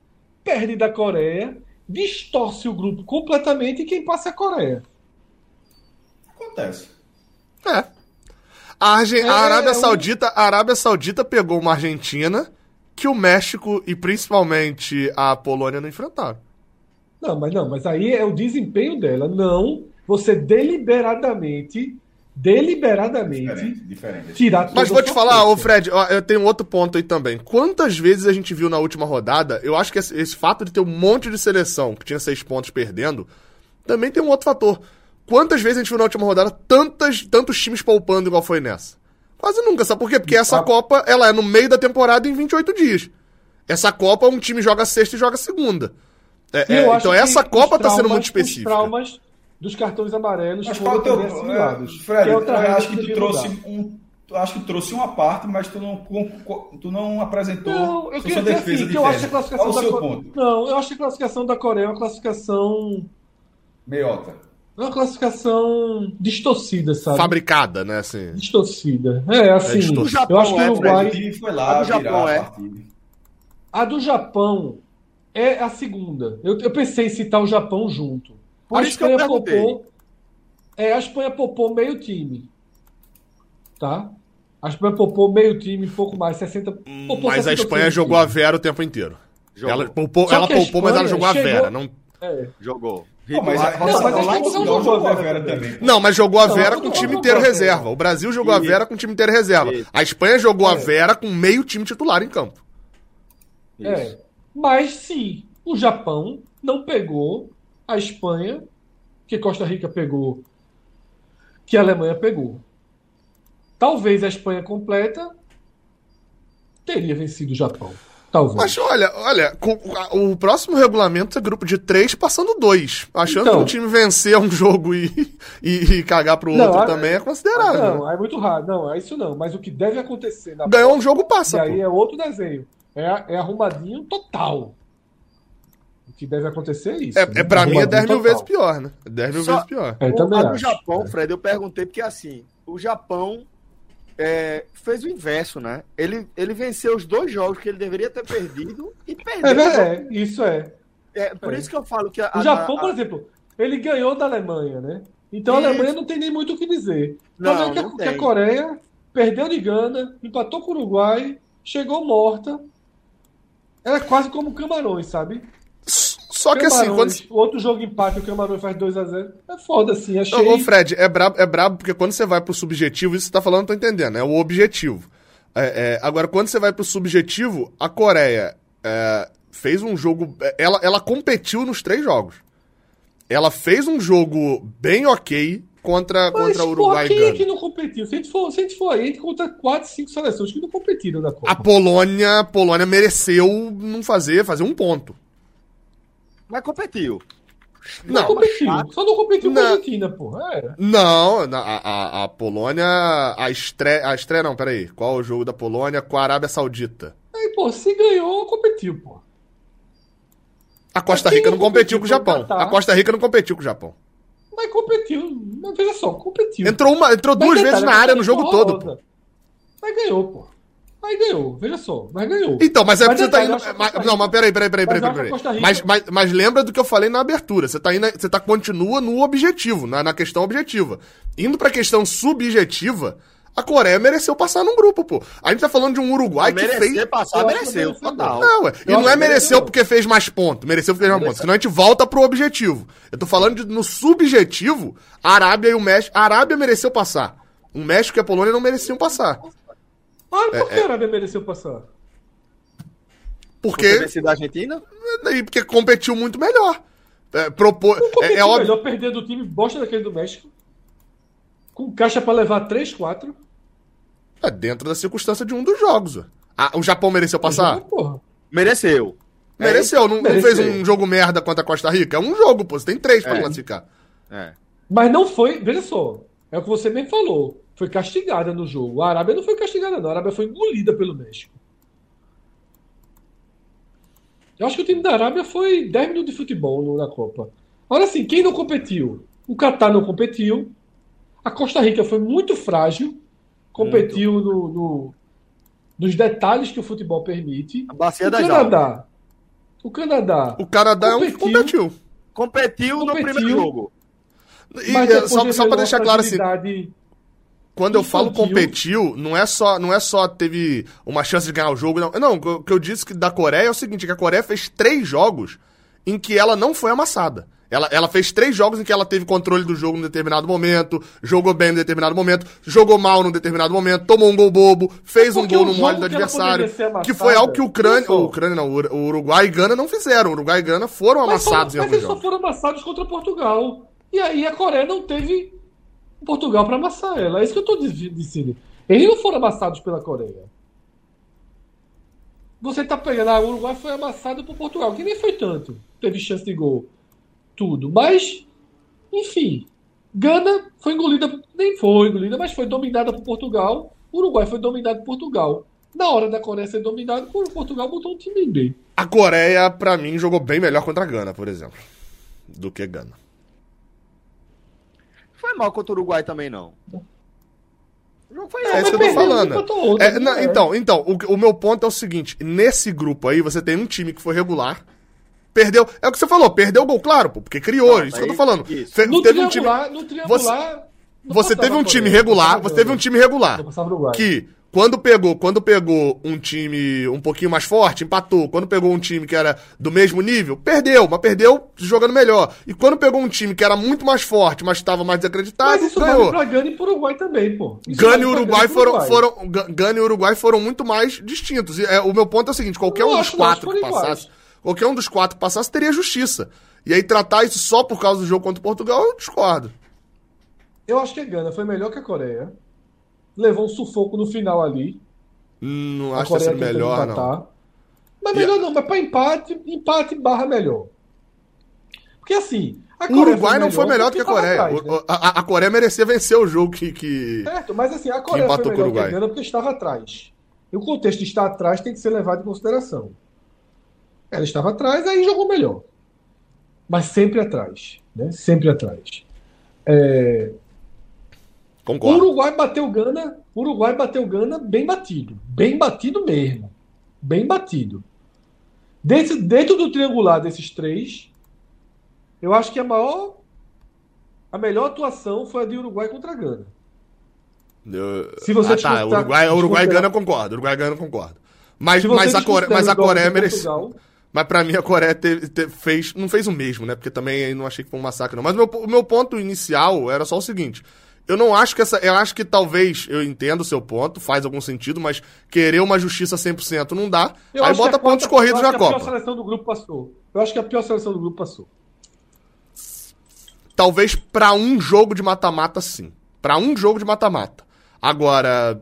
perde da Coreia, distorce o grupo completamente e quem passa é a Coreia. Acontece. É. A, Arge- é, a Arábia Saudita, a Arábia Saudita pegou uma Argentina que o México e principalmente a Polônia não enfrentaram. Não, mas não, mas aí é o desempenho dela. Não, você deliberadamente... deliberadamente diferente, diferente. tirar Mas vou te falar, ô Fred, eu tenho outro ponto aí também. Quantas vezes a gente viu na última rodada, eu acho que esse, esse fato de ter um monte de seleção que tinha seis pontos perdendo, também tem um outro fator. Quantas vezes a gente viu na última rodada tantas, tantos times poupando igual foi nessa? Quase nunca, sabe por quê? Porque essa Copa, ela é no meio da temporada em vinte e oito dias. Essa Copa, um time joga sexta e joga segunda. É, é, então essa Copa traumas, tá sendo muito específica. Dos cartões amarelos mas foram teu, assimilados. É, Fred, é eu acho que, que tu trouxe um, acho que trouxe uma parte, mas tu não, tu não apresentou não, eu sua dizer defesa assim, de eu acho a classificação Qual da o seu Co... ponto? Não, eu acho que a classificação da Coreia é uma classificação... meiota. É uma classificação distorcida, sabe? Fabricada, né? Assim... distorcida. É, assim... É o Japão, eu acho que o Uruguai... É, foi lá a do Japão é... A, a do Japão é a segunda. Eu, eu pensei em citar o Japão junto. A, a Espanha poupou. É, a Espanha poupou meio time. Tá? A Espanha poupou meio time, pouco mais, sessenta. Mas sessenta a Espanha jogou a Vera o tempo inteiro. Ela poupou, ela poupou Espanha, mas ela jogou chegou... a Vera. Não... É. Jogou. Não, mas a, não, mas a não jogou a Vera também. Não, mas jogou a Vera com o time inteiro reserva. O Brasil jogou a Vera com o time inteiro reserva. A Espanha jogou a Vera com meio time titular em campo. É. Mas sim, o Japão não pegou a Espanha, que Costa Rica pegou, que a Alemanha pegou. Talvez a Espanha completa teria vencido o Japão. Talvez. Mas olha, olha, com, a, o próximo regulamento é grupo de três passando dois. Achando então, que um time vencer um jogo e, e, e cagar pro não, outro a, também é considerável. Não, é muito raro. Não, é isso não. Mas o que deve acontecer... Na ganhou próxima, um jogo, passa. E aí pô. É outro desenho. É, é arrumadinho total. O que deve acontecer é isso. É, é pra mim é dez mil vezes pior, né? dez mil vezes pior. É, o, a do Japão, Fred, eu perguntei porque assim, o Japão... É, fez o inverso, né? Ele, ele venceu os dois jogos que ele deveria ter perdido e perdeu. É, é isso é. é por é. isso que eu falo que... A, a, o Japão, a, a... por exemplo, ele ganhou da Alemanha, né? Então e... a Alemanha não tem nem muito o que dizer. Mas não, é que, a, não que a Coreia perdeu de Gana, empatou com o Uruguai, chegou morta. Era quase como Camarões, sabe? Só que Camarões, assim, quando... O outro jogo empate, o Camarões faz dois a zero. É foda, assim. Achei... Ô, Fred, é brabo, é brabo, porque quando você vai pro subjetivo, isso que você tá falando, eu tô entendendo, é o objetivo. É, é, agora, quando você vai pro subjetivo, a Coreia é, fez um jogo... Ela, ela competiu nos três jogos. Ela fez um jogo bem ok contra, mas, contra o Uruguai e Gana. Mas quem é que não competiu? Se a gente for, se a gente for aí, a gente conta quatro, cinco seleções que não competiram na Copa. A Polônia, a Polônia mereceu não fazer, fazer um ponto. Mas competiu. Não, não competiu. Mas... Só não competiu na... com a Argentina, porra. É. Não, na, a, a Polônia... A estreia... A estreia não, peraí. Qual é o jogo da Polônia com a Arábia Saudita? Aí, pô, se ganhou, competiu, pô. A Costa Rica não competiu, competiu com o Japão. Catar? A Costa Rica não competiu com o Japão. Mas competiu. Mas veja só, competiu. Entrou, uma, entrou duas tentar, vezes na área no jogo todo, pô. Mas ganhou, pô. Mas ganhou, veja só, mas ganhou. Então, mas é porque você tá indo... Mas, não, mas peraí, peraí, peraí, peraí, peraí. Rica... Mas, mas, mas lembra do que eu falei na abertura, você tá indo, você tá, continua no objetivo, na, na questão objetiva. Indo pra questão subjetiva, a Coreia mereceu passar num grupo, pô. A gente tá falando de um Uruguai que fez... Passar, mereceu, total. Não, ué. E não é mereceu porque fez mais ponto, mereceu porque fez mais ponto, senão a gente volta pro objetivo. Eu tô falando de, no subjetivo, a Arábia e o México... A Arábia mereceu passar. O México e a Polônia não mereciam passar. Ah, por que é, a Arábia mereceu passar? Porque... Por ter da Argentina? E porque competiu muito melhor. É, propô... Não competiu é, é melhor ob... perder do time bosta daquele do México. Com caixa pra levar três, quatro. É dentro da circunstância de um dos jogos. Ah, o Japão mereceu passar? Jogo, porra. Mereceu. Mereceu. É, não, mereceu. Não fez um jogo merda contra a Costa Rica? É um jogo, pô. Você tem três pra é. classificar. É. Mas não foi... Veja só. É o que você bem falou. Foi castigada no jogo. A Arábia não foi castigada, não. A Arábia foi engolida pelo México. Eu acho que o time da Arábia foi dez minutos de futebol na Copa. Olha assim, quem não competiu? O Catar não competiu. A Costa Rica foi muito frágil. Competiu muito. No, no, nos detalhes que o futebol permite. A bacia o da Canadá. O Canadá. O Canadá competiu, é um que competiu. Competiu no competiu, primeiro jogo. E, só só para deixar claro assim... Quando eu falo competiu, não é só, não é só teve uma chance de ganhar o jogo. Não, não, o que eu disse que da Coreia é o seguinte, que a Coreia fez três jogos em que ela não foi amassada. Ela, ela fez três jogos em que ela teve controle do jogo em determinado momento, jogou bem em determinado momento, jogou mal em determinado momento, tomou um gol bobo, fez um gol no mole do adversário, que foi algo que o Ucrânia, o Ucrânia não, o Uruguai e Gana não fizeram. O Uruguai e Gana foram amassados em alguns jogos. Mas eles só foram amassados contra Portugal. E aí a Coreia não teve... Portugal para amassar ela. É isso que eu tô dizendo. Eles não foram amassados pela Coreia. Você tá pegando... Ah, o Uruguai foi amassado por Portugal, que nem foi tanto. Teve chance de gol. Tudo. Mas, enfim. Gana foi engolida... Nem foi engolida, mas foi dominada por Portugal. O Uruguai foi dominado por Portugal. Na hora da Coreia ser dominada, o Portugal botou um time bem. A Coreia, para mim, jogou bem melhor contra a Gana, por exemplo. Do que Gana. Foi mal contra o Uruguai também, não. Não foi é, é isso que eu tô falando. É, não, então, então o, o meu ponto é o seguinte. Nesse grupo aí, você tem um time que foi regular. Perdeu... É o que você falou. Perdeu o gol, claro, pô, porque criou. Não, isso que eu tô falando. Fe, no, teve um time, no triangular... Você, você teve um time regular. Você teve um time regular. Que Quando pegou, quando pegou um time um pouquinho mais forte, empatou. Quando pegou um time que era do mesmo nível, perdeu, mas perdeu jogando melhor. E quando pegou um time que era muito mais forte, mas estava mais desacreditado, ganhou. Mas isso ganhou. Vale pra Gana e pro Uruguai também, pô. Isso Gana e Uruguai, foram, Uruguai. Foram, Gana e Uruguai foram muito mais distintos. E, é, o meu ponto é o seguinte, qualquer um dos quatro que passasse, qualquer um dos quatro que passasse teria justiça. E aí tratar isso só por causa do jogo contra o Portugal, eu discordo. Eu acho que a Gana foi melhor que a Coreia. Levou um sufoco no final ali. Não acho que seja melhor, não. Mas melhor não, mas pra empate, empate barra melhor. Porque assim, a Coreia. O Uruguai não foi melhor do que a Coreia. A, a Coreia merecia vencer o jogo que. que... Certo, mas assim, a Coreia foi melhor do que a Gana porque estava atrás. E o contexto de estar atrás tem que ser levado em consideração. Ela estava atrás, aí jogou melhor. Mas sempre atrás. Né? Sempre atrás. É. Concordo. O Uruguai bateu Gana, o Uruguai bateu Gana bem batido. Bem batido mesmo. Bem batido. Desse, dentro do triangular desses três, eu acho que a maior. A melhor atuação foi a de Uruguai contra a Gana. Eu... Se você ah, tá. Descontar, Uruguai, descontar... Uruguai e Gana eu concordo. Uruguai e Gana eu concordo. Mas, mas a Coreia, mas a Coreia mereceu. Mas pra mim a Coreia teve, teve, fez, não fez o mesmo, né? Porque também não achei que foi um massacre, não. Mas o meu, o meu ponto inicial era só o seguinte. Eu não acho que essa... Eu acho que talvez... Eu entendo o seu ponto, faz algum sentido, mas querer uma justiça cem por cento não dá. Eu aí bota pontos corridos na Copa. Eu acho que a pior seleção do grupo passou. Eu acho que a pior seleção do grupo passou. Talvez pra um jogo de mata-mata, sim. Pra um jogo de mata-mata. Agora...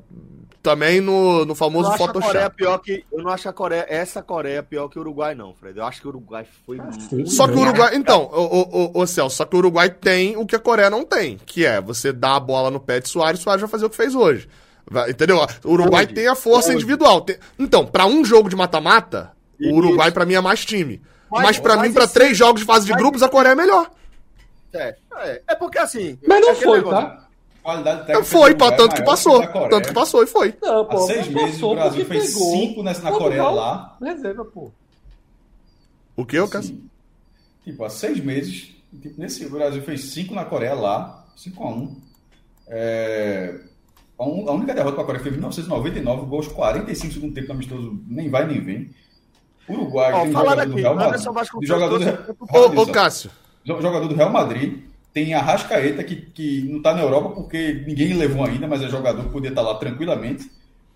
Também no, no famoso Photoshop. Eu não acho a Coreia, essa Coreia pior que o Uruguai, não, Fred. Eu acho que o Uruguai foi ah, muito... Só que o Uruguai... Então, ô, ô, ô, Celso, só que o Uruguai tem o que a Coreia não tem, que é você dar a bola no pé de Suárez, Suárez vai fazer o que fez hoje. Vai, entendeu? O Uruguai hoje tem a força hoje individual. Tem... Então, pra um jogo de mata-mata, e o Uruguai isso. Pra mim é mais time. Mas, mas pra mas mim, pra esse... três jogos de fase de grupos, a Coreia é melhor. É, é, é porque assim... Mas não foi, negócio, tá? Qualidade foi, pô, tanto que passou. Tanto que passou e foi. Não, pô, há seis meses o Brasil fez cinco nessa, na Coreia lá. Reserva, pô. O que, Cássio? Tipo, há seis meses. Tipo, nesse, o Brasil fez cinco na Coreia lá. cinco a um. É, a, um, a única derrota para a Coreia foi em mil novecentos e noventa e nove. Gols quarenta e cinco segundos tempo amistoso. Nem vai, nem vem. Uruguai. Ó, fala daqui. Ô, Cássio. Jogador do Real Madrid. Tem a Arrascaeta, que, que não está na Europa porque ninguém levou ainda, mas é jogador que poderia estar lá tranquilamente.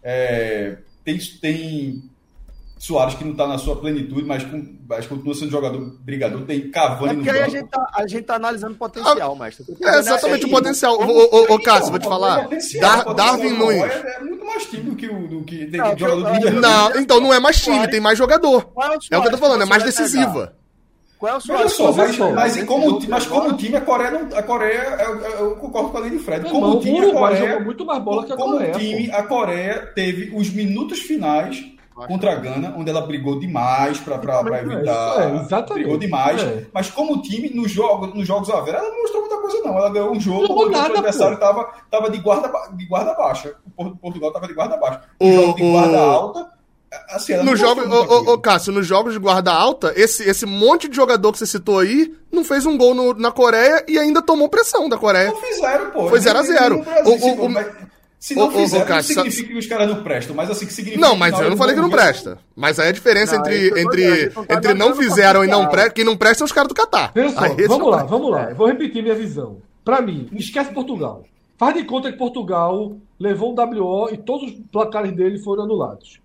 É, tem, tem Suárez, que não está na sua plenitude, mas, com, mas continua sendo jogador brigador. Tem Cavani é no banco. Aí a gente está tá analisando o potencial, ah, mestre. É exatamente é, o potencial. É, o, o, o Cássio, vou te falar. Dar, Darwin Nunes. É, é muito mais time do que o do que, tem não, jogador eu, do eu, não, então não é mais time, Suárez, tem mais jogador. É, Suárez, é o que eu estou falando, é mais decisiva. Qual é o seu mas, só, mas, mas, como, mas como time, a Coreia, não, a Coreia eu, eu concordo com a Lady Fred. Como irmão, time, a Coreia jogou muito mais bola que a Coreia. Como time, a Coreia teve os minutos finais contra a Gana, onde ela brigou demais para evitar. É, brigou demais. É. Mas como time, nos jogos, nos jogos a ver, ela não mostrou muita coisa, não. Ela ganhou um jogo onde o adversário estava tava de, guarda, de guarda baixa. O Portugal estava de guarda baixa. O jogo de guarda alta. Assim, no jogo, ô, ô, Cássio, nos jogos de guarda alta, esse, esse monte de jogador que você citou aí não fez um gol no, na Coreia e ainda tomou pressão da Coreia. Não fizeram, pô. Foi zero a zero. Se não fizeram, não significa que os caras não prestam, mas assim que significa... Não, mas eu não falei que não presta. Mas aí a diferença entre, entre, entre não fizeram e não prestam, quem não presta são os caras do Catar. Vamos lá, vamos lá. Eu vou repetir minha visão. Pra mim, esquece Portugal. Faz de conta que Portugal levou um W O e todos os placares dele foram anulados.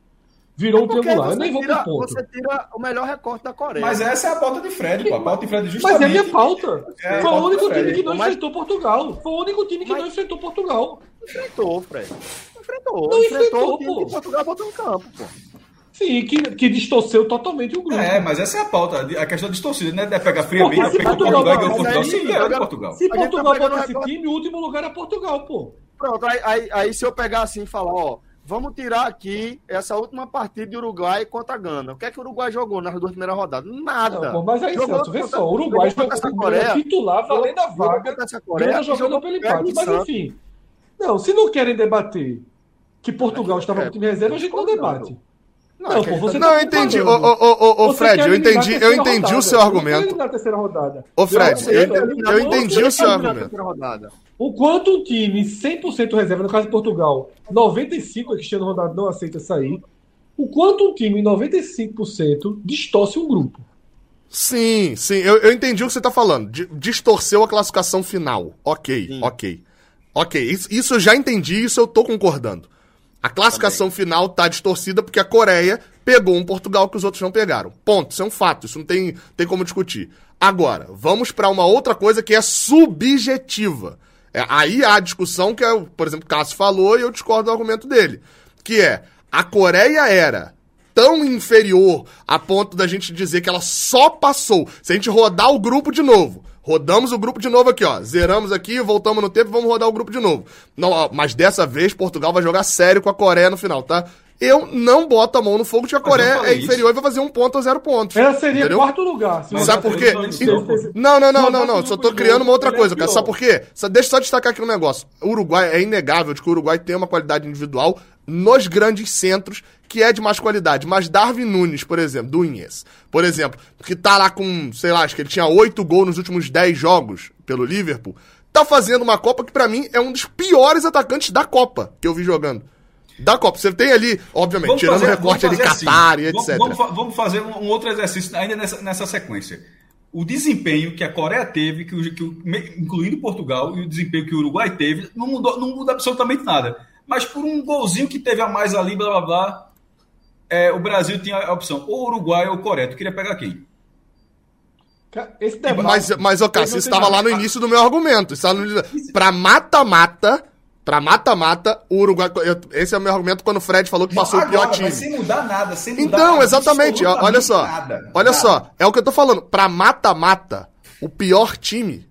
Virou é o triangular, eu nem vou pro ponto. Você tira o melhor recorte da Coreia. Mas essa é a pauta de Fred, pô. A pauta de Fred justamente... Mas é a minha pauta. É, foi o único time que não mas... enfrentou Portugal. Foi o único time que mas... não enfrentou Portugal. Enfrentou, Fred. Enfrentou. Não enfrentou, enfrentou pô. Portugal botou no campo, pô. Sim, que, que distorceu totalmente o grupo. É, mas essa é a pauta. A questão distorcida, né? É pegar friamente, é pegar Portugal e ganhar Portugal. Sim, é Portugal. Se Portugal botar esse time, o último lugar é Portugal, pô. Pronto, aí se eu pegar assim e falar, ó... Vamos tirar aqui essa última partida de Uruguai contra a Gana. O que é que o Uruguai jogou nas duas primeiras rodadas? Nada. Não, pô, mas aí, Santos, vê só. O Uruguai jogou contra a Coreia, titular, valendo a vaga. Gana jogando pelo empate. Mas, enfim. Não, se não querem debater que Portugal estava com o time reserva, a gente não debate. Não, não, pô, você tá não eu entendi. Ô, ô, ô, ô, Fred, eu entendi, eu entendi rodada. O seu argumento. Ô, Fred, eu, eu, eu, eu entendi o seu argumento. O quanto um time cem por cento reserva, no caso de Portugal, noventa e cinco por cento é Cristiano Ronaldo não aceita sair, o quanto um time noventa e cinco por cento distorce um grupo. Sim, sim, eu, eu entendi o que você tá falando. D- distorceu a classificação final. Ok, sim. ok. Ok, isso, isso eu já entendi, isso eu tô concordando. A classificação também. Final tá distorcida porque a Coreia pegou um Portugal que os outros não pegaram. Ponto, isso é um fato, isso não tem, tem como discutir. Agora, vamos para uma outra coisa que é subjetiva. É, aí há a discussão que, é, por exemplo, o Cássio falou e eu discordo do argumento dele, que é, a Coreia era tão inferior a ponto da gente dizer que ela só passou. Se a gente rodar o grupo de novo... Rodamos o grupo de novo aqui, ó. Zeramos aqui, voltamos no tempo e vamos rodar o grupo de novo. Não, ó, mas dessa vez, Portugal vai jogar sério com a Coreia no final, tá? Eu não boto a mão no fogo de que a Coreia é inferior e vai fazer um ponto ou zero pontos. Ela seria entendeu? Quarto lugar. Se sabe por quê? Não, não, não, não, não. Só tô criando uma outra coisa, cara. Sabe por quê? Só, deixa eu só destacar aqui um negócio. O Uruguai é inegável de que o Uruguai tem uma qualidade individual nos grandes centros que é de mais qualidade. Mas Darwin Nunes, por exemplo, do Inês, por exemplo, que tá lá com, sei lá, acho que ele tinha oito gols nos últimos dez jogos pelo Liverpool, tá fazendo uma Copa que pra mim é um dos piores atacantes da Copa que eu vi jogando. Da Copa. Você tem ali, obviamente, vamos tirando fazer, o recorte ali, assim, Catar e etcétera. Vamos, vamos fazer um outro exercício ainda nessa, nessa sequência. O desempenho que a Coreia teve, que o, que o, incluindo Portugal, e o desempenho que o Uruguai teve, não mudou, não mudou absolutamente nada. Mas por um golzinho que teve a mais ali, blá, blá, blá, é, o Brasil tinha a opção ou Uruguai ou Coreia. Tu queria pegar quem? Esse debate, mas, mas ô, Cássio, isso estava lá no início do meu argumento. Isso estava no... Pra mata-mata... Pra mata-mata, o Uruguai... Eu, esse é o meu argumento quando o Fred falou que passou agora, o pior time. Sem mudar nada, sem mudar então, nada, exatamente, olha só. Nada, olha nada. só, é o que eu tô falando. Pra mata-mata, o pior time,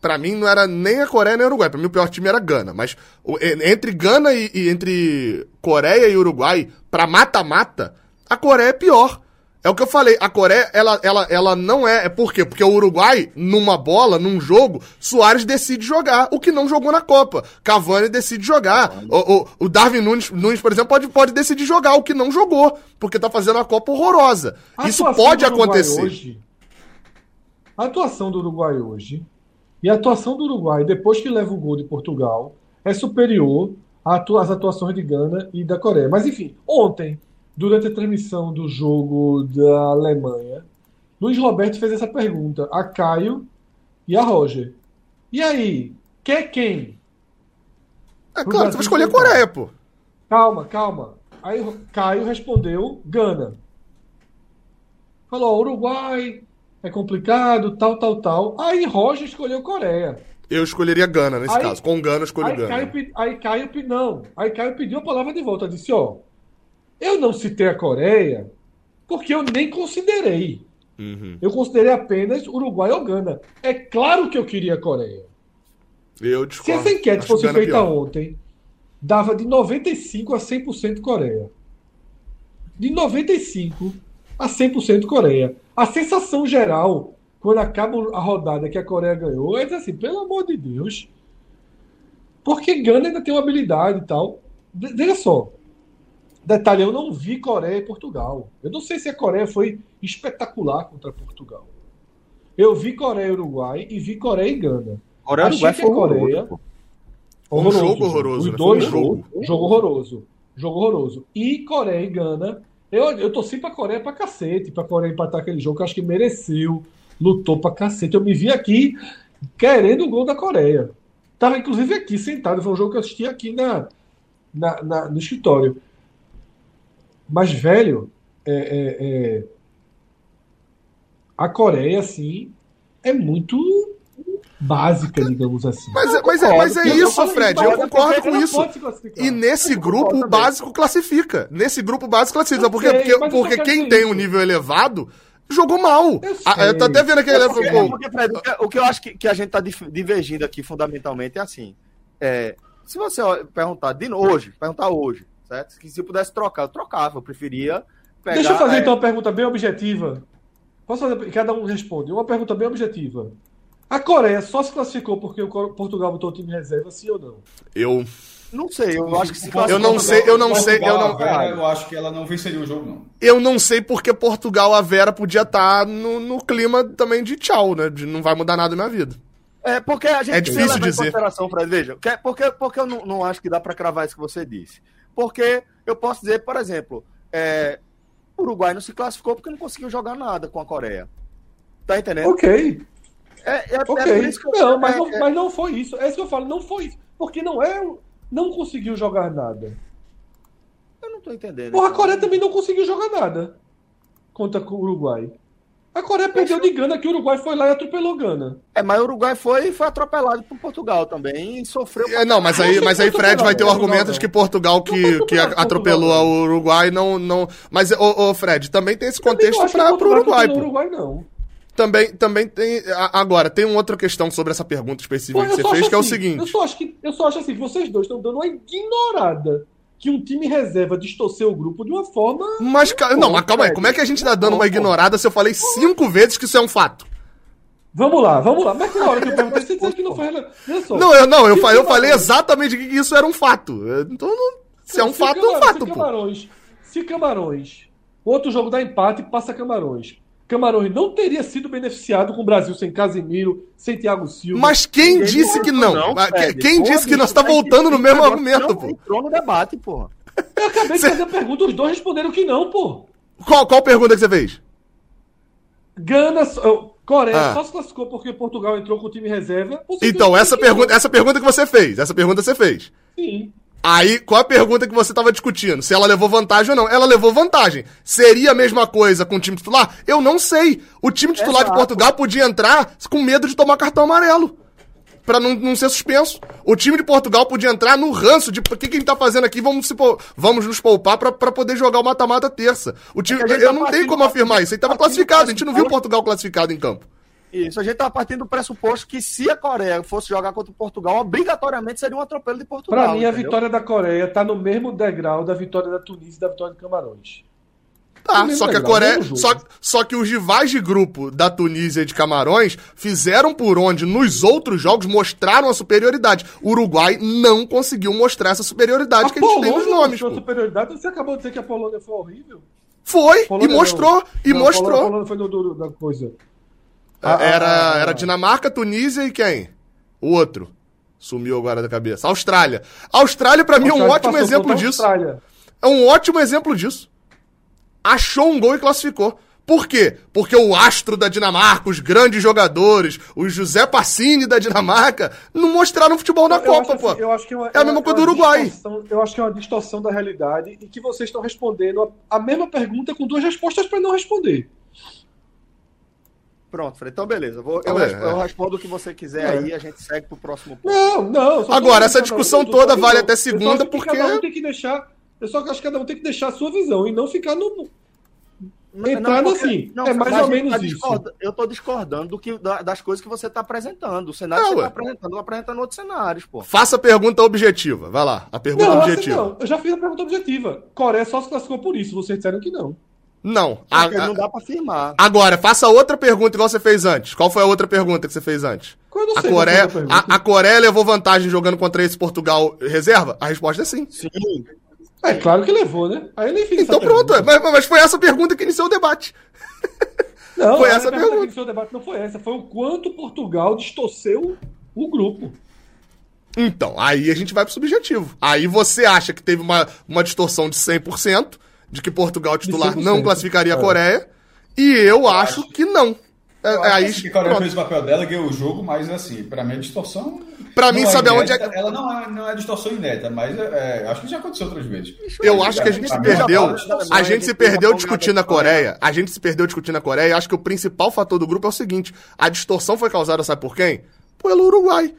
pra mim, não era nem a Coreia nem o Uruguai. Pra mim, o pior time era a Gana. Mas o, entre Gana e, e... Entre Coreia e Uruguai, pra mata-mata, a Coreia é pior. É o que eu falei, a Coreia, ela, ela, ela não é... é Por quê? Porque o Uruguai, numa bola, num jogo, Suárez decide jogar, o que não jogou na Copa. Cavani decide jogar. O, o, o Darwin Nunes, Nunes, por exemplo, pode, pode decidir jogar, o que não jogou, porque tá fazendo uma Copa horrorosa. A Isso pode acontecer. Hoje, a atuação do Uruguai hoje, e a atuação do Uruguai, depois que leva o gol de Portugal, é superior às atuações de Gana e da Coreia. Mas, enfim, ontem... Durante a transmissão do jogo da Alemanha, Luiz Roberto fez essa pergunta a Caio e a Roger. E aí, quer quem? É pro claro, Brasil você vai escolher a Coreia, pô. Calma, calma. Aí Caio respondeu Gana. Falou, ó, Uruguai, é complicado, tal, tal, tal. Aí Roger escolheu Coreia. Eu escolheria Gana nesse aí, caso. Com Gana eu escolho aí Gana. Caio, aí Caio não. Aí Caio pediu a palavra de volta. Disse, ó... Eu não citei a Coreia porque eu nem considerei. Uhum. Eu considerei apenas Uruguai ou Gana. É claro que eu queria a Coreia. Eu discordo. Se essa enquete Acho fosse feita pior. Ontem, dava de noventa e cinco por cento a cem por cento Coreia. De noventa e cinco por cento a cem por cento Coreia. A sensação geral, quando acaba a rodada que a Coreia ganhou, é assim, pelo amor de Deus. Porque Gana ainda tem uma habilidade e tal. Veja só. Detalhe, eu não vi Coreia e Portugal. Eu não sei se a Coreia foi espetacular contra Portugal. Eu vi Coreia e Uruguai e vi Coreia e Gana. Coreia e Uruguai foi Coreia. Um jogo horroroso. Os dois jogos. Jogo horroroso. Jogo horroroso. E Coreia e Gana. Eu, eu torci pra Coreia pra cacete. Pra Coreia empatar aquele jogo que eu acho que mereceu. Lutou pra cacete. Eu me vi aqui querendo o gol da Coreia. Tava inclusive aqui sentado. Foi um jogo que eu assisti aqui na, na, na, no escritório. Mas, velho, é, é, é... a Coreia, assim, é muito básica, digamos assim. Mas, mas, é, mas é isso, Fred, eu concordo com isso. E nesse grupo, o básico classifica. Nesse grupo, o básico classifica. Por quê? Porque, porque quem tem um nível elevado jogou mal. Eu, eu tô até vendo aquele elevado gol. Porque, Fred, o que eu acho que, que a gente tá divergindo aqui, fundamentalmente, é assim. É, se você perguntar de hoje, perguntar hoje, certo? Que se eu pudesse trocar, eu trocava, eu preferia pegar... Deixa eu fazer é... então uma pergunta bem objetiva. Posso fazer? Cada um responde. Uma pergunta bem objetiva. A Coreia só se classificou porque o Portugal botou o time reserva, sim ou não? Eu não sei, eu acho que se classificou. Eu não sei, eu não sei, eu não eu acho que ela não venceria o jogo, não. Eu não sei porque Portugal, a Vera, podia estar no, no clima também de tchau, né? De não vai mudar nada na minha vida. É, porque a gente precisa levar em consideração, Fred, veja, porque, porque eu não, não acho que dá para cravar isso que você disse. Porque eu posso dizer, por exemplo, é, o Uruguai não se classificou porque não conseguiu jogar nada com a Coreia. Tá entendendo? Ok. É, é, okay. É por isso que eu não, sei, mas, é, não é... mas não foi isso. É isso que eu falo, não foi isso. Porque não é. Não conseguiu jogar nada. Eu não tô entendendo. Porra, a Coreia também não conseguiu jogar nada contra o Uruguai. A Coreia perdeu de Gana, que o Uruguai foi lá e atropelou Gana. É, mas o Uruguai foi, foi atropelado por Portugal também e sofreu... É, não, mas aí, mas aí Fred vai ter o argumento de que Portugal que, que atropelou o Uruguai não... não... Mas, ô, ô Fred, também tem esse contexto para o Uruguai. Não, Uruguai não. Também, também tem... Agora, tem uma outra questão sobre essa pergunta específica que você fez, que é o seguinte... Eu só acho que, eu só acho assim, vocês dois estão dando uma ignorada... que um time reserva distorceu o grupo de uma forma... Mas, não, não, mas calma aí, como é que a gente tá dando uma ignorada se eu falei cinco vezes que isso é um fato? Vamos lá, vamos lá. Mas na hora que eu perguntei, você disse que não foi relevante. Não, eu, não, eu, eu falei exatamente que isso era um fato. Então, se é um fato, é um fato, pô. Se Camarões, outro jogo dá empate, passa Camarões. Camarões não teria sido beneficiado com o Brasil sem Casemiro, sem Thiago Silva. Mas quem disse que não? não quem disse que não? Você tá voltando no mesmo argumento, pô. Entrou no debate, pô. Eu acabei de fazer a pergunta, os dois responderam que não, pô. Qual, qual pergunta que você fez? Gana, Coreia ah. só se classificou porque Portugal entrou com o time reserva. Então, essa pergunta, essa pergunta que você fez, essa pergunta você fez. Sim. Aí, qual a pergunta que você estava discutindo? Se ela levou vantagem ou não. Ela levou vantagem. Seria a mesma coisa com o time titular? Eu não sei. O time titular Exato. de Portugal podia entrar com medo de tomar cartão amarelo. Pra não, não ser suspenso. O time de Portugal podia entrar no ranço de o que, que a gente tá fazendo aqui, vamos, se, vamos nos poupar pra, pra poder jogar o mata-mata terça. O time, eu tá não tenho como afirmar isso. Ele tava classificado. A gente não viu Portugal classificado em campo. Isso, a gente tá partindo do pressuposto que se a Coreia fosse jogar contra o Portugal, obrigatoriamente seria um atropelo de Portugal. Pra mim, entendeu? A vitória da Coreia tá no mesmo degrau da vitória da Tunísia e da vitória de Camarões. Tá, só que a Coreia, só, só que os rivais de grupo da Tunísia e de Camarões fizeram por onde nos outros jogos mostraram a superioridade. O Uruguai não conseguiu mostrar essa superioridade a que a gente Polônia tem nos nomes. Mostrou superioridade. Você acabou de dizer que a Polônia foi horrível? Foi, Polônia e mostrou, não. e não, mostrou. A Polônia foi no duro da coisa. Era, era Dinamarca, Tunísia e quem? O outro. Sumiu agora da cabeça. Austrália. Austrália, pra mim, é um ótimo exemplo disso. É um ótimo exemplo disso. Achou um gol e classificou. Por quê? Porque o astro da Dinamarca, os grandes jogadores, o José Pacini da Dinamarca, não mostraram futebol na Copa, pô. É a mesma coisa do Uruguai. Eu acho que é uma distorção da realidade e que vocês estão respondendo a mesma pergunta com duas respostas pra não responder. Pronto, Fred, então beleza. Vou, eu, é, eu respondo o que você quiser é. aí, a gente segue pro próximo ponto. Não, não. Agora, essa discussão não, toda vale até segunda, eu porque... Cada um tem que deixar, eu só acho que cada um tem que deixar a sua visão e não ficar no... Entrando assim, não, é mais ou menos tá isso. Eu tô discordando do que, da, das coisas que você tá apresentando. O cenário não, que você ué. tá apresentando, eu apresentando outros cenários, pô. Faça a pergunta objetiva, vai lá. A pergunta não, objetiva. Assim, não, eu já fiz a pergunta objetiva. Coreia só se classificou por isso, vocês disseram que não. Não. A, não dá pra afirmar. Agora, faça outra pergunta igual você fez antes. Qual foi a outra pergunta que você fez antes? Eu não sei a, Coreia, a, a Coreia levou vantagem jogando contra esse Portugal reserva? A resposta é sim. Sim. É claro que levou, né? Aí eu nem fiz Então pronto, mas, mas foi essa pergunta que iniciou o debate. Não, foi essa a pergunta, pergunta que iniciou o debate não foi essa. Foi o quanto Portugal distorceu o grupo. Então, aí a gente vai pro subjetivo. Aí você acha que teve uma, uma distorção de cem por cento, de que Portugal titular não classificaria a Coreia, é. e eu, eu acho, acho que não. Eu é, acho aí, que a Coreia pronto. fez o papel dela, ganhou o jogo, mas assim, pra mim a distorção... Pra mim, saber onde é... Ela não é, não é distorção inédita, mas é, acho que já aconteceu outras vezes. Eu acho que a gente se perdeu, a gente se perdeu discutindo a Coreia, a gente se perdeu discutindo a Coreia, acho que o principal fator do grupo é o seguinte, a distorção foi causada, sabe por quem? Pelo Uruguai.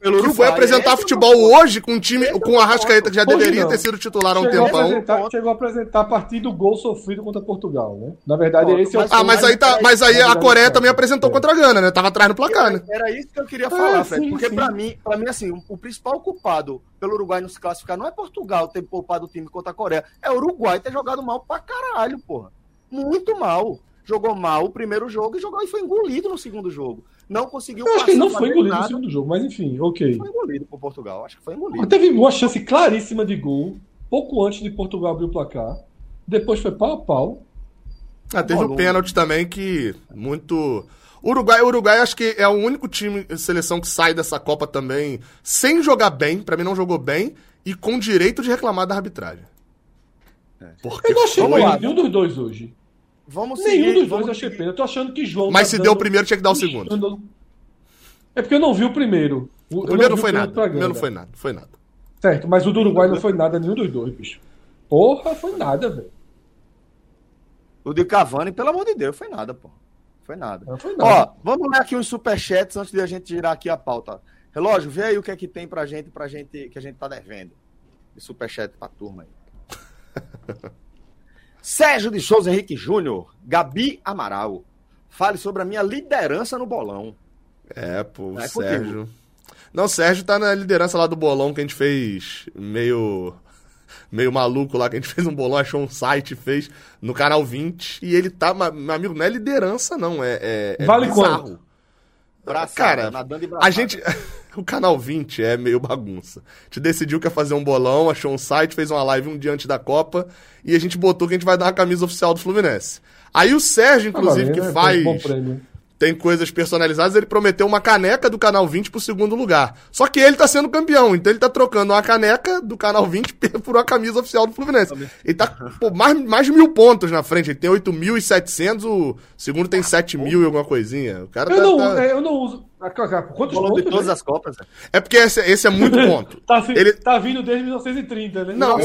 O Uruguai apresentar futebol hoje com um time, com o Arrascaeta que já deveria ter sido titular há um tempão. Chegou a apresentar a partir do gol sofrido contra Portugal, né? Na verdade, esse é o... Ah, mas aí, tá, mas aí a Coreia também apresentou contra a Gana, né? Tava atrás no placar, né? Era isso que eu queria falar, Fred. Porque pra mim, pra mim, assim, o principal culpado pelo Uruguai não se classificar não é Portugal ter poupado o time contra a Coreia, é o Uruguai ter jogado mal pra caralho, porra. Muito mal. Jogou mal o primeiro jogo e jogou e foi engolido no segundo jogo. não conseguiu passar. Acho que ele não foi engolido nada. No segundo jogo, mas enfim, ok. Foi engolido por Portugal, acho que foi engolido. Teve uma chance claríssima de gol, pouco antes de Portugal abrir o placar. Depois foi pau a pau. Ah, teve o um pênalti também que muito... Uruguai, Uruguai acho que é o único time, seleção que sai dessa Copa também sem jogar bem, pra mim não jogou bem, e com direito de reclamar da arbitragem. É. Eu não achei foi... nenhum dos dois hoje. Vamos seguir, nenhum dos vamos dois achei pena. Eu tô achando que João... Mas tá se dando... deu o primeiro, tinha que dar o segundo. Dando... É porque eu não vi o primeiro. O, o primeiro não, não foi nada. O primeiro não foi nada, foi nada. Certo, mas o do Uruguai não foi nada, nenhum dos dois, bicho. Porra, foi nada, velho. O de Cavani, pelo amor de Deus, foi nada, pô. Foi nada. Não foi nada. Ó, vamos ler aqui uns superchats antes de a gente girar aqui a pauta. Relógio, vê aí o que é que tem pra gente, pra gente que a gente tá devendo. De superchat pra turma aí. Sérgio de Souza Henrique Júnior, Gabi Amaral, fale sobre a minha liderança no bolão. É, pô, é Sérgio. Contigo. Não, Sérgio tá na liderança lá do bolão que a gente fez meio... meio maluco lá, que a gente fez um bolão, achou um site, fez no canal vinte, e ele tá, meu amigo, não é liderança não, é, é vale bizarro. Braçada, cara, nadando e a gente, o canal vinte é meio bagunça. A gente decidiu que ia fazer um bolão, achou um site, fez uma live um dia antes da Copa, e a gente botou que a gente vai dar uma camisa oficial do Fluminense. Aí o Sérgio, inclusive, ah, que né? faz... tem coisas personalizadas, ele prometeu uma caneca do Canal vinte pro segundo lugar. Só que ele tá sendo campeão, então ele tá trocando uma caneca do Canal vinte por uma camisa oficial do Fluminense. Ele tá pô, mais, mais de mil pontos na frente, ele tem oito mil e setecentos, o segundo tem sete mil e alguma coisinha. O cara eu, tá, não, tá... eu não uso... Quantos pontos? De todas né? as Copas. Né? É porque esse, esse é muito ponto. tá, ele... tá vindo desde mil novecentos e trinta, né? Não,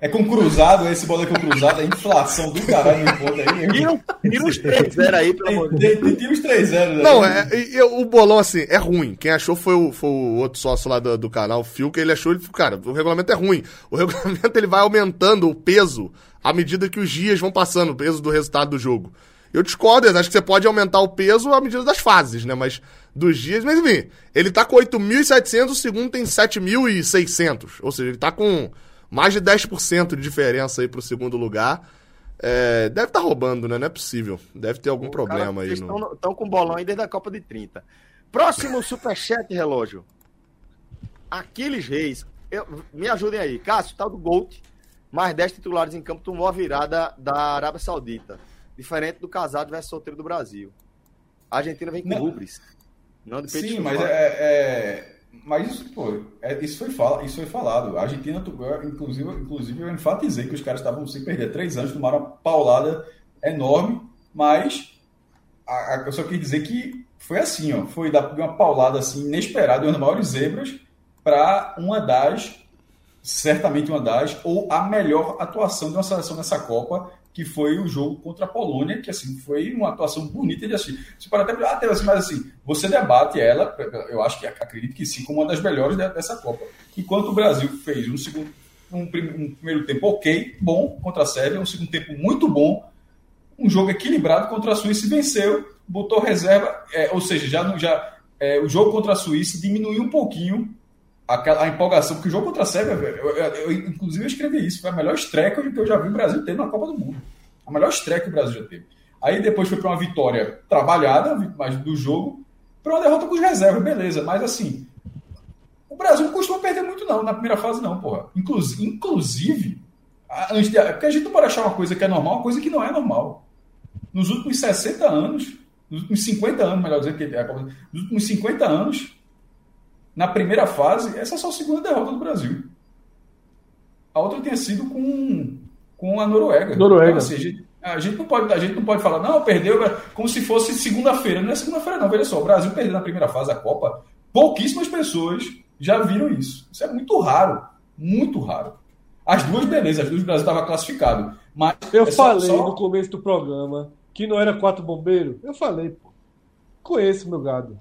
é com cruzado, esse bolão é com cruzado, é inflação do caralho no ponto aí. Tira os três zero aí, pelo amor de Deus. Tira os três zero. Não, é, eu, o bolão, assim, é ruim. Quem achou foi o, foi o outro sócio lá do, do canal, o Phil, que ele achou, ele falou, cara, o regulamento é ruim. O regulamento, ele vai aumentando o peso à medida que os dias vão passando, o peso do resultado do jogo. Eu discordo, eu acho que você pode aumentar o peso à medida das fases, né? Mas dos dias... Mas enfim, ele tá com oito mil e setecentos, o segundo tem sete mil e seiscentos. Ou seja, ele tá com mais de dez por cento de diferença aí pro segundo lugar. É, deve tá roubando, né? Não é possível. Deve ter algum o problema cara, aí. Estão no... tão com bolão aí desde a Copa de trinta. Próximo superchat, relógio. Aquiles Reis. Eu... Me ajudem aí. Cássio, tal do Gold. Mais dez titulares em campo tomou a virada da Arábia Saudita. Diferente do casado versus solteiro do Brasil. A Argentina vem com rubris. Sim, mas é, é... Mas isso, pô, é, isso, foi fala, isso foi falado. A Argentina, inclusive, inclusive eu enfatizei que os caras estavam sem perder três anos, tomaram uma paulada enorme, mas a, a, eu só quis dizer que foi assim, ó, foi dar uma paulada assim, inesperada, uma das maiores zebras para uma das, certamente uma das, ou a melhor atuação de uma seleção nessa Copa, que foi o jogo contra a Polônia, que assim, foi uma atuação bonita de assistir. Você pode até ah, mas assim, você debate ela, eu acho que acredito que sim, como uma das melhores dessa Copa. Enquanto o Brasil fez um, segundo, um, prim, um primeiro tempo ok, bom, contra a Sérvia, um segundo tempo muito bom, um jogo equilibrado contra a Suíça e venceu, botou reserva, é, ou seja, já, já, é, o jogo contra a Suíça diminuiu um pouquinho a empolgação, porque o jogo contra a Sérvia, velho, eu, eu, eu, inclusive eu escrevi isso, foi a melhor estreca que eu já vi o Brasil ter na Copa do Mundo. A melhor estreca que o Brasil já teve. Aí depois foi para uma vitória trabalhada, mas do jogo, para uma derrota com os reservas, beleza, mas assim, o Brasil não costuma perder muito não, na primeira fase não, porra. Inclusive, inclusive a, antes de, porque a gente não pode achar uma coisa que é normal, uma coisa que não é normal. Nos últimos sessenta anos, nos últimos cinquenta anos, melhor dizendo, que é a Copa, nos últimos cinquenta anos, na primeira fase, essa é só a segunda derrota do Brasil. A outra tinha sido com, com a Noruega. Noruega. Então, assim, a, gente, a, gente não pode, a gente não pode falar, não, perdeu como se fosse segunda-feira. Não é segunda-feira, não. Veja só, o Brasil perdeu na primeira fase da Copa. Pouquíssimas pessoas já viram isso. Isso é muito raro. Muito raro. As duas, beleza, as duas do Brasil estavam classificado. Mas eu é falei só... no começo do programa que não era quatro bombeiros. Eu falei, pô. Conheço meu gado.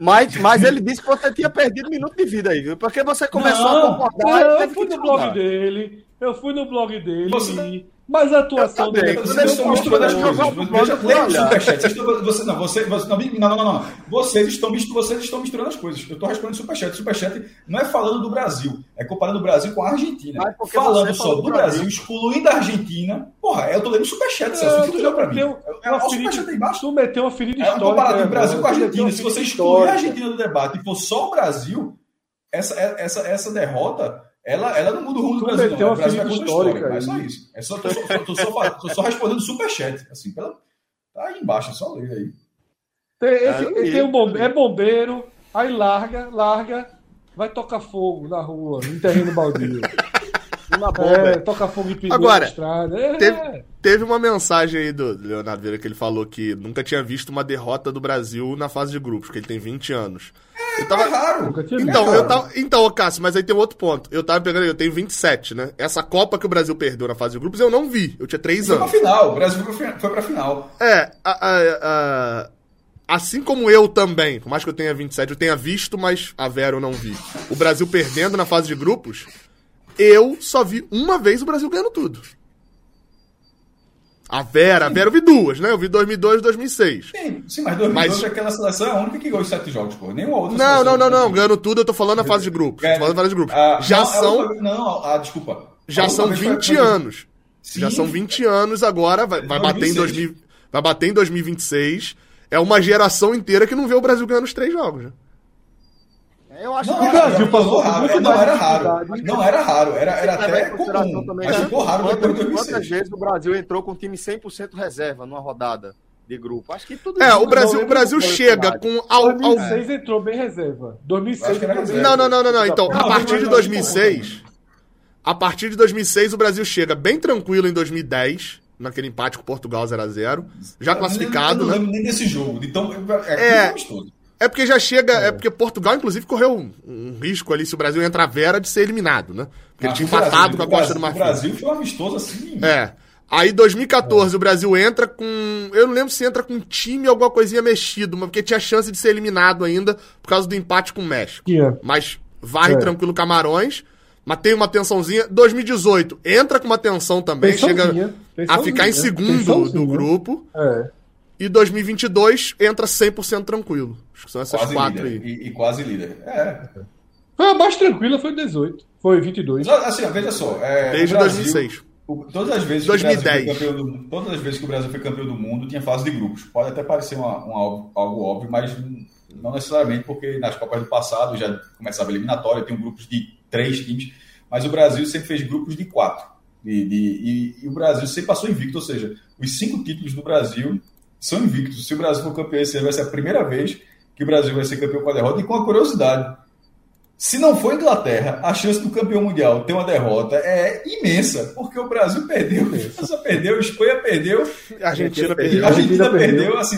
Mas, mas ele disse que você tinha perdido um minuto de vida aí, viu? Porque você começou não, a concordar. Não, eu fui no blog dele, Eu fui no blog dele, você li, tá... mas a atuação dele... Vocês estão misturando as coisas. Leia o superchat. Vocês, não, você, você, não, não, não, não. Vocês, estão, vocês estão misturando as coisas. Eu estou respondendo o superchat. O superchat não é falando do Brasil, é comparando o Brasil com a Argentina. Falando só do Brasil, Brasil, excluindo a Argentina. Porra, eu estou lendo o superchat, Celso. O que tu deu para mim? Ela superchat aí embaixo. Tu meteu uma ferida histórica. É comparado do Brasil com a Argentina. Se você excluir a Argentina do debate e for só o Brasil, essa derrota... Ela, ela não muda o rumo do Brasil, não. O Brasil é contra histórica, mas só isso. É só, tô, só, tô, só, tô só respondendo superchat. Assim, pela... Tá aí embaixo, é só ler aí. Tem, esse, ah, tem um bombeiro, é bombeiro, aí larga, larga, vai tocar fogo na rua, no terreno baldio. Uma bomba. É, toca fogo e pintura. Agora, na estrada. É. Teve, teve uma mensagem aí do Leonardo Vieira que ele falou que nunca tinha visto uma derrota do Brasil na fase de grupos, que ele tem vinte anos. Eu tava... É raro. Então, eu tava... então, Cássio, mas aí tem outro ponto. Eu tava pegando, eu tenho vinte e sete, né? Essa Copa que o Brasil perdeu na fase de grupos eu não vi. Eu tinha três anos. Foi pra final. O Brasil foi pra final. É, a, a, a... assim como eu também, por mais que eu tenha vinte e sete, eu tenha visto, mas a Vera eu não vi. O Brasil perdendo na fase de grupos, eu só vi uma vez o Brasil ganhando tudo. A Vera, sim. A Vera eu vi duas, né? Eu vi dois mil e dois e dois mil e seis. Sim, sim, mas dois mil e dois mas... é aquela seleção, é a única que ganhou os sete jogos, pô. Nenhuma outra não, não, não, não. Ganhando tudo, eu tô falando na fase de grupos. É, tô falando na fase de grupos. A, já não, são... Outra, não, a, desculpa. Já a são vinte foi... anos. Sim. Já são vinte anos agora, vai, vai, bater em dois mil, vai bater em dois mil e vinte e seis. É uma geração inteira que não vê o Brasil ganhando os três jogos, né? Eu acho não, que o Brasil passou raro, muito não, mais era raro. Não era raro, era, era até comum, também, mas ficou raro. Quantas, quantas vezes o Brasil entrou com o time cem por cento reserva numa rodada de grupo? Acho que tudo isso. É, o Brasil, o Brasil chega com... dois mil e seis entrou bem reserva. dois mil e seis entrou bem. Não, não, não, não, não. Então, não, a partir de dois mil e seis, a partir de dois mil e seis o Brasil chega bem tranquilo em dois mil e dez... naquele empate com Portugal zero a zero, já classificado, né? Eu não lembro nem desse jogo, então é gostoso. É porque já chega... É. é porque Portugal, inclusive, correu um, um risco ali, se o Brasil entrar à Vera, de ser eliminado, né? Porque ah, ele tinha empatado Brasil, com a Costa do Marfim. O Brasil foi um amistoso assim. É. Aí, em dois mil e catorze, é. o Brasil entra com... Eu não lembro se entra com um time, alguma coisinha mexido, mas porque tinha chance de ser eliminado ainda por causa do empate com o México. É. Mas vai é. tranquilo Camarões, mas tem uma tensãozinha. dois mil e dezoito, entra com uma tensão também, tensãozinha. chega tensãozinha. a ficar em segundo tensãozinha. do grupo. É. E dois mil e vinte e dois entra cem por cento tranquilo. Acho que são essas quase quatro líder, aí. E, e quase líder. É. Foi a mais tranquila, foi dezoito. Foi vinte e dois. Assim, veja só. É, Desde o Brasil, dois mil e seis. O, todas, as vezes dois mil e dez. O do, todas as vezes que o Brasil foi campeão do mundo, tinha fase de grupos. Pode até parecer uma, uma, algo óbvio, mas não necessariamente, porque nas Copas do passado já começava a eliminatória, tem um grupos de três times, mas o Brasil sempre fez grupos de quatro. E, de, e, e o Brasil sempre passou invicto, ou seja, os cinco títulos do Brasil são invictos. Se o Brasil for campeão esse ano, vai ser a primeira vez que o Brasil vai ser campeão com a derrota. E com a curiosidade, se não for Inglaterra, a chance do campeão mundial ter uma derrota é imensa, porque o Brasil perdeu, a França perdeu, a Espanha perdeu, a Argentina perdeu, a Argentina perdeu, assim...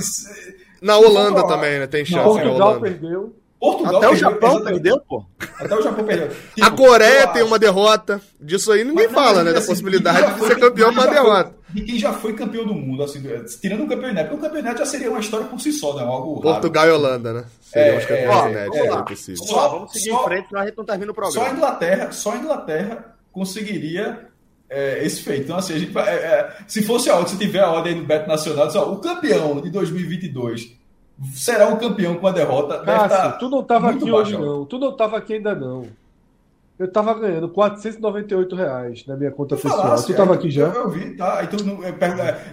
Na Holanda também, né? Tem chance. Portugal perdeu. Portugal Até perdeu, o Japão exatamente. perdeu, pô. Até o Japão perdeu. Tipo, a Coreia tem acho. uma derrota. Disso aí ninguém Mas, fala, né? Assim, da possibilidade foi, de ser campeão para derrota. E quem já foi campeão do mundo, assim, tirando o campeonato. O campeonato já seria uma história por si só, né? Algo Portugal raro. e Holanda, né? Seriam é, os campeões é, inéditos, é, é possível. Só, vamos seguir só, em frente, senão a gente não termina o programa. Só a Inglaterra, só a Inglaterra conseguiria é, esse feito. Então, assim, a gente, é, é, se fosse a ordem, se tiver a ordem aí no Beto Nacional, diz, ó, o campeão de dois mil e vinte e dois... será um campeão com a derrota. Cássio, tá tu não estava aqui hoje, não. Tu não estava aqui ainda, não. Eu estava ganhando quatrocentos e noventa e oito reais na minha conta pessoal. Falasse, tu estava aqui já? Eu vi, tá. Então,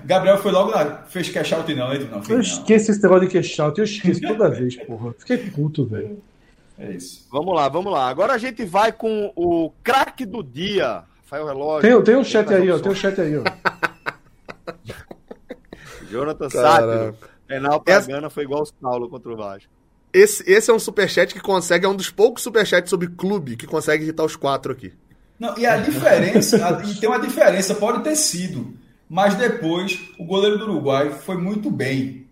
Gabriel foi logo na... Fez cash out, não, né? Não, eu esqueço esse negócio de cash out. Eu esqueço toda vez, porra. Fiquei puto, velho. É isso. Vamos lá, vamos lá. Agora a gente vai com o craque do dia. Rafael Relógio. Tem, tem um chat aí, ó. Tem um chat aí, ó. Jonathan Sátiro. Penal pra Essa... Gana foi igual o Saulo contra o Vasco. Esse, esse é um superchat que consegue, é um dos poucos superchats sobre clube que consegue irritar os quatro aqui. Não, e a diferença, a, e tem uma diferença, pode ter sido, mas depois o goleiro do Uruguai foi muito bem.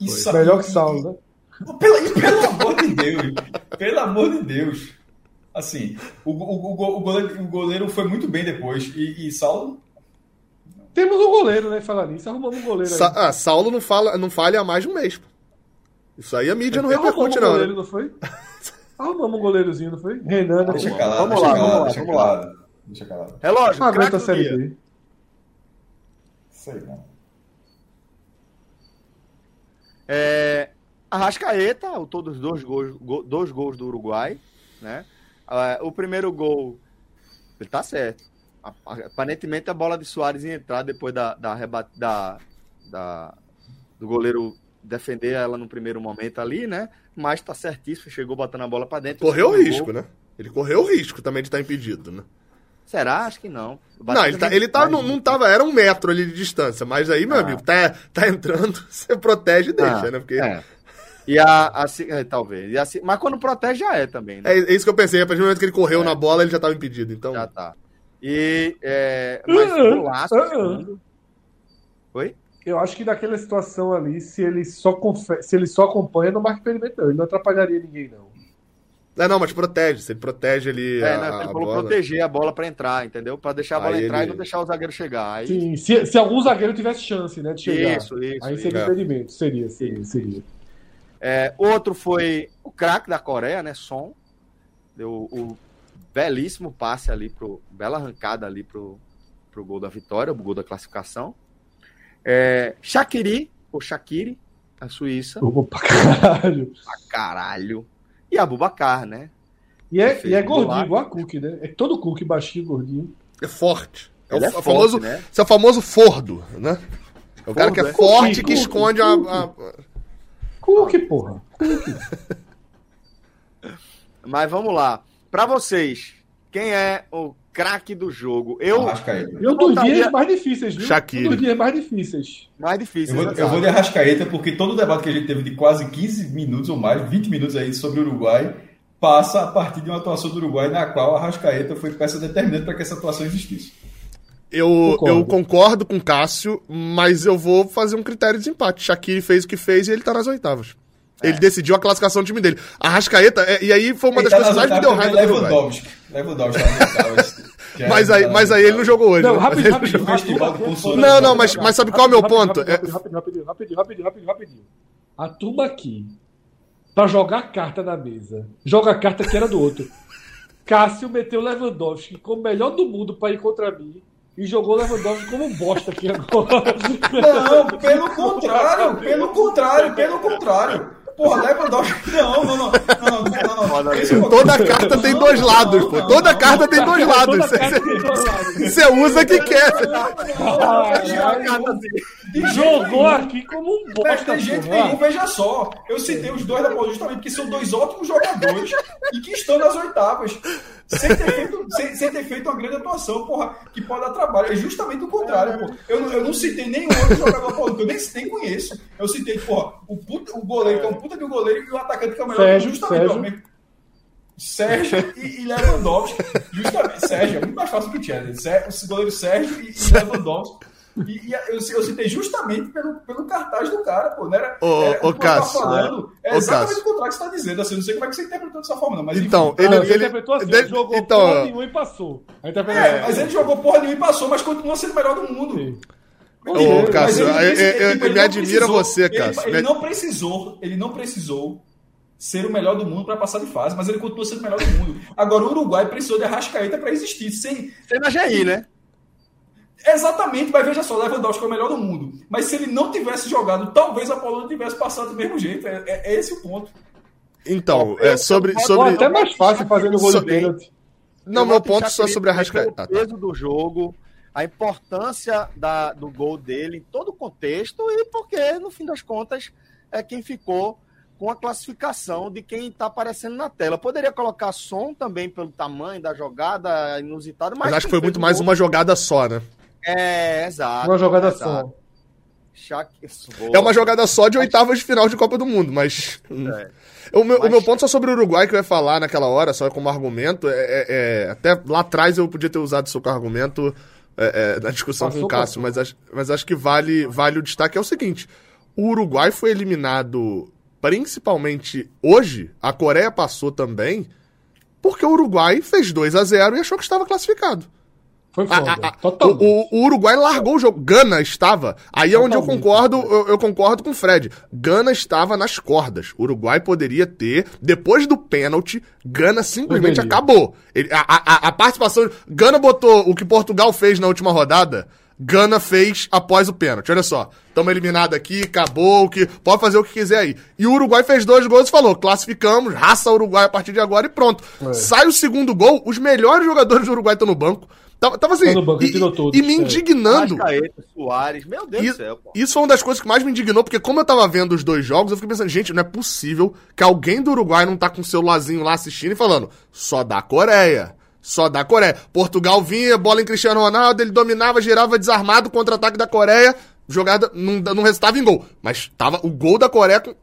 Isso foi. Sabe, melhor que o Saulo, né? Pelo, pelo amor de Deus, pelo amor de Deus. Assim, o, o, o, o, goleiro, o goleiro foi muito bem depois, e, e Saulo... Temos um goleiro, né? Falar nisso, arrumamos um goleiro. Aí. Sa- ah, Saulo não, fala, não falha há mais de um mês. Pô. Isso aí a mídia não repercute, não. Arrumamos um goleiro, não foi? Arrumamos um goleirozinho, não foi? Renan, vamos lá, vamos lá. Deixa calado. Relógio, ah, craque do série dia. B. Sei, não. É, Arrascaeta, autor dos dois gols, go, dois gols do Uruguai, né? Uh, o primeiro gol, ele tá certo. Aparentemente a bola de Suárez ia entrar depois da, da, da, da, do goleiro defender ela no primeiro momento ali, né? Mas tá certíssimo, chegou botando a bola pra dentro. Correu o risco, gol. Né? Ele correu o risco também de estar impedido, né? Será? Acho que não. Não, ele, tá, ele tá, não, não tava, era um metro ali de distância, mas aí, meu ah. amigo, tá, tá entrando, você protege e deixa, ah, né? Porque... É. E a, a, a talvez. E a, mas quando protege já é também, né? É, é isso que eu pensei, a partir do momento que ele correu é. na bola, ele já tava impedido, então... Já tá. E, é, mas uh-uh. o laço... Uh-uh. Oi? Eu acho que naquela situação ali, se ele só, confe... se ele só acompanha, não marca impedimento, não. Ele não atrapalharia ninguém, não. É, não, mas protege, se ele protege ali. É, a, né? Ele falou proteger a bola pra entrar, entendeu? Pra deixar a bola aí entrar ele... e não deixar o zagueiro chegar. Aí... Sim, se, se algum zagueiro tivesse chance, né, de chegar. Isso, isso. Aí seria é. impedimento, seria, seria, seria. É, outro foi o craque da Coreia, né? Son. Deu o belíssimo passe ali, pro, bela arrancada ali pro, pro gol da vitória, o gol da classificação. É, Shaqiri, ou Shaqiri, a Suíça. Opa, pra caralho. Pra caralho. E Aboubakar, né? E é, e é gordinho, igual a Cook, né? É todo Cook, baixinho, gordinho. É forte. É o, é forte, famoso, né? Esse é o famoso fordo, né? É o fordo, cara que é, é forte, Cook, que esconde Cook, a... Cook, a... porra. Cook. Mas vamos lá. Pra vocês, quem é o craque do jogo? Eu... Arrascaeta. Eu dos botaria... dias mais difíceis, viu? Shaqiri. Dos dias mais difíceis. Mais difíceis. Eu vou, eu vou de Arrascaeta, porque todo o debate que a gente teve de quase quinze minutos ou mais, vinte minutos aí sobre o Uruguai, passa a partir de uma atuação do Uruguai na qual a Arrascaeta foi peça determinante para que essa atuação existisse. Eu concordo. eu concordo com o Cássio, mas eu vou fazer um critério de desempate. Shaqiri fez o que fez e ele tá nas oitavas. É. Ele decidiu a classificação do time dele. A Arrascaeta, e aí foi uma ele das tá coisas mais que deu raiva do Lewandowski. Lewandowski tá mas, aí, mas aí ele não jogou hoje. Não, né? Rapidinho, rapidinho, rapidinho. Não, não, mas, mas sabe qual é o meu ponto? Rapidinho, rapidinho, rapidinho, rapidinho, rapidinho. A turma aqui, pra jogar carta na mesa, joga a carta que era do outro. Cássio meteu Lewandowski como o melhor do mundo pra ir contra mim. E jogou Lewandowski como um bosta aqui agora. Não, pelo contrário, pelo contrário, pelo contrário. Porra, Lewandowski. Não, não, não. não, não, não. Isso, toda carta tem dois lados, pô. Toda carta tem dois lados. Você usa que quer. Jogou aqui como um bosta. Mas tem jeito nenhum, veja só. Eu citei os dois da Porra justamente porque são dois ótimos jogadores e que estão nas oitavas. Sem ter, feito, sem, sem ter feito uma grande atuação, porra, que pode dar trabalho. É justamente o contrário, porra. Eu, eu não citei nenhum outro jogador, porra, que eu nem, nem conheço. Eu citei, porra, o, puta, o goleiro, que é um puta de um goleiro, e o atacante que é o melhor. Sérgio, justamente, Sérgio, Sérgio e, e Lewandowski. Justamente, Sérgio, é muito mais fácil que o Chelsea. Sérgio, o goleiro Sérgio e, e Lewandowski. E, e eu, eu citei justamente pelo, pelo cartaz do cara, pô, não era, ô, era ô, o que eu tava falando, é, é exatamente Cássio. O contrário que você tá dizendo, assim, não sei como é que você interpretou dessa forma, não, mas então, enfim, ele, ele, ele interpretou assim, ele, ele jogou então, porra nenhuma e passou. É, é, mas ele jogou porra nenhuma e passou, mas continua sendo o melhor do mundo. Sim. Ô, ele, Cássio, ele, ele, eu, eu, ele, ele me admira precisou, você, Cássio. Ele, ele, não precisou, ele não precisou ser o melhor do mundo para passar de fase, mas ele continua sendo o melhor do mundo. Agora o Uruguai precisou de Arrascaeta para existir, sem... Sem a G I, né? Exatamente, mas veja só, Lewandowski é o melhor do mundo. Mas se ele não tivesse jogado, talvez a Polônia tivesse passado do mesmo jeito. É, é, é esse o ponto. Então, é, sobre, sobre... até mais fácil fazendo o gol so... de pênalti. Não, eu meu ponto só sobre a Arrascaeta. O peso do jogo, a importância da, do gol dele em todo o contexto e porque, no fim das contas, é quem ficou com a classificação de quem está aparecendo na tela. Poderia colocar Som também pelo tamanho da jogada inusitada, mas... mas acho que foi muito mais gol... uma jogada só, né? É, exato. Uma jogada é, só. É uma jogada só de oitavas de final de Copa do Mundo, mas... É. O, meu, mas... o meu ponto só sobre o Uruguai que eu ia falar naquela hora, só como argumento, é, é, até lá atrás eu podia ter usado isso como argumento é, é, na discussão passou, com o Cássio, mas acho, mas acho que vale, vale o destaque. É o seguinte, o Uruguai foi eliminado principalmente hoje, a Coreia passou também, porque o Uruguai fez dois a zero e achou que estava classificado. Foi foda. A, a, Total. O, o Uruguai largou o jogo. Gana estava. Aí é onde eu concordo, eu, eu concordo com o Fred. Gana estava nas cordas. O Uruguai poderia ter, depois do pênalti, Gana simplesmente poderia. acabou. Ele, a, a, a participação. Gana botou o que Portugal fez na última rodada. Gana fez após o pênalti. Olha só, estamos eliminados aqui, acabou, que pode fazer o que quiser aí. E o Uruguai fez dois gols e falou, classificamos, raça Uruguai a partir de agora e pronto. É. Sai o segundo gol, os melhores jogadores do Uruguai estão no banco. Tava, tava assim, banco, e, todos, e me indignando. Arrascaeta, Suárez, meu Deus do céu. Pô. Isso foi uma das coisas que mais me indignou, porque como eu tava vendo os dois jogos, eu fiquei pensando, gente, não é possível que alguém do Uruguai não tá com o celularzinho lá assistindo e falando, só da Coreia. Só da Coreia. Portugal vinha, bola em Cristiano Ronaldo, ele dominava, girava desarmado, contra-ataque da Coreia, jogada não, não resultava em gol. Mas tava o gol da Coreia com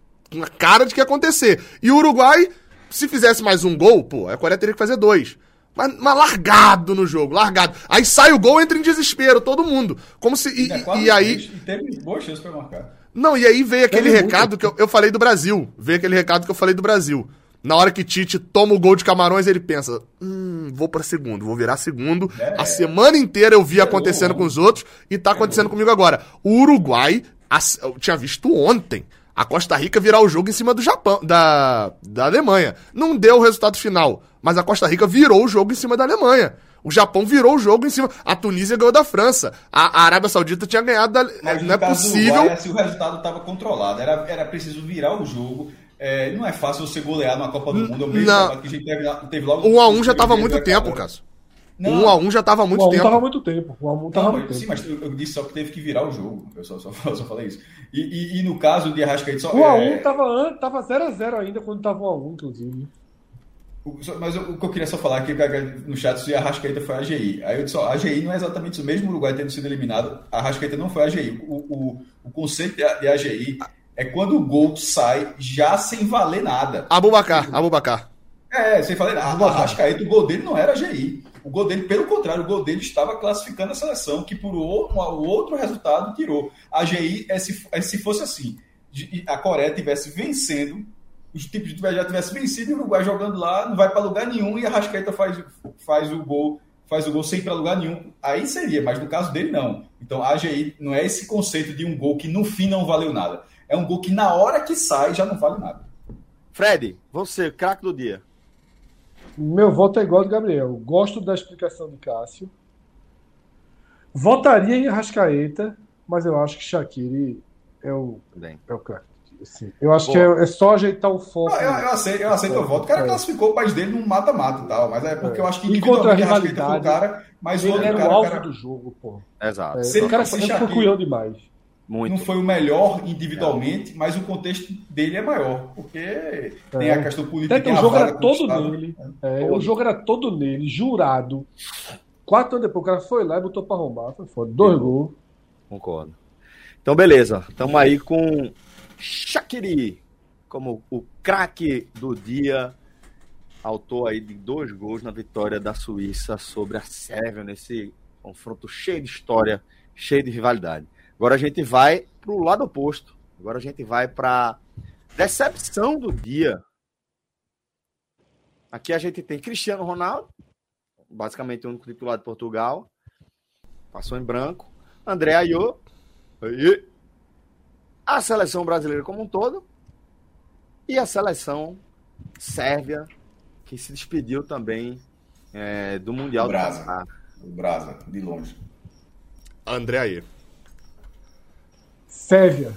a cara de que ia acontecer. E o Uruguai, se fizesse mais um gol, pô, a Coreia teria que fazer dois. Mas, mas largado no jogo, largado. Aí sai o gol, entra em desespero, todo mundo. Como se... E, e, e aí... E teve boa chance pra marcar. Não, e aí veio aquele teve recado muito. que eu, eu falei do Brasil. Veio aquele recado que eu falei do Brasil. Na hora que Tite toma o gol de Camarões, ele pensa, hum, vou pra segundo, vou virar segundo. É. A semana inteira eu vi acontecendo com os outros e tá acontecendo comigo agora. O Uruguai, eu tinha visto ontem, a Costa Rica virar o jogo em cima do Japão, da, da Alemanha. Não deu o resultado final, mas a Costa Rica virou o jogo em cima da Alemanha. O Japão virou o jogo em cima. A Tunísia ganhou da França. A, a Arábia Saudita tinha ganhado da... Mas não é possível. Uruguai, assim, o resultado tava controlado, era, era preciso virar o jogo. É, não é fácil você golear numa Copa do Mundo. Eu mesmo não. Que a gente teve, teve logo. Um a um já tava há muito tempo, Cássio. Um a um já tava há muito tempo. Um tava muito tempo. Um a um tava muito tempo. Sim, mas eu disse só que teve que virar o jogo. Eu só, só, só falei isso. E, e, e no caso de Arrascaeta só. Um a um tava zero a zero ainda quando tava um a um, inclusive. Mas o que eu queria só falar aqui no chat se a Arrascaeta foi a AGI. Aí eu disse, ó, a AGI não é exatamente isso mesmo. O Uruguai tendo sido eliminado, a Arrascaeta não foi a AGI. O, o, o conceito de A G I. É quando o gol sai já sem valer nada. Aboubakar, Aboubakar. É, sem valer nada. A Arrascaeta, o gol dele não era A G I. O gol dele, pelo contrário, o gol dele estava classificando a seleção, que por outro resultado tirou. A AGI é se, é se fosse assim, a Coreia estivesse vencendo, os tipos de já tivesse vencido, e o Uruguai jogando lá, não vai para lugar nenhum, e a Arrascaeta faz, faz o gol... faz o gol sem ir para lugar nenhum, aí seria, mas no caso dele não. Então a AGI não é esse conceito de um gol que no fim não valeu nada, é um gol que na hora que sai já não vale nada. Fred, você, craque do dia. Meu voto é igual ao do Gabriel, gosto da explicação de Cássio, votaria em Arrascaeta, mas eu acho que Shaqiri é o, é o craque. Sim. Eu acho Pô. que é, é só ajeitar o foco. Eu, eu aceito, eu aceito é, o voto. O cara é. classificou o país dele num mata-mata e tal. Mas é porque é. eu acho que individualmente Arrascaeta foi o cara. Mas ele o outro era cara, o alvo cara... do jogo, pô. Exato. É, se o cara se chacoalhou demais. Muito. Não foi o melhor individualmente, é. mas o contexto dele é maior. Porque é. tem a questão política. Tem o jogo era todo nele. É. É. O jogo era todo nele, jurado. Quatro anos depois, o cara foi lá e botou pra arrombar. Foi foda. Dois gols. Concordo. Então, beleza. Tamo aí com Shaqiri, como o craque do dia, autor aí de dois gols na vitória da Suíça sobre a Sérvia, nesse confronto cheio de história, cheio de rivalidade. Agora a gente vai para o lado oposto, agora a gente vai para a decepção do dia. Aqui a gente tem Cristiano Ronaldo, basicamente o único titular de Portugal, passou em branco, André Ayew, aí. A seleção brasileira como um todo e a seleção sérvia, que se despediu também é, do Mundial do Catar. O Brasa, de longe. André Ayew. Sérvia.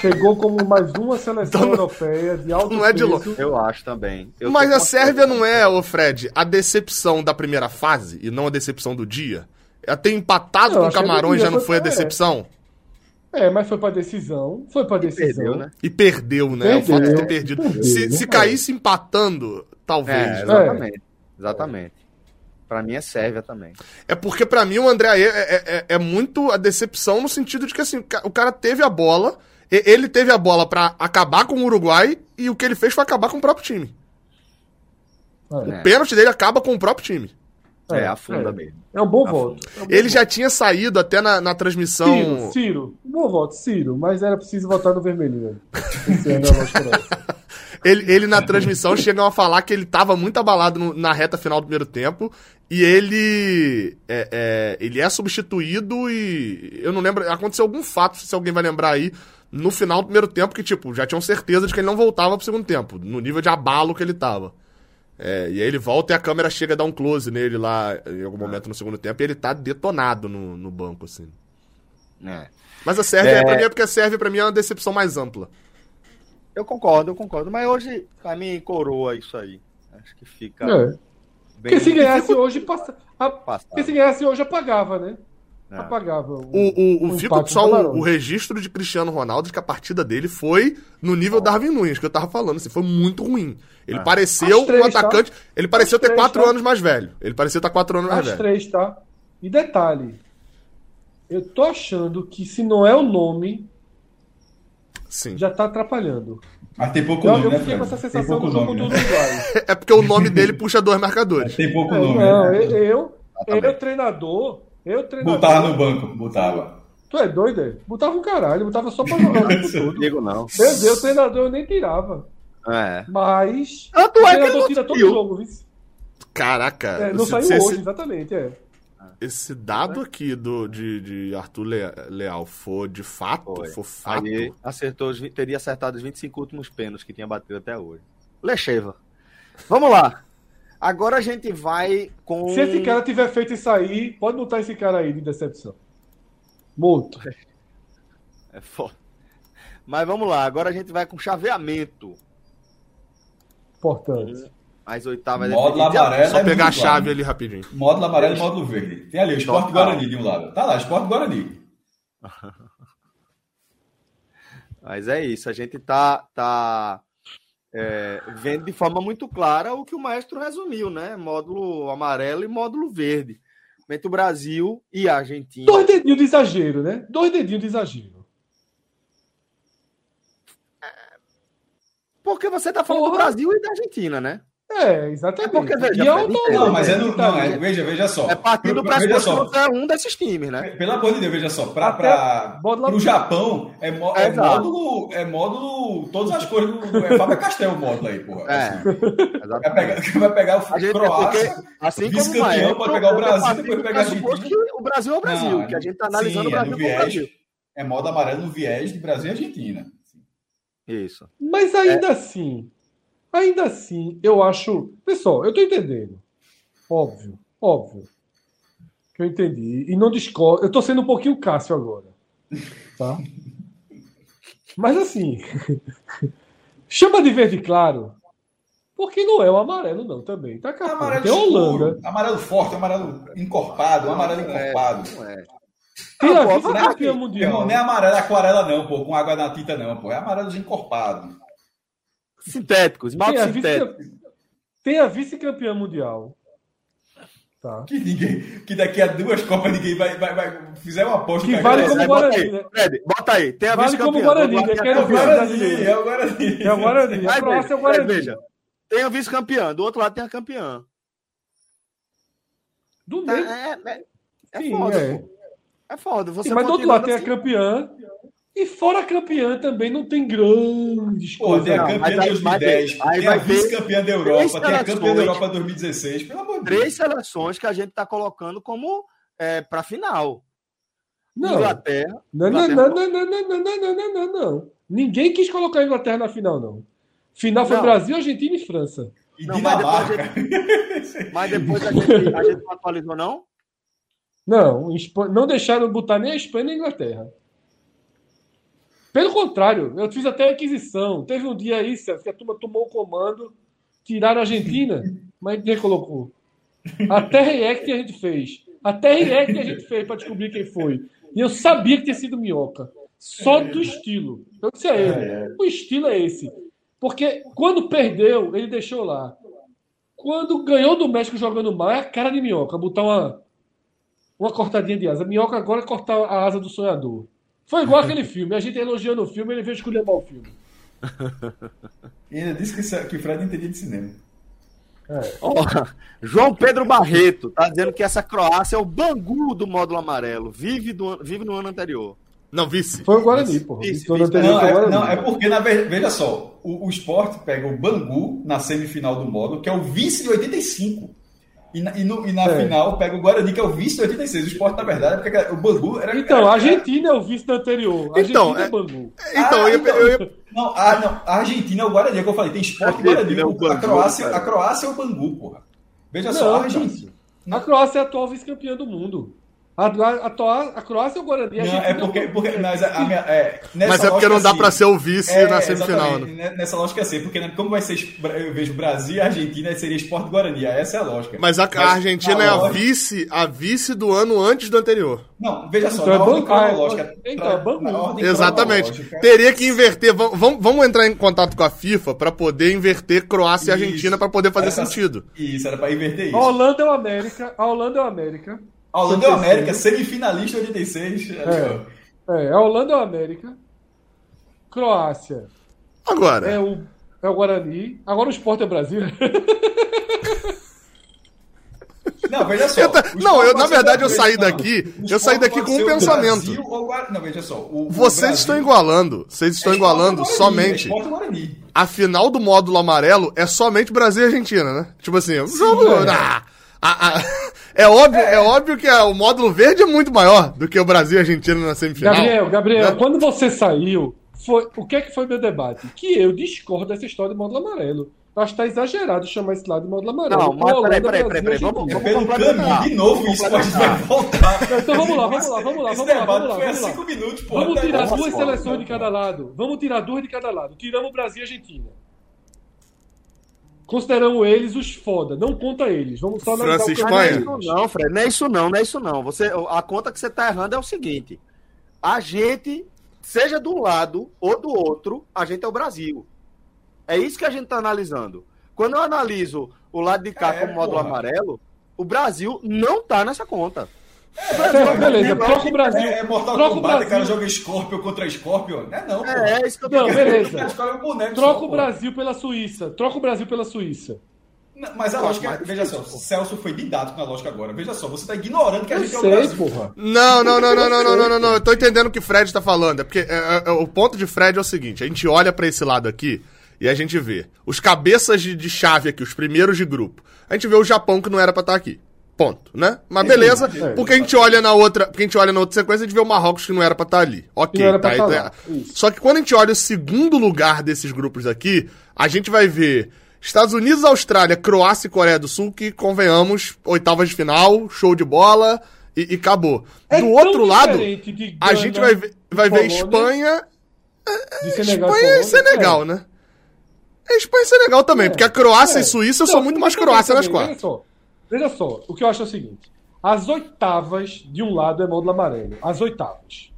Chegou como mais uma seleção então, europeia de alto não é de longe. Eu acho também. Eu Mas a Sérvia não é, ô Fred, a decepção da primeira fase e não a decepção do dia? Ela tem empatado não, com o Camarões, já não foi a decepção? É. É, mas foi pra decisão, foi pra decisão. E perdeu, né? E perdeu, né? Perdeu, o fato de ter perdido. Perdeu, se se caísse empatando, talvez. É, exatamente, né? exatamente. É. Pra mim é Sérvia também. É porque pra mim o André Ayew é, é, é muito a decepção no sentido de que assim, o cara teve a bola, ele teve a bola pra acabar com o Uruguai e o que ele fez foi acabar com o próprio time. É. O pênalti dele acaba com o próprio time. É, afunda é. mesmo. É um bom afunda. voto. É um bom Ele voto. já tinha saído até na, na transmissão... Ciro, Ciro. Bom voto, Ciro. Mas era preciso votar no vermelho. Né? Esse ano eu acho que era Ele, ele na transmissão chegam a falar que ele tava muito abalado no, na reta final do primeiro tempo e ele é, é, ele é substituído e eu não lembro, aconteceu algum fato, se alguém vai lembrar aí, no final do primeiro tempo que, tipo, já tinham certeza de que ele não voltava pro segundo tempo, no nível de abalo que ele tava. É, e aí ele volta e a câmera chega a dar um close nele lá em algum momento no segundo tempo e ele tá detonado no, no banco, assim. É. Mas a Sérvia, é... pra mim, é porque a Sérvia, pra mim, é uma decepção mais ampla. Eu concordo, eu concordo. Mas hoje, pra mim, coroa isso aí. Acho que fica... É. Bem... Porque se ganhasse hoje, passa... Porque se ganhasse hoje, apagava, né? Não. Apagava. O, o, o, o fica só o, o registro de Cristiano Ronaldo de que a partida dele foi no nível oh. Darwin Nunes, que eu tava falando, assim, foi muito ruim. Ele ah. pareceu três, um atacante... Tá? Ele pareceu As ter três, quatro tá? anos mais velho. Ele pareceu estar quatro anos As mais velho. As três, tá? E detalhe... Eu tô achando que se não é o nome, Sim. já tá atrapalhando. Mas tem pouco eu, nome, eu né, Fred? Com essa sensação do jogo nome, do Uruguai. Né? É porque o nome dele puxa dois marcadores. Mas tem pouco é, nome, não, né? Eu, eu, ah, tá eu treinador, eu treinador... Botava no banco, botava. Tu é doido, é? Botava um caralho, botava só pra jogar o tudo. Digo, não. Meu Deus, treinador eu nem tirava. É. Mas... Ah, tu o treinador é tira todo o jogo, viu? Caraca. É, não saiu hoje, se... exatamente, é. Esse dado aqui do, de, de Arthur Leal for de fato? Foi. For fato. Aí acertou, teria acertado os vinte e cinco últimos pênaltis que tinha batido até hoje. Lecheva. Vamos lá. Agora a gente vai com... Se esse cara tiver feito isso aí, pode botar esse cara aí de decepção. Muito. É foda. Mas vamos lá. Agora a gente vai com chaveamento. Importante. As oitavas... Módulo amarelo... Só é pegar a chave claro. Ali rapidinho. Módulo amarelo e módulo verde. Tem ali o Sport Guarani de um lado. Tá lá, Sport Guarani. Mas é isso. A gente tá, tá é, vendo de forma muito clara o que o maestro resumiu, né? Módulo amarelo e módulo verde. Entre o Brasil e a Argentina. Dois dedinhos de exagero, né? Dois dedinhos de exagero. Porque você tá falando Porra. do Brasil e da Argentina, né? É, exatamente. É porque, veja, e eu não, não, mas é no, não, é, veja, veja só. É partido para é um desses times, né? Pelo amor de Deus, veja só. Para o Japão, é, mo, é, é, módulo, é módulo. Todas as cores. Do, é Fábio Castel o módulo aí, porra. É. Assim. Vai, pegar, vai pegar o Croácia, assim vice-campeão, pode pegar o Brasil, depois pegar a Argentina. O Brasil é o Brasil, não, que a gente está analisando sim, o Brasil é viés, como Brasil. É modo amarelo no viés de Brasil e Argentina. Isso. Mas ainda é. assim. Ainda assim, eu acho... Pessoal, eu estou entendendo. Óbvio, óbvio. Que eu entendi. E não discordo... Eu estou sendo um pouquinho Cássio agora. Tá? Mas assim... Chama de verde claro. Porque não é o amarelo, não, também. Tá é amarelo tem Holanda. Escuro, amarelo forte, amarelo encorpado. Amarelo encorpado. É, é. Tem ah, a pô, vida campeã mundial. Não, não é amarelo aquarela, não, pô. Com água na tinta, não, pô. É amarelo desencorpado. Sintéticos, esmalte sintético. Tem a vice-campeã mundial. Tá. Que, ninguém, que daqui a duas Copas ninguém vai, vai, vai fizer uma aposta. Que vale como Guarani, né? Fred, bota aí. Tem a vale vice-campeã. Vale como Guarani. É o Guarani. É o Guarani. É o Guarani. É o Guarani. É o Guarani. Veja, tem a vice-campeã. Do outro lado tem a campeã. Do tá, mesmo? É, é, é Sim, foda. É, é foda. Você Sim, mas do outro lado tem assim, a campeã. E fora campeã também não tem grandes coisas. Tem a campeã de dois mil e dez, aí, tem a vice-campeã da Europa, tem a campeã da Europa dois mil e dezesseis, pelo amor de Deus. Três seleções que a gente está colocando como é, para final. Não. Inglaterra. Não, não, Inglaterra. Não, não, não, não, não, não, não, não. Ninguém quis colocar a Inglaterra na final, não. Final foi não. Brasil, Argentina e França. E não, Dinamarca. Mas depois a gente, a gente não atualizou, não? Não, não deixaram botar nem a Espanha nem a Inglaterra. Pelo contrário, eu fiz até a aquisição. Teve um dia aí, Celso, que a turma tomou o comando, tiraram a Argentina, mas nem colocou. Até react a gente fez. Até react a gente fez para descobrir quem foi. E eu sabia que tinha sido minhoca. Só do estilo. Eu disse a ele, o estilo é esse. Porque quando perdeu, ele deixou lá. Quando ganhou do México jogando mal, é a cara de minhoca. Botar uma, uma cortadinha de asa. A minhoca agora é cortar a asa do sonhador. Foi igual aquele filme. A gente elogiando o filme, ele veio escolher mal o filme. E ainda disse que, que o Fred entendia de cinema. É. Oh, João Pedro Barreto tá dizendo que essa Croácia é o Bangu do módulo amarelo. Vive, do, vive no ano anterior. Não, vice. Foi o Guarani, porra. Não, é, não, é porque, na verdade, veja só, o, o Sport pega o Bangu na semifinal do módulo, que é o vice de oitenta e cinco. E na, e no, e na é. final pega o Guarani, que é o vice de oitenta e seis. O Sport, na verdade, é porque o Bangu era... Então, era... a Argentina é o vice do anterior. A então, Argentina é o Bangu. Então, ah, eu, então, eu, eu... Não, ah, não, a Argentina é o Guarani, é o que eu falei. Tem Sport e Guarani. É o Bangu, a, Croácia, a Croácia é o Bangu, porra. Veja não, só, a Argentina. A Croácia é a atual vice-campeã do mundo. A, a, a Croácia é o Guarani. A não, é porque, não... porque mas, a, a minha, é, nessa mas é porque não dá assim, para ser o vice é, na semifinal. Né? Nessa lógica é assim, porque como vai ser, eu vejo Brasil e Argentina, seria Sport Guarani. Essa é a lógica. Mas a, mas, a Argentina é a lógica... vice, a vice do ano antes do anterior. Não, veja só, então, na ordem cronológica. Então, é Bangu. Exatamente. Cronológica. Teria que inverter. Vamos, vamos entrar em contato com a FIFA para poder inverter Croácia isso. e Argentina para poder fazer era sentido. Pra, isso, era para inverter isso. A Holanda é o América. A Holanda é o América. A Holanda é o América, semifinalista oitenta e seis. É, é, a Holanda é o América. Croácia. Agora. É o, é o Guarani. Agora o Sport é Brasil. Não, veja só. Eu tá, não, eu, na verdade eu saí daqui, eu saí daqui com um pensamento. Ou, não, veja só. O, o vocês Brasil, estão igualando, vocês estão é igualando Guarani, somente. É a final do módulo amarelo é somente Brasil e Argentina, né? Tipo assim, sim, jogo. É. Ah, a, a... É óbvio, é. é óbvio que o módulo verde é muito maior do que o Brasil e a Argentina na semifinal. Gabriel, Gabriel, né? Quando você saiu, foi, o que é que foi meu debate? Que eu discordo dessa história de módulo amarelo. Acho que tá exagerado chamar esse lado de módulo amarelo. Não, mas peraí, peraí, peraí, peraí, vamos complementar. De novo isso, a gente vai voltar. Então vamos lá, vamos lá, vamos lá, vamos lá, vamos lá. Foi há cinco minutos, pô. Vamos tirar duas seleções de cada lado. Vamos tirar duas de cada lado. Tiramos o Brasil e a Argentina. Consideramos eles os foda. Não conta eles. Vamos só analisar o campeonato. Não, não, Fred. Não é isso não, não é isso não. Você, a conta que você está errando é o seguinte. A gente, seja do lado ou do outro, a gente é o Brasil. É isso que a gente está analisando. Quando eu analiso o lado de cá é, como módulo porra. amarelo, o Brasil não está nessa conta. É, é, beleza, troca o Brasil. É, é Mortal troca Kombat, o Brasil. Cara joga Scorpion contra Scorpion. Não é não, pô. É, é isso que eu tô não, beleza. É um troca o Brasil pô. pela Suíça. Troca o Brasil pela Suíça. Não, mas a lógica, mas, veja mas, só, o Celso foi didático na lógica agora. Veja só, você tá ignorando que a gente sei, é o Brasil. Porra. Não, não, não, não, não, não, não, não, não. Eu tô entendendo o que o Fred tá falando. É porque é, é, o ponto de Fred é o seguinte: a gente olha pra esse lado aqui e a gente vê os cabeças de, de chave aqui, os primeiros de grupo. A gente vê o Japão que não era pra estar aqui. Ponto, né? Mas beleza, é, é, é, porque a gente olha na outra, porque a gente olha na outra sequência, a gente vê o Marrocos que não era pra estar ali. Ok, tá, então é. Só que quando a gente olha o segundo lugar desses grupos aqui, a gente vai ver Estados Unidos, Austrália, Croácia e Coreia do Sul, que convenhamos, oitavas de final, show de bola e, e acabou. É do outro lado, Gana, a gente vai ver, vai ver Espanha, Senegal, Espanha e Senegal, é. né? É Espanha e Senegal também, é. porque a Croácia é. e Suíça, então, eu sou muito mais Croácia nas quatro. Veja só, o que eu acho é o seguinte. As oitavas, de um lado, é módulo amarelo. As oitavas.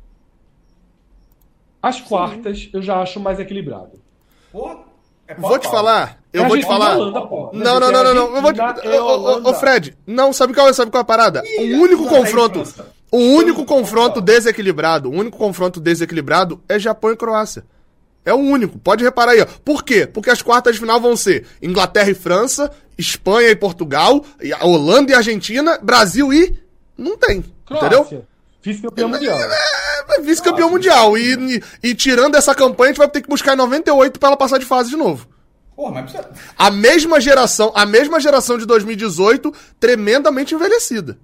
As quartas, Sim. eu já acho mais equilibrado. Pô, é vou te falar. Eu é vou te falar. Holanda, pô, não, né? não, não, não, não. Eu vou te... é ô, ô, ô, Fred, não, sabe qual é, sabe qual é a parada? O um único confronto... O um único confronto desequilibrado, o um único confronto desequilibrado é Japão e Croácia. É o único, pode reparar aí, ó. Por quê? Porque as quartas de final vão ser Inglaterra e França, Espanha e Portugal, Holanda e Argentina, Brasil e... Não tem, Croácia, entendeu? Vice-campeão é, mundial. É, é vice-campeão Croácia, mundial. E, e, e tirando essa campanha, a gente vai ter que buscar em noventa e oito pra ela passar de fase de novo. Porra, mas precisa... A mesma geração, a mesma geração de dois mil e dezoito, tremendamente envelhecida.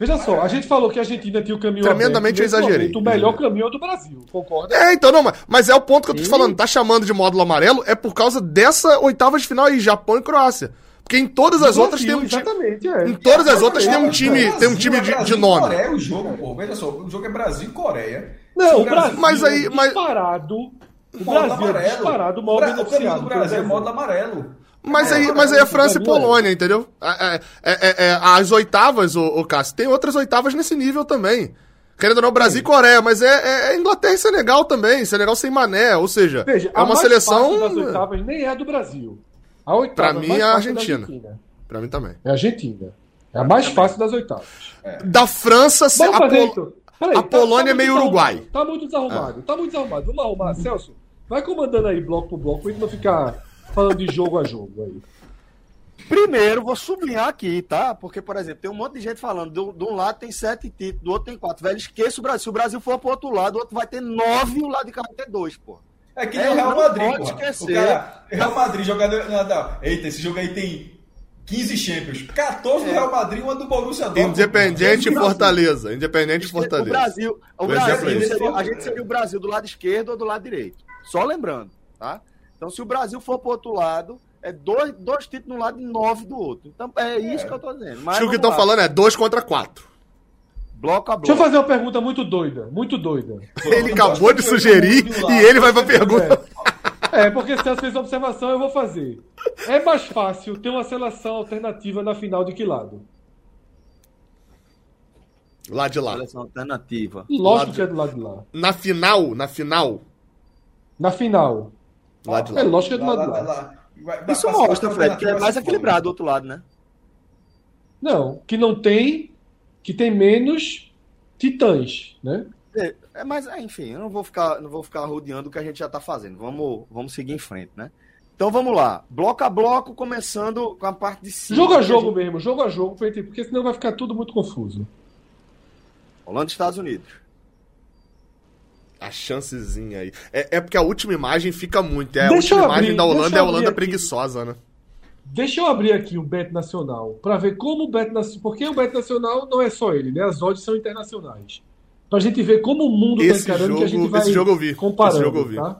Veja só, a gente falou que a Argentina tinha o caminho tremendamente aberto. Tremendamente exagerei. O melhor caminho é do Brasil, concorda? É, então não, mas é o ponto que eu tô te falando. Tá chamando de módulo amarelo é por causa dessa oitava de final aí, Japão e Croácia. Porque em todas as Brasil, outras tem um time... Exatamente, é. Em todas as outras tem um time, Brasil, tem um time de, Brasil, de nome. Coreia, o jogo, pô. Veja só, o jogo é Brasil e Coreia. Não, o Brasil, mas aí, mas... disparado. O Brasil amarelo. disparado, o módulo Brasil, oficial. O Brasil é módulo amarelo. Mas, é, aí, mas aí é França e Polônia, entendeu? É, é, é, é, as oitavas, ô, ô Cássio, tem outras oitavas nesse nível também. Querendo ou não, Brasil e Coreia, mas é, é Inglaterra e Senegal também. Senegal sem Mané, ou seja, veja, é uma seleção... das oitavas nem é do Brasil. A oitava pra mim é a Argentina. Argentina. Pra mim também. É a Argentina. É a mais fácil das oitavas. É. Da França... Se... A, Pol... Peraí, a Polônia tá, tá é meio Uruguai. Tá muito desarrumado, é. tá muito desarrumado. Vamos arrumar, Celso. Vai comandando aí bloco por bloco, pra gente não ficar... falando de jogo a jogo aí. Primeiro, vou sublinhar aqui, tá? Porque, por exemplo, tem um monte de gente falando, de um lado tem sete títulos, do outro tem quatro. Velho, esqueça o Brasil. Se o Brasil for pro outro lado, o outro vai ter nove e o lado de cá vai ter dois, pô. É que nem o Real Madrid, pode esquecer. O cara, Real Madrid, jogador... Não, não. Eita, esse jogo aí tem quinze Champions. quatorze do Real Madrid, uma do Borussia Dortmund. Independente e Fortaleza. Independente e Fortaleza. O Brasil, o Brasil seria, a gente seria o Brasil do lado esquerdo ou do lado direito. Só lembrando, tá? Então, se o Brasil for pro outro lado... É dois, dois títulos de um lado e nove do outro. Então, é isso é. que eu tô dizendo. Mas o que estão falando é dois contra quatro. Bloco a bloco. Deixa eu fazer uma pergunta muito doida. Muito doida. Ele acabou de sugerir e ele vai pra pergunta. É, é porque se você fez observação, eu vou fazer. É mais fácil ter uma seleção alternativa na final de que lado? Lá de lá. Seleção alternativa. Lógico de... que é do lado de lá. Na final? Na final? Na final. Lá de lá. É lógico que é do lado de lá. lá, lá. Vai, vai, isso mostra, Fred, que é mais equilibrado do outro lado, né? Não, que não tem, que tem menos titãs, né? É, é, mas, enfim, eu não vou ficar, não vou ficar rodeando o que a gente já tá fazendo. Vamos, vamos seguir em frente, né? Então vamos lá, bloco a bloco, começando com a parte de cima. Jogo a jogo a gente... mesmo, jogo a jogo, porque senão vai ficar tudo muito confuso. Holanda e Estados Unidos. A chancezinha aí. É, é porque a última imagem fica muito. É, a deixa última abrir, imagem da Holanda é a Holanda preguiçosa, né? Deixa eu abrir aqui o Bet Nacional pra ver como o Bet Nacional... Porque o Bet Nacional não é só ele, né? As odds são internacionais. Pra gente ver como o mundo esse tá encarando, jogo, que a gente vai esse jogo eu vi. comparando. Esse jogo eu vi. Tá?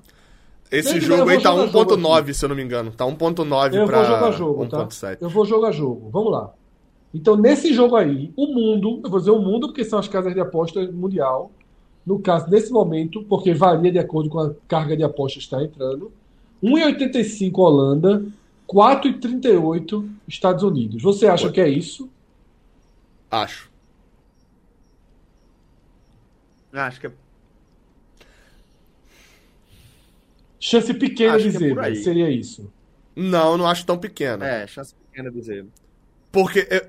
Esse jogo aí tá um ponto nove, se eu não me engano. Tá um ponto nove eu pra vou jogar jogo, um ponto sete. Tá? Eu vou jogar jogo. Vamos lá. Então, nesse jogo aí, o mundo... Eu vou dizer o mundo porque são as casas de aposta mundial... No caso, nesse momento, porque varia de acordo com a carga de apostas que está entrando, um vírgula oitenta e cinco Holanda, quatro vírgula trinta e oito Estados Unidos. Você acha Oi. que é isso? Acho. Acho que é... Chance pequena acho de zebra, é seria isso? Não, não acho tão pequena. É, chance pequena de zebra. Porque... Eu...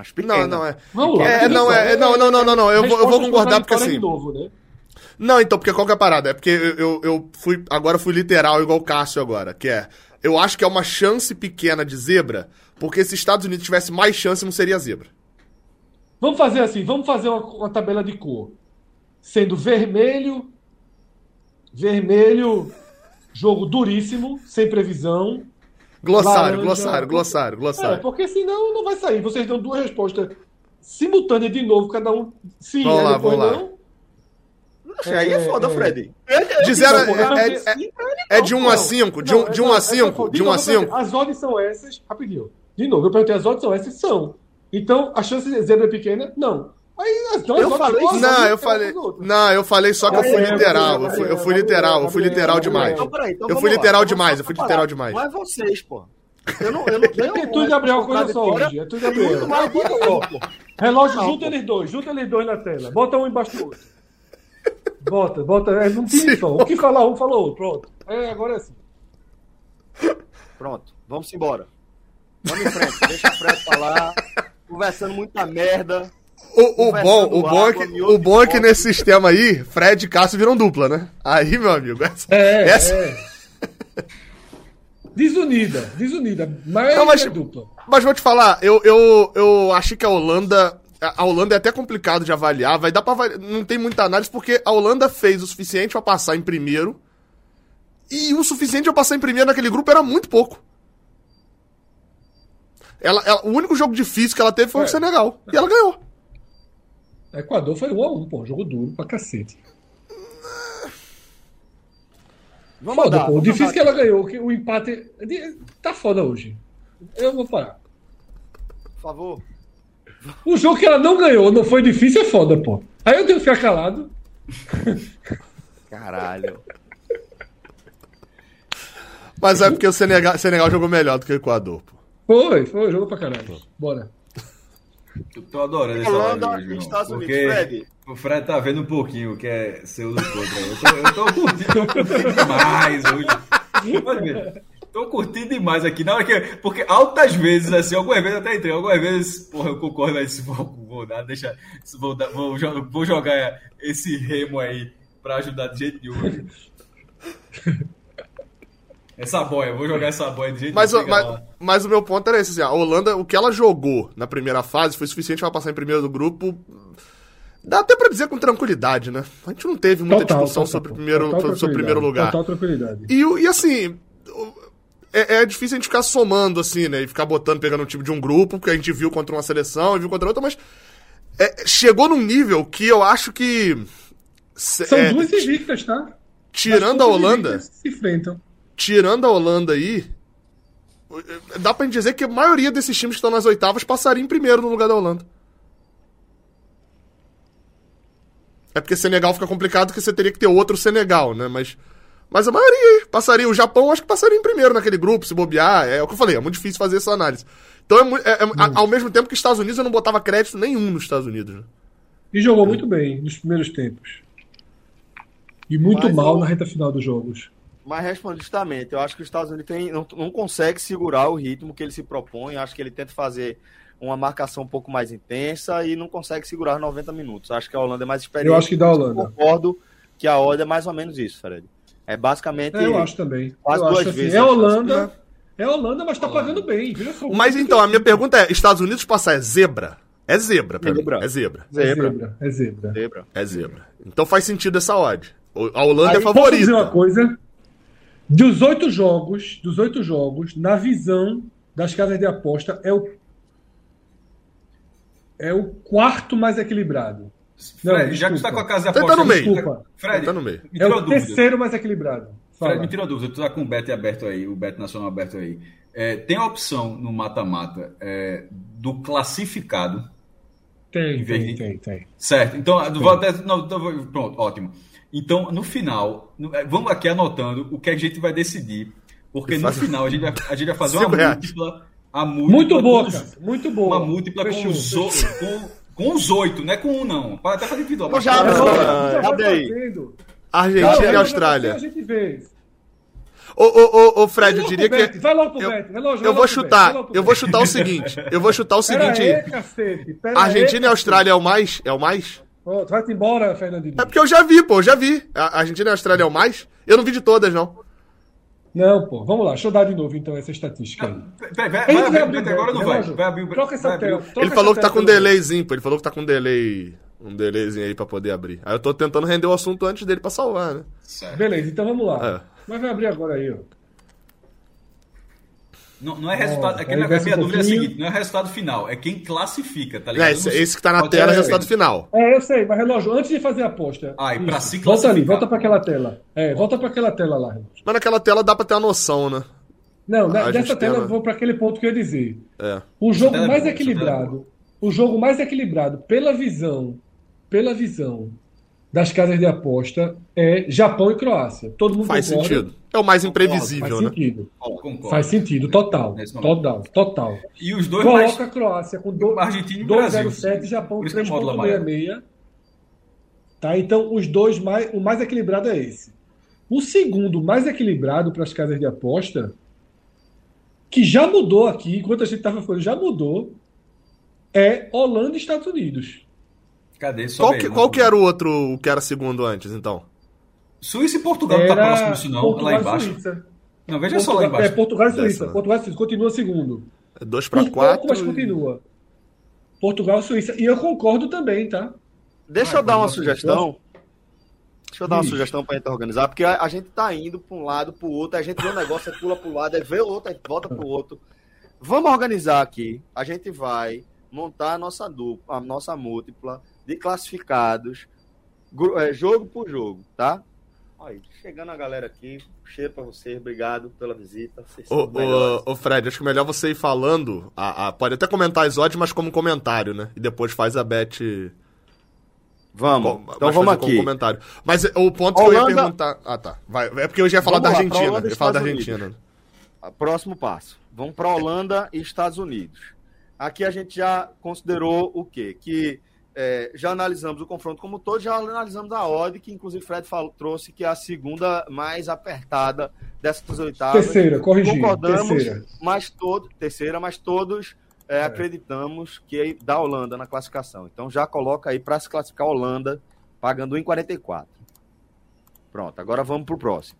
Acho pequeno. Não, não, é. Vamos lá, é, não, é, é não, não, não, não, não. Eu, eu vou concordar porque assim. Novo, né? Não, então, porque qual que é a parada? É porque eu, eu, eu fui, agora fui literal igual o Cássio agora, que é, eu acho que é uma chance pequena de zebra, porque se Estados Unidos tivesse mais chance, não seria zebra. Vamos fazer assim, vamos fazer uma, uma tabela de cor. Sendo vermelho, vermelho, jogo duríssimo, sem previsão. Glossário, laranja, glossário, glossário, glossário. É, porque senão não vai sair. Vocês dão duas respostas simultâneas de novo, cada um sim, vamos lá, depois vamos não. Lá. É, aí é foda, é, Fred. É, de zero, não, é, é, é, é, é de um a cinco, de um, de um a cinco, de um a cinco. As odds são essas, rapidinho. De novo, eu perguntei, as odds são essas? São. Então, a chance de zebra é pequena? Não. Aí as duas eu odds falei, boas, não, eu falei, não, eu falei só que eu fui literal, eu fui, eu fui literal, eu fui literal demais. Eu fui literal demais, eu fui literal demais. Mas vocês, pô. Eu não, eu não tenho. É tudo de Gabriel coisa só hoje, é tudo de Gabriel. Relógio, junta eles dois, junta eles dois na tela. Bota um embaixo do outro. Bota, bota, não tem só. O que falar um, falou outro, pronto. É, agora é assim. Pronto, vamos embora. Vamos em frente, deixa o Fred falar. Conversando muita merda. O, o, bom, o, bom é que, o bom é que nesse sistema aí, Fred e Cássio viram dupla, né? Aí, meu amigo, essa... É, essa... é. Desunida, desunida, mas, não, mas é dupla. Mas vou te falar, eu, eu, eu achei que a Holanda... A Holanda é até complicado de avaliar, vai dar pra avaliar, não tem muita análise, porque a Holanda fez o suficiente pra passar em primeiro, e o suficiente pra passar em primeiro naquele grupo era muito pouco. Ela, ela, o único jogo difícil que ela teve foi é. o Senegal, e ela ganhou. Equador foi um a um, pô. Jogo duro pra cacete. Vamos foda, dar, pô. Vamos difícil dar. Que ela ganhou. Que o empate... Tá foda hoje. Eu vou parar. Por favor. O jogo que ela não ganhou, não foi difícil, é foda, pô. Aí eu tenho que ficar calado. Caralho. Mas é porque o Senegal, Senegal jogou melhor do que o Equador, pô. Foi, foi. Jogou pra caralho. Pô. Bora. Eu tô adorando essa hora, meu irmão, porque Fred. O Fred tá vendo um pouquinho o que é seu do contra. Eu tô, eu tô curtindo demais hoje. Mas, meu, tô curtindo demais aqui. Na hora que, porque altas vezes, assim, algumas vezes até entrei, algumas vezes, porra, eu concordo, mas vou, vou dar, deixa, vou, dar, vou, vou jogar esse remo aí pra ajudar de jeito nenhum. Essa boia, vou jogar essa boia de jeito mas, que mas, mas o meu ponto era esse, assim, a Holanda, o que ela jogou na primeira fase foi suficiente para passar em primeiro do grupo. Dá até pra dizer com tranquilidade, né? A gente não teve muita total, discussão total, sobre o primeiro, sobre primeiro lugar. Total tranquilidade. E, e assim, é, é difícil a gente ficar somando, assim, né? E ficar botando, pegando um time de um grupo, que a gente viu contra uma seleção e viu contra outra, mas é, chegou num nível que eu acho que... São é, duas invictas, tá? Tirando a Holanda... Se enfrentam. Tirando a Holanda aí... Dá pra gente dizer que a maioria desses times que estão nas oitavas passaria em primeiro no lugar da Holanda. É porque Senegal fica complicado, porque você teria que ter outro Senegal, né? Mas, mas a maioria passaria. O Japão, acho que passaria em primeiro naquele grupo, se bobear. É o que eu falei, é muito difícil fazer essa análise. Então, é, é, é, hum. a, ao mesmo tempo que os Estados Unidos, eu não botava crédito nenhum nos Estados Unidos. Né? E jogou é. muito bem nos primeiros tempos. E muito mas, mal na reta final dos jogos. Mas respondo justamente. Eu acho que os Estados Unidos tem, não, não consegue segurar o ritmo que ele se propõe. Eu acho que ele tenta fazer... uma marcação um pouco mais intensa e não consegue segurar noventa minutos. Acho que a Holanda é mais experiente. Eu acho que da Holanda. Concordo que a Holanda é mais ou menos isso, Fred. É basicamente... É, eu acho também. Quase eu duas acho vezes. Assim, é a Holanda, é Holanda, mas tá pagando bem. Viu? Mas então, a minha pergunta é, Estados Unidos passar é zebra? É zebra, pra zebra. Mim. É zebra. Zebra. Zebra. É zebra. Zebra. É zebra. Então faz sentido essa odd. A Holanda aí, é favorita. Posso dizer uma coisa? Dos oito jogos, dos oito jogos, na visão das casas de aposta, é o É o quarto mais equilibrado. Fred, não, já que tu tá com a casa de aposta... Tá no meio. Desculpa. Fred, tá no meio. Me é o dúvida. Terceiro mais equilibrado. Fala. Fred, me tirou a dúvida. Tu tá com o Bet aberto aí, o Bet Nacional aberto aí. É, tem a opção no mata-mata é, do classificado? Tem, tem, tem, tem. Certo. Então, tem. Vou até... Não, vou, pronto, ótimo. Então, no final, vamos aqui anotando o que a gente vai decidir, porque Eu no faço... final a gente vai, a gente vai fazer uma múltipla... A muito boa, cara. Muito boa. Uma múltipla fechou, com, os o, com, com os oito, não é com um, não. Para até fazer individual. Mas... Já, já, já Argentina e Austrália. A gente vê. Ô, ô, ô, ô, Fred, eu diria que... Vai logo pro Beto. Eu vou chutar. Eu vou chutar o seguinte. Eu vou chutar o seguinte aí. Argentina e Austrália é o mais? É o mais? Vai-te embora, Fernandinho. É porque eu já vi, pô. Eu já vi. A Argentina e Austrália é o mais? Eu não vi de todas, não. Não, pô, vamos lá, deixa eu dar de novo então essa estatística aí. Vai, vai, vai, vai abrir, agora não vai. vai abrir, troca essa vai tela. Troca ele falou essa que tá com um delayzinho, pô. Ele falou que tá com um delay. Um delayzinho aí pra poder abrir. Aí eu tô tentando render o assunto antes dele pra salvar, né? Certo. Beleza, então vamos lá. É. Mas vai abrir agora aí, ó. Não, não é resultado. Aqui na minha dúvida é a seguinte: não é resultado final, é quem classifica, tá ligado? É, esse, esse que tá na Pode tela é o resultado final. É, eu sei, mas relógio, antes de fazer a aposta. Ah, e pra se classificar. Volta ali, volta pra aquela tela. É, volta pra aquela tela lá, relógio. Mas naquela tela dá pra ter a noção, né? Não, ah, dessa tela eu uma... vou pra aquele ponto que eu ia dizer. É. O jogo é mais bom, equilibrado, é o jogo mais equilibrado pela visão, pela visão das casas de aposta é Japão e Croácia. Todo mundo faz concorda. Sentido. É o mais imprevisível, Concordo, faz né? Sentido. Concordo. Faz sentido, total. Total, total. E os dois Coloca mais... a Croácia com dois zero sete, Japão três vírgula sessenta e seis. Tá, então, os dois mais... o mais equilibrado é esse. O segundo mais equilibrado para as casas de aposta, que já mudou aqui, enquanto a gente estava falando, já mudou, é Holanda e Estados Unidos. Cadê? Só qual que, bem, qual que era o outro, o que era segundo antes, então? Suíça e Portugal, era... não tá próximo disso não, Portugal, lá embaixo. Suíça. Não, veja Portugal, só lá embaixo. É, Portugal e Suíça, Dessa, Portugal e Suíça, continua segundo. É dois para quatro. Pouco, mas continua. Portugal e Suíça, e eu concordo também, tá? Deixa ah, eu dar uma sugestão. Deixa eu dar uma Ixi. sugestão pra gente organizar, porque a, a gente tá indo pra um lado, pro outro, a gente vê um negócio, pula pro lado, aí vê o outro, aí volta pro outro. Vamos organizar aqui, a gente vai montar a nossa dupla, a nossa múltipla, de classificados, jogo por jogo, tá? Olha, chegando a galera aqui, cheiro pra vocês, obrigado pela visita. Ô, Fred, acho que melhor você ir falando, a, a, pode até comentar as odds, mas como comentário, né? E depois faz a bet... Vamos, com, então vamos aqui. Comentário. Mas o ponto Holanda... que eu ia perguntar... Ah, tá. Vai, é porque eu já ia falar vamos da Argentina. Lá, eu ia falar da Argentina. Unidos. Próximo passo. Vamos pra Holanda e Estados Unidos. Aqui a gente já considerou o quê? Que... É, já analisamos o confronto como todo, já analisamos a odd, que inclusive Fred falou, trouxe, que é a segunda mais apertada dessas oitavas. Terceira, corrigindo. Concordamos, terceira. Mas todo, terceira, mas todos é, é. acreditamos que é da Holanda na classificação. Então já coloca aí para se classificar a Holanda, pagando um e quarenta e quatro. Pronto, agora vamos para o próximo.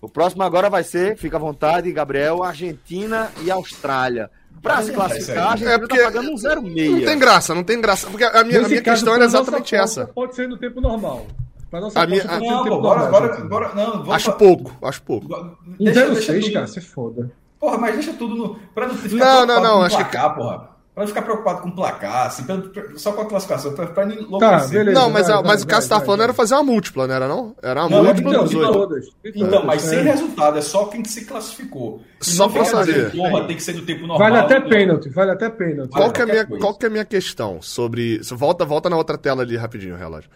O próximo agora vai ser, fica à vontade, Gabriel, Argentina e Austrália. Pra se classificar, a gente é tá pagando um zero vírgula seis. Não tem graça, não tem graça. Porque a minha, a minha caso, questão era exatamente essa. Pode ser no tempo normal. Pra nossa a minha, a... Não, tempo bora, normal, bora, assim. Bora, não, vamos acho pra... pouco, acho pouco. Um zero vírgula seis, cara, se foda. Porra, mas deixa tudo no... Pra não ficar não, não, não, acho placar, que... porra. Pra não ficar preocupado com o placar, assim, só com a classificação, pra, pra nem enlouquecer. Tá, não, mas, vai, a, mas vai, o Cássio tá falando era fazer uma múltipla, não era não? Era uma não, múltipla então, dos oito. Então, mas sem é. resultado, é só quem que se classificou. E só pra saber. Porra, tem que ser do tempo normal. Vale até pênalti, vale até pênalti. Qual, que é, minha, qual que é a minha questão sobre... Volta, volta na outra tela ali rapidinho, relógio.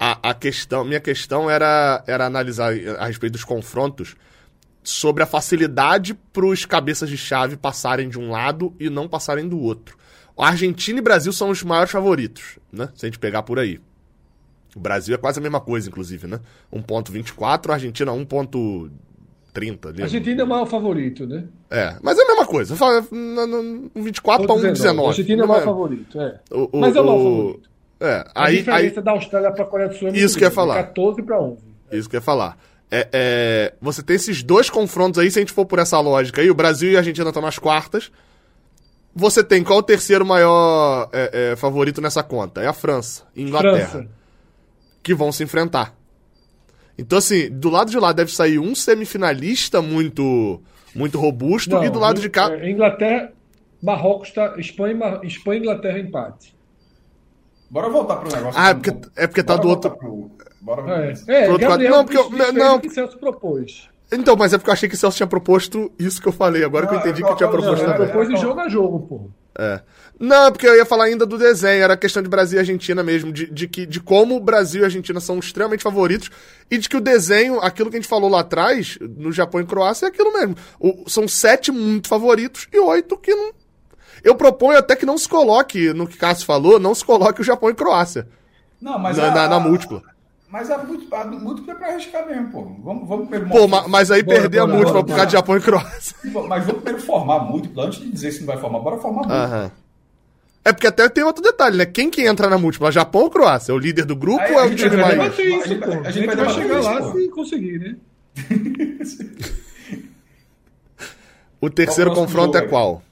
A, a questão, minha questão era, era analisar a respeito dos confrontos sobre a facilidade pros cabeças de chave passarem de um lado e não passarem do outro. Argentina e Brasil são os maiores favoritos, né? Se a gente pegar por aí. O Brasil é quase a mesma coisa, inclusive, né? um vírgula vinte e quatro, a Argentina um vírgula trinta. A Argentina é o maior favorito, né? É, mas é a mesma coisa. um vinte e quatro para um dezenove. A Argentina é o maior favorito, é. O, o, mas é o maior favorito. É, a aí, diferença aí... da Austrália para a Coreia do Sul é muito isso que eu ia falar. quatorze para onze. É. Isso que eu ia falar. É, é, você tem esses dois confrontos aí, se a gente for por essa lógica aí, o Brasil e a Argentina estão nas quartas. Você tem qual o terceiro maior é, é, favorito nessa conta? É a França e Inglaterra. França. Que vão se enfrentar. Então, assim, do lado de lá deve sair um semifinalista muito, muito robusto. Não, e do lado de cá. Inglaterra, Marrocos, tá, Espanha, Mar... Espanha e Inglaterra empate. Bora voltar pro negócio. Ah, é porque, é porque tá do outro. Pro... Bora é. É, pro outro Gabriel, lado. Não, porque eu. Não, que o Celso propôs. Então, mas é porque eu achei que o Celso tinha proposto isso que eu falei. Agora ah, que eu entendi é, que eu tinha proposto. Não, é, propôs é, é, de jogo a jogo, pô. É. Não, porque eu ia falar ainda do desenho. Era questão de Brasil e Argentina mesmo. De, de, que, de como o Brasil e a Argentina são extremamente favoritos. E de que o desenho, aquilo que a gente falou lá atrás, no Japão e Croácia, é aquilo mesmo. O, são sete muito favoritos e oito que não. Eu proponho até que não se coloque, no que o Cássio falou, não se coloque o Japão e Croácia. Não, mas na, a, na, na múltipla. Mas a múltipla, a múltipla é pra arriscar mesmo, pô. Vamos, vamos primeiro... Pô, mas, mas aí bora, perder bora, a múltipla bora, por causa de Japão e Croácia. Mas vamos primeiro formar a múltipla, antes de dizer se não vai formar, bora formar a múltipla. Uhum. É porque até tem outro detalhe, né? Quem que entra na múltipla? Japão ou Croácia? É o líder do grupo aí, ou é o time maior? A gente vai, a gente vai, vai chegar lá pô. Se conseguir, né? O terceiro qual o confronto jogo, é qual?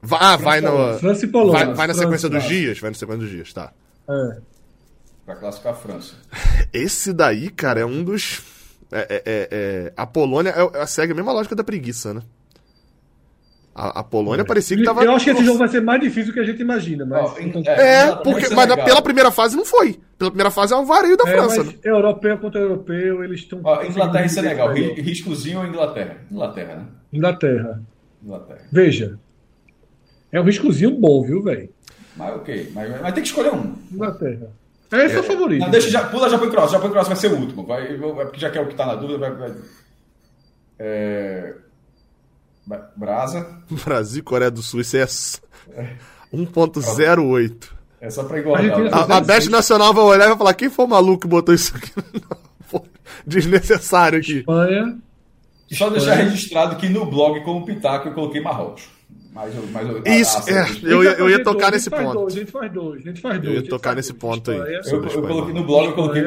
Vai, ah, vai, no, França e Polônia, vai, vai na França, sequência dos França. dias, vai na sequência dos dias, tá. É. Pra classificar a França. Esse daí, cara, é um dos... É, é, é, é... A Polônia é, é, segue a mesma lógica da preguiça, né? A, a Polônia é. parecia que tava... Eu acho que esse jogo vai ser mais difícil do que a gente imagina, mas... É, então... é porque, mas legal. Pela primeira fase não foi. Pela primeira fase é um vareio da é, França. Né? Europeu contra europeu, eles estão... Inglaterra e Senegal, riscozinho ou Inglaterra? Inglaterra, né? Inglaterra. Inglaterra. Veja... É um riscozinho bom, viu, velho? Mas ok, mas, mas tem que escolher um. Inglaterra. Esse é o favorito. Não, deixa, já, pula Japão e Croácia. Japão e Croácia vai ser o último. Vai, porque já que é o que tá na dúvida, vai... vai é... Brasa. Brasil, Coreia do Sul, isso é um vírgula zero oito. É só pra igualar. A, a Best Nacional vai olhar e vai falar quem foi o maluco que botou isso aqui? Não, desnecessário aqui. Espanha. Só Espanha. Deixar registrado que no blog, como pitaco, eu coloquei Marrocos. Mas eu, mas eu, isso, a, a, a, é, eu, ia, eu ia tocar nesse ponto. A gente faz dois, a gente faz dois. Eu ia tocar nesse ponto aí. Eu, eu coloquei no blog, eu coloquei.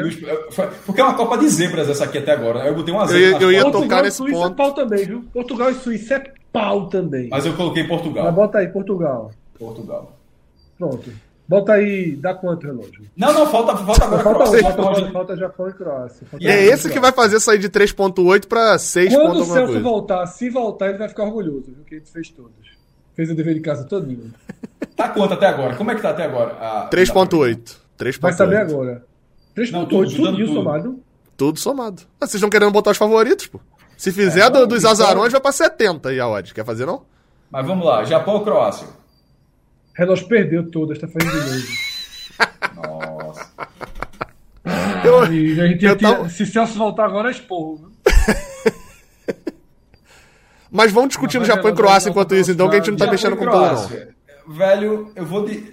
Porque é uma Copa de Zebras essa aqui até agora. Eu botei uma zebra. Eu, eu ia Portugal, tocar nesse Suíça ponto. É pau também, viu? Portugal e Suíça é pau também. Mas eu coloquei Portugal. Mas bota aí, Portugal. Portugal. Pronto. Bota aí, dá quanto relógio? Não, não, falta, falta agora falta, Croácia, falta, falta, falta, falta Japão e Croácia. E é esse que vai fazer sair de três vírgula oito para seis. Quando o Celso voltar, se voltar, ele vai ficar orgulhoso, viu? Que ele fez todos. Fez o dever de casa todinho. Tá quanto até agora? Como é que tá até agora? Ah, três vírgula oito. Vai saber agora. três vírgula oito, tudo, tudo somado. Tudo somado. Ah, vocês estão querendo botar os favoritos, pô? Se fizer é, do, dos azarões, tá... vai pra setenta aí a odd. Quer fazer, não? Mas vamos lá. Japão ou Croácia? Relógio perdeu todas, tá fazendo de novo. Nossa. Eu, Ai, a gente eu tira... tava... Se Celso voltar agora, é esporro. Mas vamos discutindo Japão e Croácia enquanto isso, então, que a gente não tá mexendo com o Colorão. Velho, eu vou de...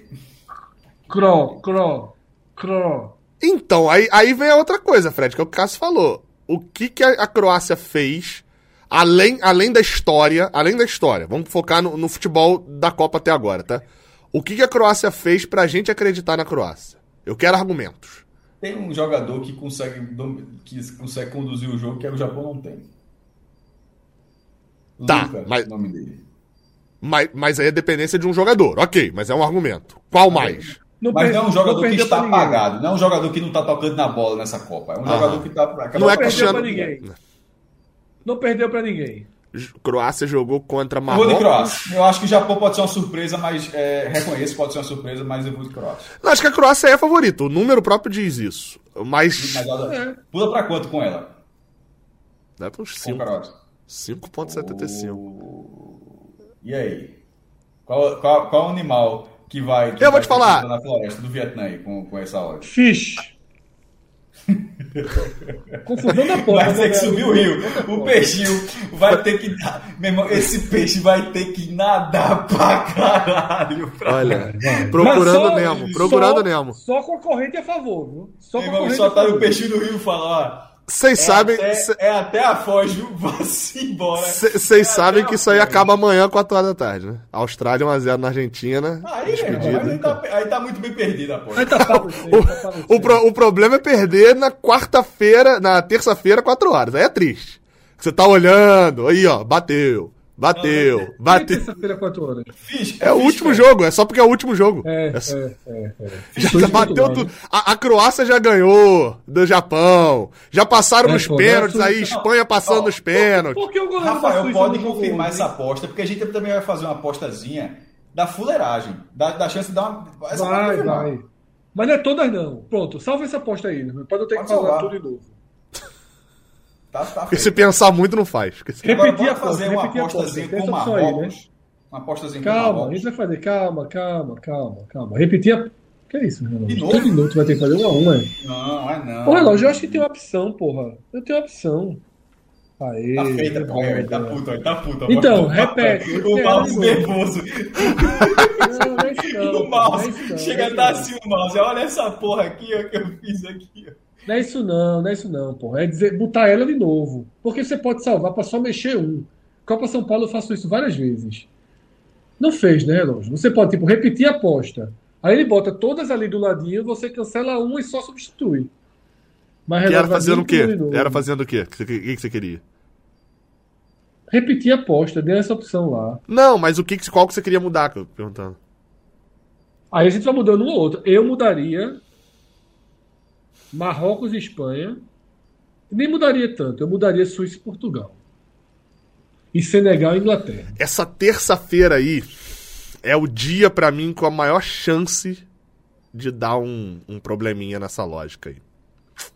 Cro, cro, cro. Então, aí, aí vem a outra coisa, Fred, que o Cássio falou. O que, que a Croácia fez, além, além da história, além da história, vamos focar no, no futebol da Copa até agora, tá? O que, que a Croácia fez pra gente acreditar na Croácia? Eu quero argumentos. Tem um jogador que consegue, que consegue conduzir o jogo que o Japão não tem. Tá, mas... o nome dele. Mas, mas aí é dependência de um jogador, ok, mas é um argumento. Qual mais? Não mas perdeu, não é um jogador que está apagado, não é um jogador que não está tocando na bola nessa Copa. É um ah, jogador que está... Não, não é perdeu para ninguém. Não perdeu para ninguém. Croácia jogou contra Marrocos. Eu vou de Croácia. Eu acho que o Japão pode ser uma surpresa, mas é, reconheço que pode ser uma surpresa, mas eu vou de Croácia. Não, acho que a Croácia é a favorita, o número próprio diz isso. Mas... mas ela... é. Pula para quanto com ela? Dá para uns cinco. cinco vírgula setenta e cinco. O... E aí? Qual, qual, qual animal que vai... Que eu vai vou te falar. Na floresta do Vietnã aí, com, com essa hora? Fish. Confusão da porra. Vai ter que subir o rio. O peixinho vai ter que... Meu irmão, esse peixe vai ter que nadar pra caralho. Pra... Olha, procurando Nemo. Procurando Nemo. Só com a corrente a favor, viu? Só com a corrente a favor. Só tá o peixinho do rio e fala, ó... Vocês é sabem... Até, cê... É até a Foz, vá-se embora. Vocês é sabem que isso aí acaba amanhã, quatro horas da tarde, né? Austrália um a zero na Argentina. Aí, irmão, aí, tá, aí tá muito bem perdida a Foz. Aí tá pra você, o, tá pra você. O, pro, o problema é perder na quarta-feira, na terça-feira, quatro horas. Aí é triste. Você tá olhando, aí ó, bateu, bateu, não, bateu. É terça-feira, quatro horas. Fiz, é, é o fiz, último cara. jogo, é só porque é o último jogo. É, é, é. é, é. Já fiz, bateu tudo. A, a Croácia já ganhou do Japão. Já passaram é, os pênaltis aí, Espanha passando ó, os pênaltis. Por, por que o goleiro Rafael pode confirmar essa aposta, porque a gente também vai fazer uma apostazinha da fuleiragem, da, da chance de dar uma... Essa vai, vai. Mas não é todas não. Pronto, salva essa aposta aí, né? Pode eu ter pode que falar tudo de novo. Tá, tá porque se pensar muito, não faz. Repetir agora, bora a fazer coisa, uma apostazinha com Marrocos. Né? Uma apostazinha com Marrocos. Calma, a gente vai fazer. Calma, calma, calma, calma. Repetir a... Que é isso, meu irmão? De novo? Minuto vai ter que fazer uma a uma. Né? Não, é não. Ô, relógio, eu acho que tem uma opção, porra. Eu tenho opção. Aê, tá feita, porra. É, tá puta, ele tá puta. Então, agora, repete. O mouse nervoso. Não, não é isso não. O mouse. Não, não, chega a dar assim o mouse. Olha essa porra aqui, ó, que eu fiz aqui, ó. Não é isso não, não é isso não, porra. É dizer, botar ela de novo. Porque você pode salvar pra só mexer um. Copa São Paulo eu faço isso várias vezes. Não fez, né, Relógio? Você pode, tipo, repetir a aposta. Aí ele bota todas ali do ladinho, você cancela uma e só substitui. Mas era fazendo o quê? Era fazendo o quê? O que você queria? Repetir a aposta, deu essa opção lá. Não, mas o que, qual que você queria mudar, que eu tô perguntando? Aí a gente vai mudando um ou outro. Eu mudaria... Marrocos e Espanha. Nem mudaria tanto. Eu mudaria Suíça e Portugal. E Senegal e Inglaterra. Essa terça-feira aí é o dia, pra mim, com a maior chance de dar um, um probleminha nessa lógica aí.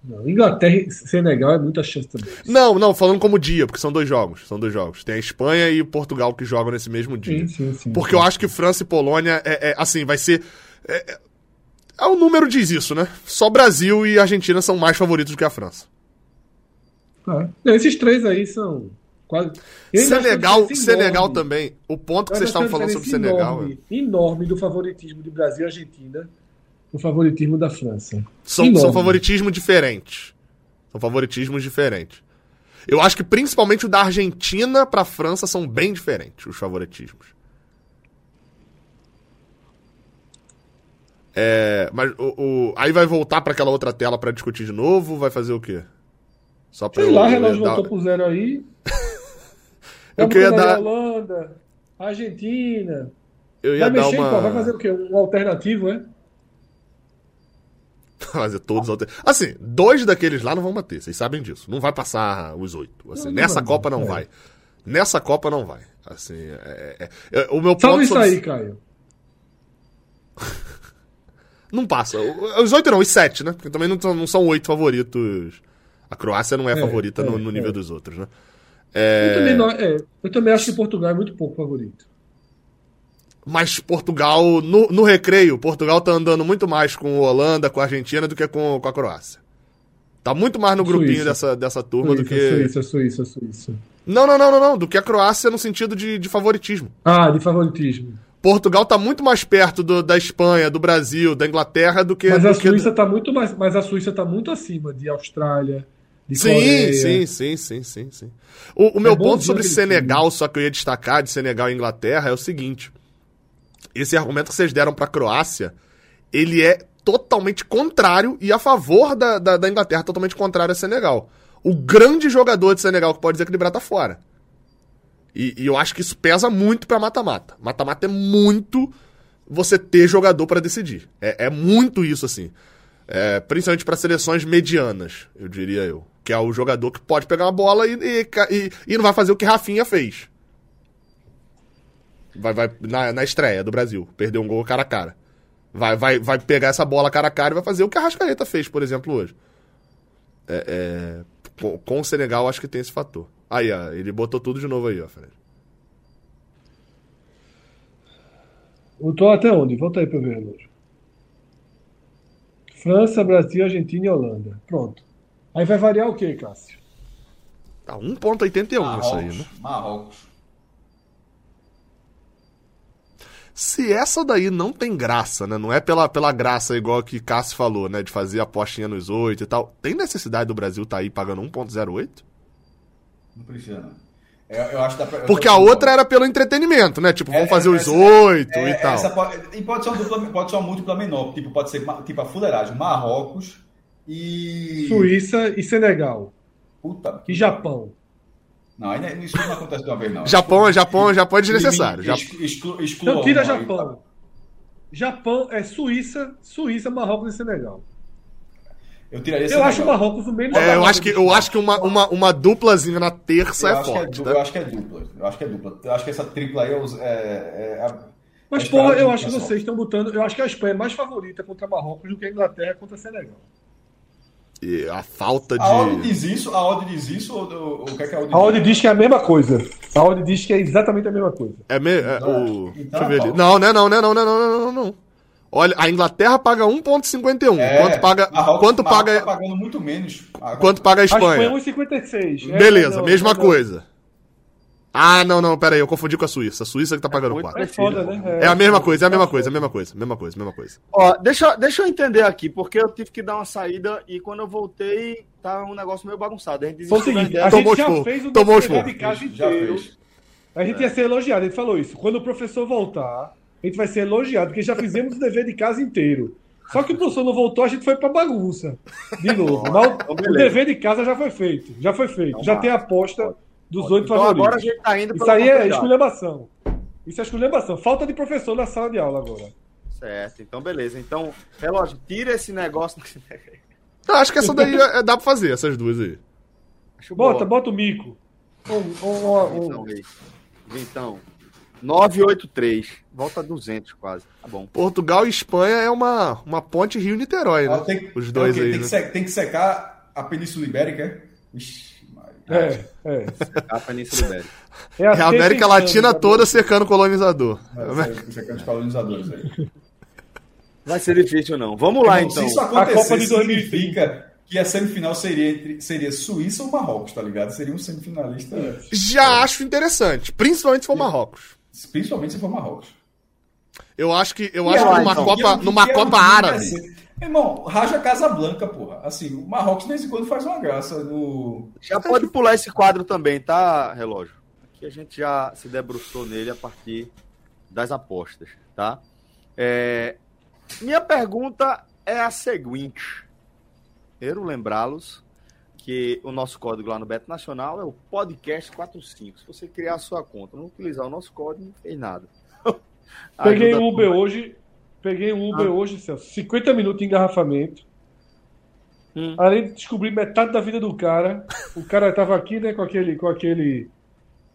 Não, Inglaterra e Senegal é muita chance também. Não, não, falando como dia, porque são dois jogos. São dois jogos. Tem a Espanha e Portugal que jogam nesse mesmo dia. Sim, sim, sim, porque sim. Eu acho que França e Polônia, é, é assim, vai ser... É, o número diz isso, né? Só Brasil e Argentina são mais favoritos do que a França. Ah, esses três aí são quase... Senegal, Senegal também. O ponto que vocês estavam falando sobre Senegal... Enorme, é... enorme do favoritismo de Brasil e Argentina do favoritismo da França. São, são favoritismos diferentes. São favoritismos diferentes. Eu acho que principalmente o da Argentina para a França são bem diferentes, os favoritismos. É, mas o, o, aí vai voltar para aquela outra tela para discutir de novo? Vai fazer o quê? Só pra Sei eu, lá, o relógio voltou dar... pro zero aí. eu queria dar. Holanda, Argentina. Eu ia vai dar mexer, uma. Pô, vai fazer o quê? Um alternativo, é? fazer todos ah. alternativos. Assim, dois daqueles lá não vão bater, vocês sabem disso. Não vai passar os oito. Assim, não, nessa não Copa não é. vai. Nessa Copa não vai. Assim, é, é... o meu ponto. Salve isso sobre... aí, Caio. Não passa. Os oito não, os sete, né? Porque também não, não são oito favoritos. A Croácia não é, é favorita é, no, no nível é. dos outros, né? É... Eu, também não, é. Eu também acho que Portugal é muito pouco favorito. Mas Portugal, no, no recreio, Portugal tá andando muito mais com a Holanda, com a Argentina, do que com, com a Croácia. Tá muito mais no grupinho Suíça. dessa, dessa turma Suíça, do que... Suíça, Suíça, Suíça. Não, não, não, não, não. Do que a Croácia no sentido de, de favoritismo. Ah, de favoritismo. Portugal tá muito mais perto do, da Espanha, do Brasil, da Inglaterra do que... Mas a Suíça do... tá muito mais... Mas a Suíça tá muito acima de Austrália, de sim, Coreia... Sim, sim, sim, sim, sim. O, o meu é ponto sobre Senegal, filme. só que eu ia destacar de Senegal e Inglaterra, é o seguinte. Esse argumento que vocês deram pra Croácia, ele é totalmente contrário e a favor da, da, da Inglaterra, totalmente contrário a Senegal. O grande jogador de Senegal que pode desequilibrar tá fora. E, e eu acho que isso pesa muito pra mata-mata. Mata-mata é muito você ter jogador pra decidir. É, é muito isso, assim. É, principalmente pra seleções medianas, eu diria eu. Que é o jogador que pode pegar uma bola e, e, e, e não vai fazer o que Rafinha fez. Vai, vai, na, na estreia do Brasil. Perdeu um gol cara a cara. Vai, vai, vai pegar essa bola cara a cara e vai fazer o que a Arrascaeta fez, por exemplo, hoje. É, é, com, com o Senegal, acho que tem esse fator. Aí, ó, ele botou tudo de novo aí, ó, Fred. Botou até onde? Volta aí pra eu ver, relógio. França, Brasil, Argentina e Holanda. Pronto. Aí vai variar o quê, Cássio? Tá um vírgula oitenta e um isso aí, né? Marrocos. Se essa daí não tem graça, né? Não é pela, pela graça, igual que Cássio falou, né? De fazer a apostinha nos oito e tal. Tem necessidade do Brasil tá aí pagando um vírgula zero oito? Não precisa, não. Eu, eu acho que dá pra, eu Porque a outra bom. Era pelo entretenimento, né? Tipo, vamos é, fazer é, os oito é, e é, tal. Essa pode, e pode ser, um dupla, pode ser uma múltipla menor. Tipo, pode ser tipo a fuleiragem. Marrocos e... Suíça e Senegal. Puta. E Japão. Não, isso não acontece de uma vez, não. Japão, exclui, Japão, Japão é desnecessário. Exclui, exclui, exclui, então tira Japão. Japão é Suíça, Suíça, Marrocos e Senegal. Eu tiraria Senegal. Eu acho o Marrocos o menos... É, eu acho que, eu acho que uma, uma, uma duplazinha na terça eu é forte. É, né? Eu acho que é dupla. Eu acho que é dupla. Eu acho que essa tripla aí é... é, é a, mas, porra, eu acho que vocês estão botando... Eu acho que a Espanha é mais favorita contra Marrocos do que a Inglaterra contra Senegal. E a falta de... A Audi diz isso? A Audi diz isso? Ou o que é que a Audi diz? A Audi diz que é a mesma coisa. A Audi diz que é exatamente a mesma coisa. É mesmo... É, o... então, deixa eu ver ali. Não, não, não, não, não, não, não, não, não. Olha, a Inglaterra paga um vírgula cinquenta e um. É, quanto paga... Marrocos, quanto Marrocos paga... Tá pagando muito menos. Agora. Quanto paga a Espanha? A Espanha é um vírgula cinquenta e seis. Beleza, é, não, mesma não, coisa. Não. Ah, não, não, pera aí, eu confundi com a Suíça. A Suíça que tá pagando quatro. É, foda, né? é, é a mesma coisa, é a mesma coisa, é a mesma coisa, mesma coisa, mesma coisa. Ó, deixa, deixa eu entender aqui, porque eu tive que dar uma saída e quando eu voltei, tá um negócio meio bagunçado. A gente desistiu. Foi o seguinte, a gente já fez o dever de casa inteiro. A gente ia ser elogiado, ele falou isso. Quando o professor voltar, a gente vai ser elogiado, porque já fizemos o dever de casa inteiro. Só que o professor não voltou, a gente foi pra bagunça. De novo. o, o dever de casa já foi feito. Já foi feito. Já tem a aposta. Dos oito então, favoritos. Agora a gente tá indo. Isso aí é esculhambação. Isso é esculhambação. Falta de professor na sala de aula agora. Certo, então beleza. Então, relógio, tira esse negócio. Eu acho que essa daí é, dá pra fazer, essas duas aí. Bota, boa. Bota o mico. Um, um, um, um. Então, nove oito três. Volta duzentos quase. Tá bom. Portugal e Espanha é uma, uma ponte Rio-Niterói, né? Ah, tem, os dois tem, aí. Tem, né? que secar, tem que secar a Península Ibérica. Ixi. É, é. A Península Ibérica. É a, é a América Latina toda secando colonizador. É, secando os colonizadores aí. Vai ser difícil, não. Vamos lá, então. Se isso acontecer, a Copa de dois mil e vinte significa que a semifinal seria, entre, seria Suíça ou Marrocos, tá ligado? Seria um semifinalista. Já é. Acho interessante. Principalmente se for Marrocos. Principalmente se for Marrocos. Eu acho que, eu acho lá, que numa então. Copa, que numa Copa Árabe. Irmão, raja Casablanca, porra. Assim, o Marrocos nesse quando faz uma graça. No... Já pode pular esse quadro também, tá, relógio? Aqui a gente já se debruçou nele a partir das apostas, tá? É... Minha pergunta é a seguinte. Quero lembrá-los que o nosso código lá no Beto Nacional é o podcast quarenta e cinco. Se você criar a sua conta, não utilizar o nosso código, não fez nada. Peguei o Uber hoje... Peguei um Uber ah. hoje, Celso, cinquenta minutos de engarrafamento. Hum. Além de descobrir metade da vida do cara, o cara tava aqui, né, com aquele, com aquele,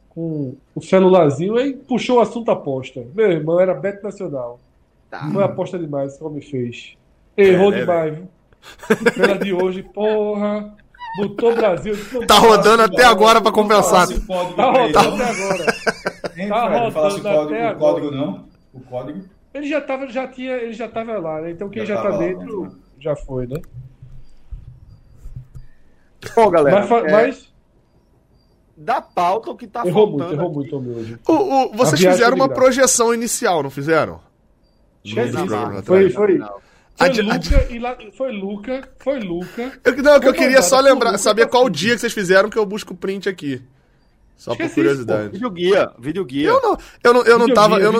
com o celularzinho, aí puxou o assunto aposta. Meu irmão, era Beto Nacional. Tá. Foi aposta demais, esse homem fez. Errou é, demais, é, viu? Pela de hoje, porra. Botou o Brasil. Tá rodando até agora pra compensar. Tá rodando até agora. Tá rodando até agora. O código não? O código? Ele já estava já tinha, ele já tava lá, né? Então quem já, já tá lá, dentro né? já foi, né? Bom, galera, mas, é... mas... da pauta o que tá errou faltando. Errou muito, errou muito hoje. O, o, vocês fizeram uma projeção inicial, não fizeram? Não, foi, foi. Foi Ad... Luca e La... foi Luca, foi Luca. Eu, não, que eu queria só lembrar, Luca, saber qual dia que vocês fizeram que eu busco o print aqui. Só esqueci por curiosidade. Isso, videoguia, videoguia. Eu não, eu não, eu não tava. Eu não,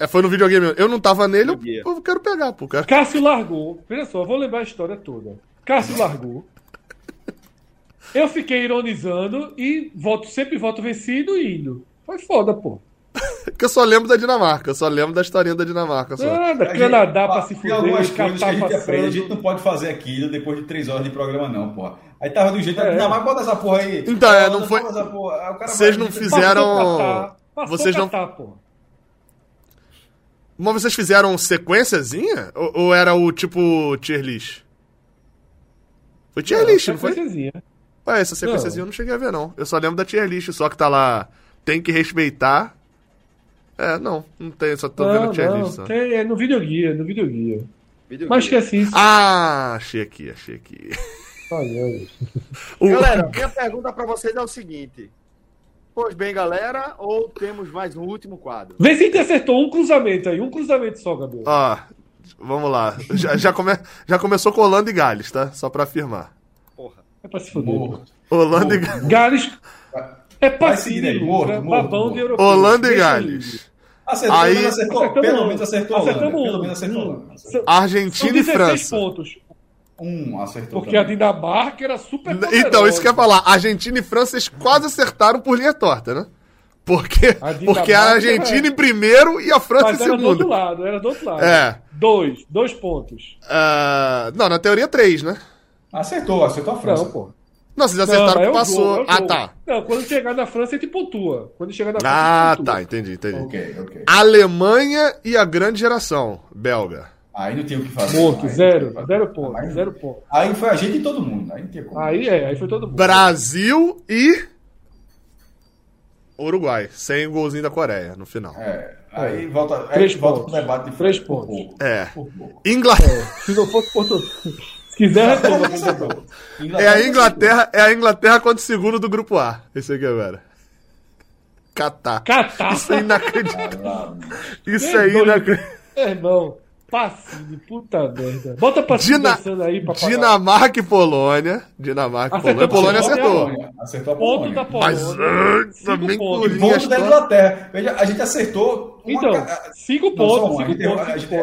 é, foi no videogame. Eu não tava nele, eu, eu quero pegar, pô, cara. Cássio largou. Veja só, eu vou lembrar a história toda. Cássio largou. Eu fiquei ironizando e voto, sempre voto vencido e indo. Foi foda, pô. Porque eu só lembro da Dinamarca, eu só lembro da historinha da Dinamarca. Só. Nada, a Canadá gente, pra se fuder, algumas coisas que a gente aprende, a gente não pode fazer aquilo depois de três horas de programa, não, pô. Aí tava do jeito, é. a Dinamarca, bota essa porra aí. Então, é, não foi. Vocês não fizeram. Vocês não. Mas vocês fizeram sequenciazinha? Ou, ou era o tipo tier list? Foi tier não, list, não foi? Ué, essa sequenciazinha não. eu não cheguei a ver, não. Eu só lembro da tier list, só que tá lá. Tem que respeitar. É, não, não tem, só tô não, vendo tier não, list. Só. Tem, é no videoguia, no videoguia. Video Mas guia. Esqueci isso. Ah, achei aqui, achei aqui. Olha, o... Galera, minha pergunta pra vocês é o seguinte. Pois bem, galera, ou temos mais um último quadro? Vê se interceptou um cruzamento aí, um cruzamento só, Gabriel. Ó, ah, vamos lá. Já, já, come... já começou com Holanda e Gales, tá? Só pra afirmar. Porra. É pra se fuder. Morro. Holanda morro. e Gales. Gales é passivo, é babão de europeu. Holanda e Gales. Acertou, aí... mas acertou. Acertamos pelo menos acertou Holanda. Acertamos pelo menos acertou um. Argentina e França. Pontos. Um acertou. Porque também. A Dinamarca era super poderosa. Então, isso que eu ia falar. Argentina e França quase acertaram por linha torta, né? Porque a, porque a Argentina era... em primeiro e a França Mas em segundo. Era do outro lado, era do outro lado. É. Dois, dois pontos. Uh, não, na teoria três, né? Acertou, acertou a França. Não, pô. Não, vocês acertaram não, que passou. Jogo, ah, tá. Não, quando chegar na França, a gente pontua. Quando chegar na França, Ah, a gente tá, entendi, entendi. Okay, okay. Alemanha e a grande geração belga. Aí não tem o que fazer. Ponto, aí zero, zero ponto, aí, zero ponto. Aí foi a gente e todo mundo. Aí não tem como. Aí é, aí foi todo mundo. Brasil e Uruguai, sem o golzinho da Coreia no final. É, aí é. volta, aí Três volta pro debate. De Três pontos. Pouco, é. Inglaterra. É. Se não fosse Portugal. Se quiser, é a Inglaterra, é a Inglaterra contra o segundo do grupo A. Esse aqui agora. Catar. Catar. Isso é inacreditável. Isso é inacreditável. É, irmão. Passe, puta merda. Bota pra Dina... aí, papai. Dinamarca e Polônia. Dinamarca e Polônia. Polônia acertou. Acertou a Polônia. Ponto da Polônia. Mas também ponto. Ponto da Inglaterra. Veja, a gente acertou. Uma... Então, cinco pontos.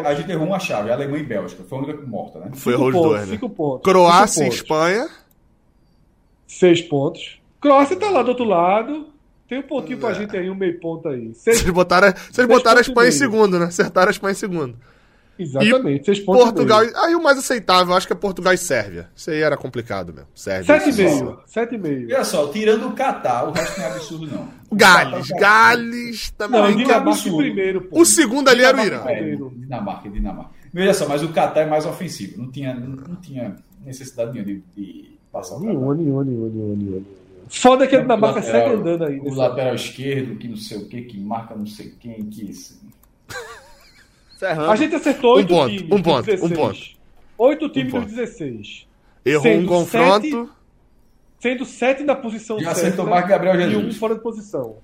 A gente errou uma chave. Alemanha e Bélgica. Foi a única morta, né? Foi errou os dois, né? Pontos. Croácia e Espanha. Seis pontos. Croácia tá lá do outro lado. Tem um pontinho é. pra gente aí, um meio ponto aí. Seis... Vocês botaram, vocês botaram a Espanha em segundo, né? Acertaram a Espanha em segundo. Exatamente, seis pontos. Portugal, aí o mais aceitável, acho que é Portugal e Sérvia. Isso aí era complicado mesmo. Sérvia. sete e meio. Olha só, tirando o Catar, o resto não é absurdo, não. Gales, Gales, Gales também. Não, Dinamarca em primeiro, pô. O segundo ali era o Irã. Dinamarca, Dinamarca. Olha só, mas o Catar é mais ofensivo. Não tinha, não tinha necessidade nenhuma de passar o Catar. Nenhum, nenhum, nenhum, nenhum. Foda que a Dinamarca segue andando aí. O lateral esquerdo, que não sei o que, que marca não sei quem, que isso. Errando. A gente acertou oito um times. Um ponto, um ponto. Oito times um do dezesseis. Errou um confronto. Sete, sendo sete na posição certa. Acertou mais que Gabriel Jesus. E um fora de posição.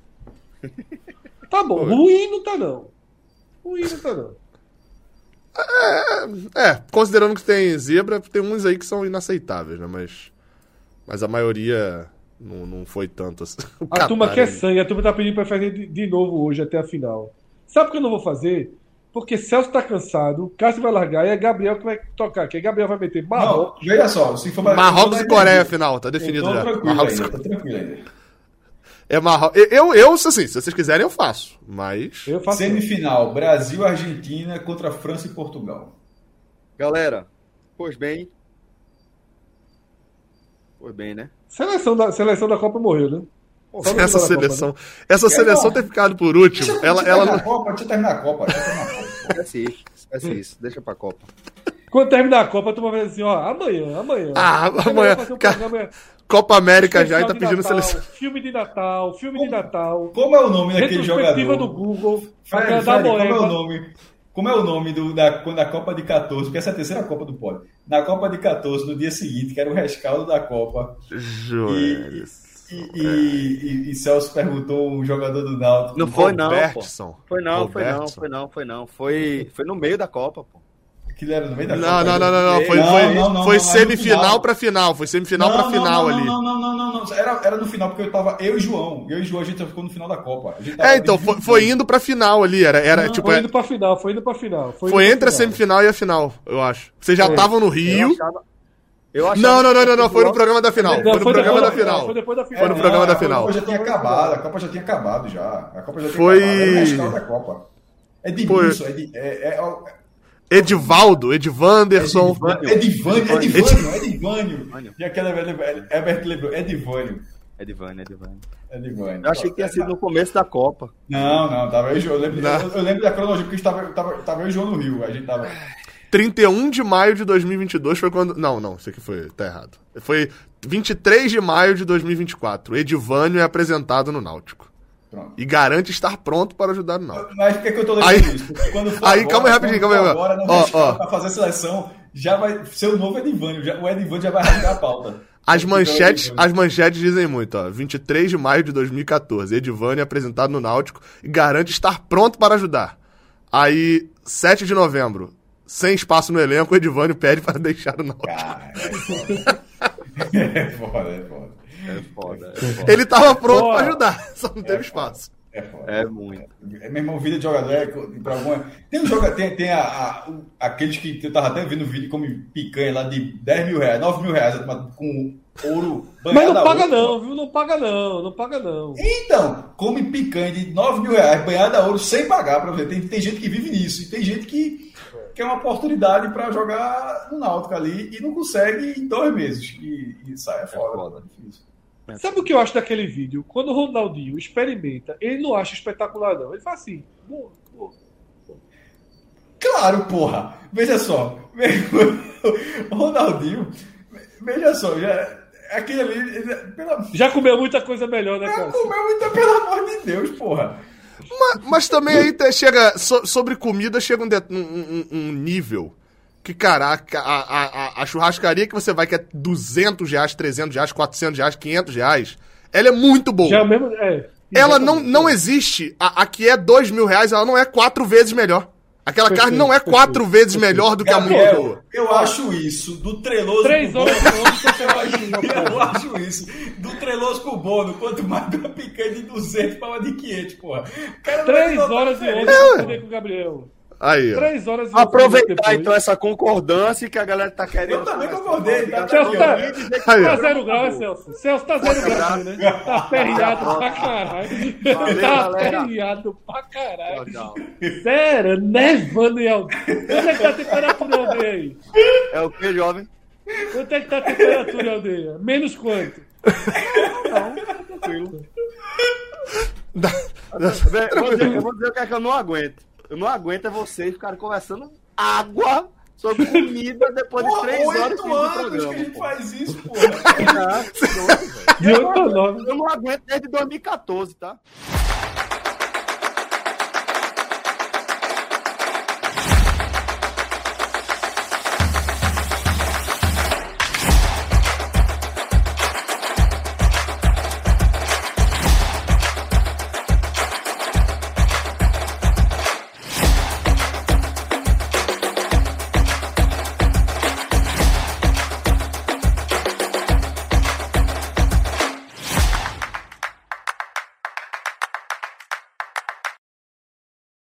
Tá bom. Ruim não tá, não. Ruim não tá, não. É, é, considerando que tem zebra, tem uns aí que são inaceitáveis, né? Mas, mas a maioria não, não foi tanto assim. O a turma quer sangue. A turma tá pedindo pra fazer de, de novo hoje até a final. Sabe o que eu não vou fazer? Porque Celso tá cansado, Cássio vai largar e é Gabriel que vai tocar aqui. Gabriel vai meter Marrocos. Não, olha só, se for Marrocos e Coreia final, tá definido então, já. Tranquilo Marrocos... ainda, tá tranquilo ainda. É Marrocos. Eu, eu, assim, se vocês quiserem, eu faço. Mas. Eu faço semifinal: Brasil, Argentina contra França e Portugal. Galera, pois bem. Pois bem, né? Seleção da, seleção da Copa morreu, né? Pô, essa seleção, Copa, né? Essa seleção ter ficado por último. Deixa, ela, ela... A Copa, deixa eu terminar a Copa. Deixa eu terminar a Copa. É isso, é isso. Deixa pra Copa. Quando terminar a Copa, tu vai ver assim, ó, amanhã, amanhã. Ah, amanhã. Um programa... Copa América já e tá pedindo Natal, seleção. Filme de Natal, filme como, de Natal. Como é o nome daquele jogador? Retrospectiva do Google. Fred, Fred, da como é o nome? Como é o nome do, da, da Copa de catorze? Porque essa é a terceira Copa do Pódio. Na Copa de catorze, no dia seguinte, que era o rescaldo da Copa. Juro. E, e, e, e Celso perguntou o jogador do Náutico. Não foi não, pô. Foi não, foi não, foi não, foi não. Foi, foi no meio da Copa, pô. Aquilo era no meio da não, Copa. Não, não, não, não. Foi, não, foi, não, não, foi não, semifinal final. pra final. Foi semifinal não, pra não, final não, ali. Não, não, não, não, não. Era, era no final, porque eu tava. Eu e João. Eu e João, a gente ficou no final da Copa. A gente tava é, então, foi, foi indo pra final ali. Era, era, não, tipo, foi indo pra final, foi indo pra final. Foi, foi entre final. a semifinal e a final, eu acho. Vocês já estavam no Rio. Eu achava... Eu acho não, não, não, não, não, foi no programa da final. Não, foi no foi programa da final. Foi depois da final. Foi no programa da final. A Copa já tinha acabado, a Copa já tinha acabado já. A Copa já tinha foi... acabado. Era da Copa. É de isso, é de. É, é... Edivaldo, Edivanderson. Edivânio, Edivânio, Edivânio. E aquela velha. Herbert lembrou, Edivânio. Edivânio, Edivânio. Edivânio. Eu achei que ia ser no começo da Copa. Não, não, tava eu e João. Eu lembro, eu, eu lembro da cronologia, porque tava, tava, tava eu e João no Rio. A gente tava. trinta e um de maio de dois mil e vinte e dois foi quando... Não, não, isso aqui foi... Tá errado. Foi vinte e três de maio de dois mil e vinte e quatro. Edivânio é apresentado no Náutico. Pronto. E garante estar pronto para ajudar no Náutico. Mas por que, é que eu tô lendo aí, isso? Porque quando for aí, agora, calma aí rapidinho, calma aí. Agora, não ó, ó. Pra fazer a seleção, já vai ser o novo Edivânio. Já, o Edivânio já vai rasgar a pauta. As manchetes, as manchetes dizem muito, ó. vinte e três de maio de dois mil e quatorze. Edivânio é apresentado no Náutico e garante estar pronto para ajudar. Aí, sete de novembro. Sem espaço no elenco, o Edivânio pede para deixar o Náutico. Cara, é foda. É foda, é foda. É foda, é foda. Ele tava pronto para ajudar, só não é teve foda. Espaço. É foda. É muito. É, meu irmão, vida de jogador é pra alguma... Tem um jogador, tem, tem a, a, o, aqueles que eu tava até vendo o vídeo como picanha lá de dez mil reais, nove mil reais com ouro banhado. Mas não paga ouro, não, viu? Não paga não, não paga não. Então, come picanha de nove mil reais banhada a ouro sem pagar pra ver. Tem, tem gente que vive nisso e tem gente que que é uma oportunidade para jogar no Náutico ali e não consegue em dois meses. E, e sai é fora. Foda. É. Sabe o que eu acho daquele vídeo? Quando o Ronaldinho experimenta, ele não acha espetacular, não. Ele faz assim. Boa, boa, boa. Claro, porra. Veja só. Ronaldinho, veja só. Já, aquele ali... Pela... Já comeu muita coisa melhor, né, cara? Já comeu muita, pelo amor de Deus, porra. Mas, mas também aí chega. So, sobre comida chega um, de, um, um, um nível que, caraca, a, a, a churrascaria que você vai, que é duzentos reais, trezentos reais, quatrocentos reais, quinhentos reais, ela é muito boa. Já mesmo, é, ela não, não existe. A, a que é dois mil reais, ela não é quatro vezes melhor. Aquela perfeito, carne não é quatro perfeito, vezes perfeito. Melhor do que Gabriel, a muito boa. Eu acho isso do treloso três pro bono. Eu acho isso do treloso pro bono. Quanto mais do picanha de duzentos para uma de quinhentos, porra. três horas e onze pra poder com o Gabriel. Aí, três horas e aproveitar então essa concordância que a galera tá querendo. Eu também concordei. Tá Celso tá, tá zero grau, Celso. Celso tá zero grau, né? Tá aperreado pra caralho. Valeu, tá aperreado pra caralho. Legal. Sério, nevando em alto. Quanto é que tá a temperatura em aldeia aí? É o que, jovem? Quanto é que tá a temperatura em aldeia? Menos quanto? Não, tá tranquilo. Eu vou dizer o que é que eu não aguento. Eu não aguento é vocês ficarem conversando água sobre comida depois de três horas do programa. Que a gente faz isso, porra. Eu não aguento desde dois mil e quatorze, tá?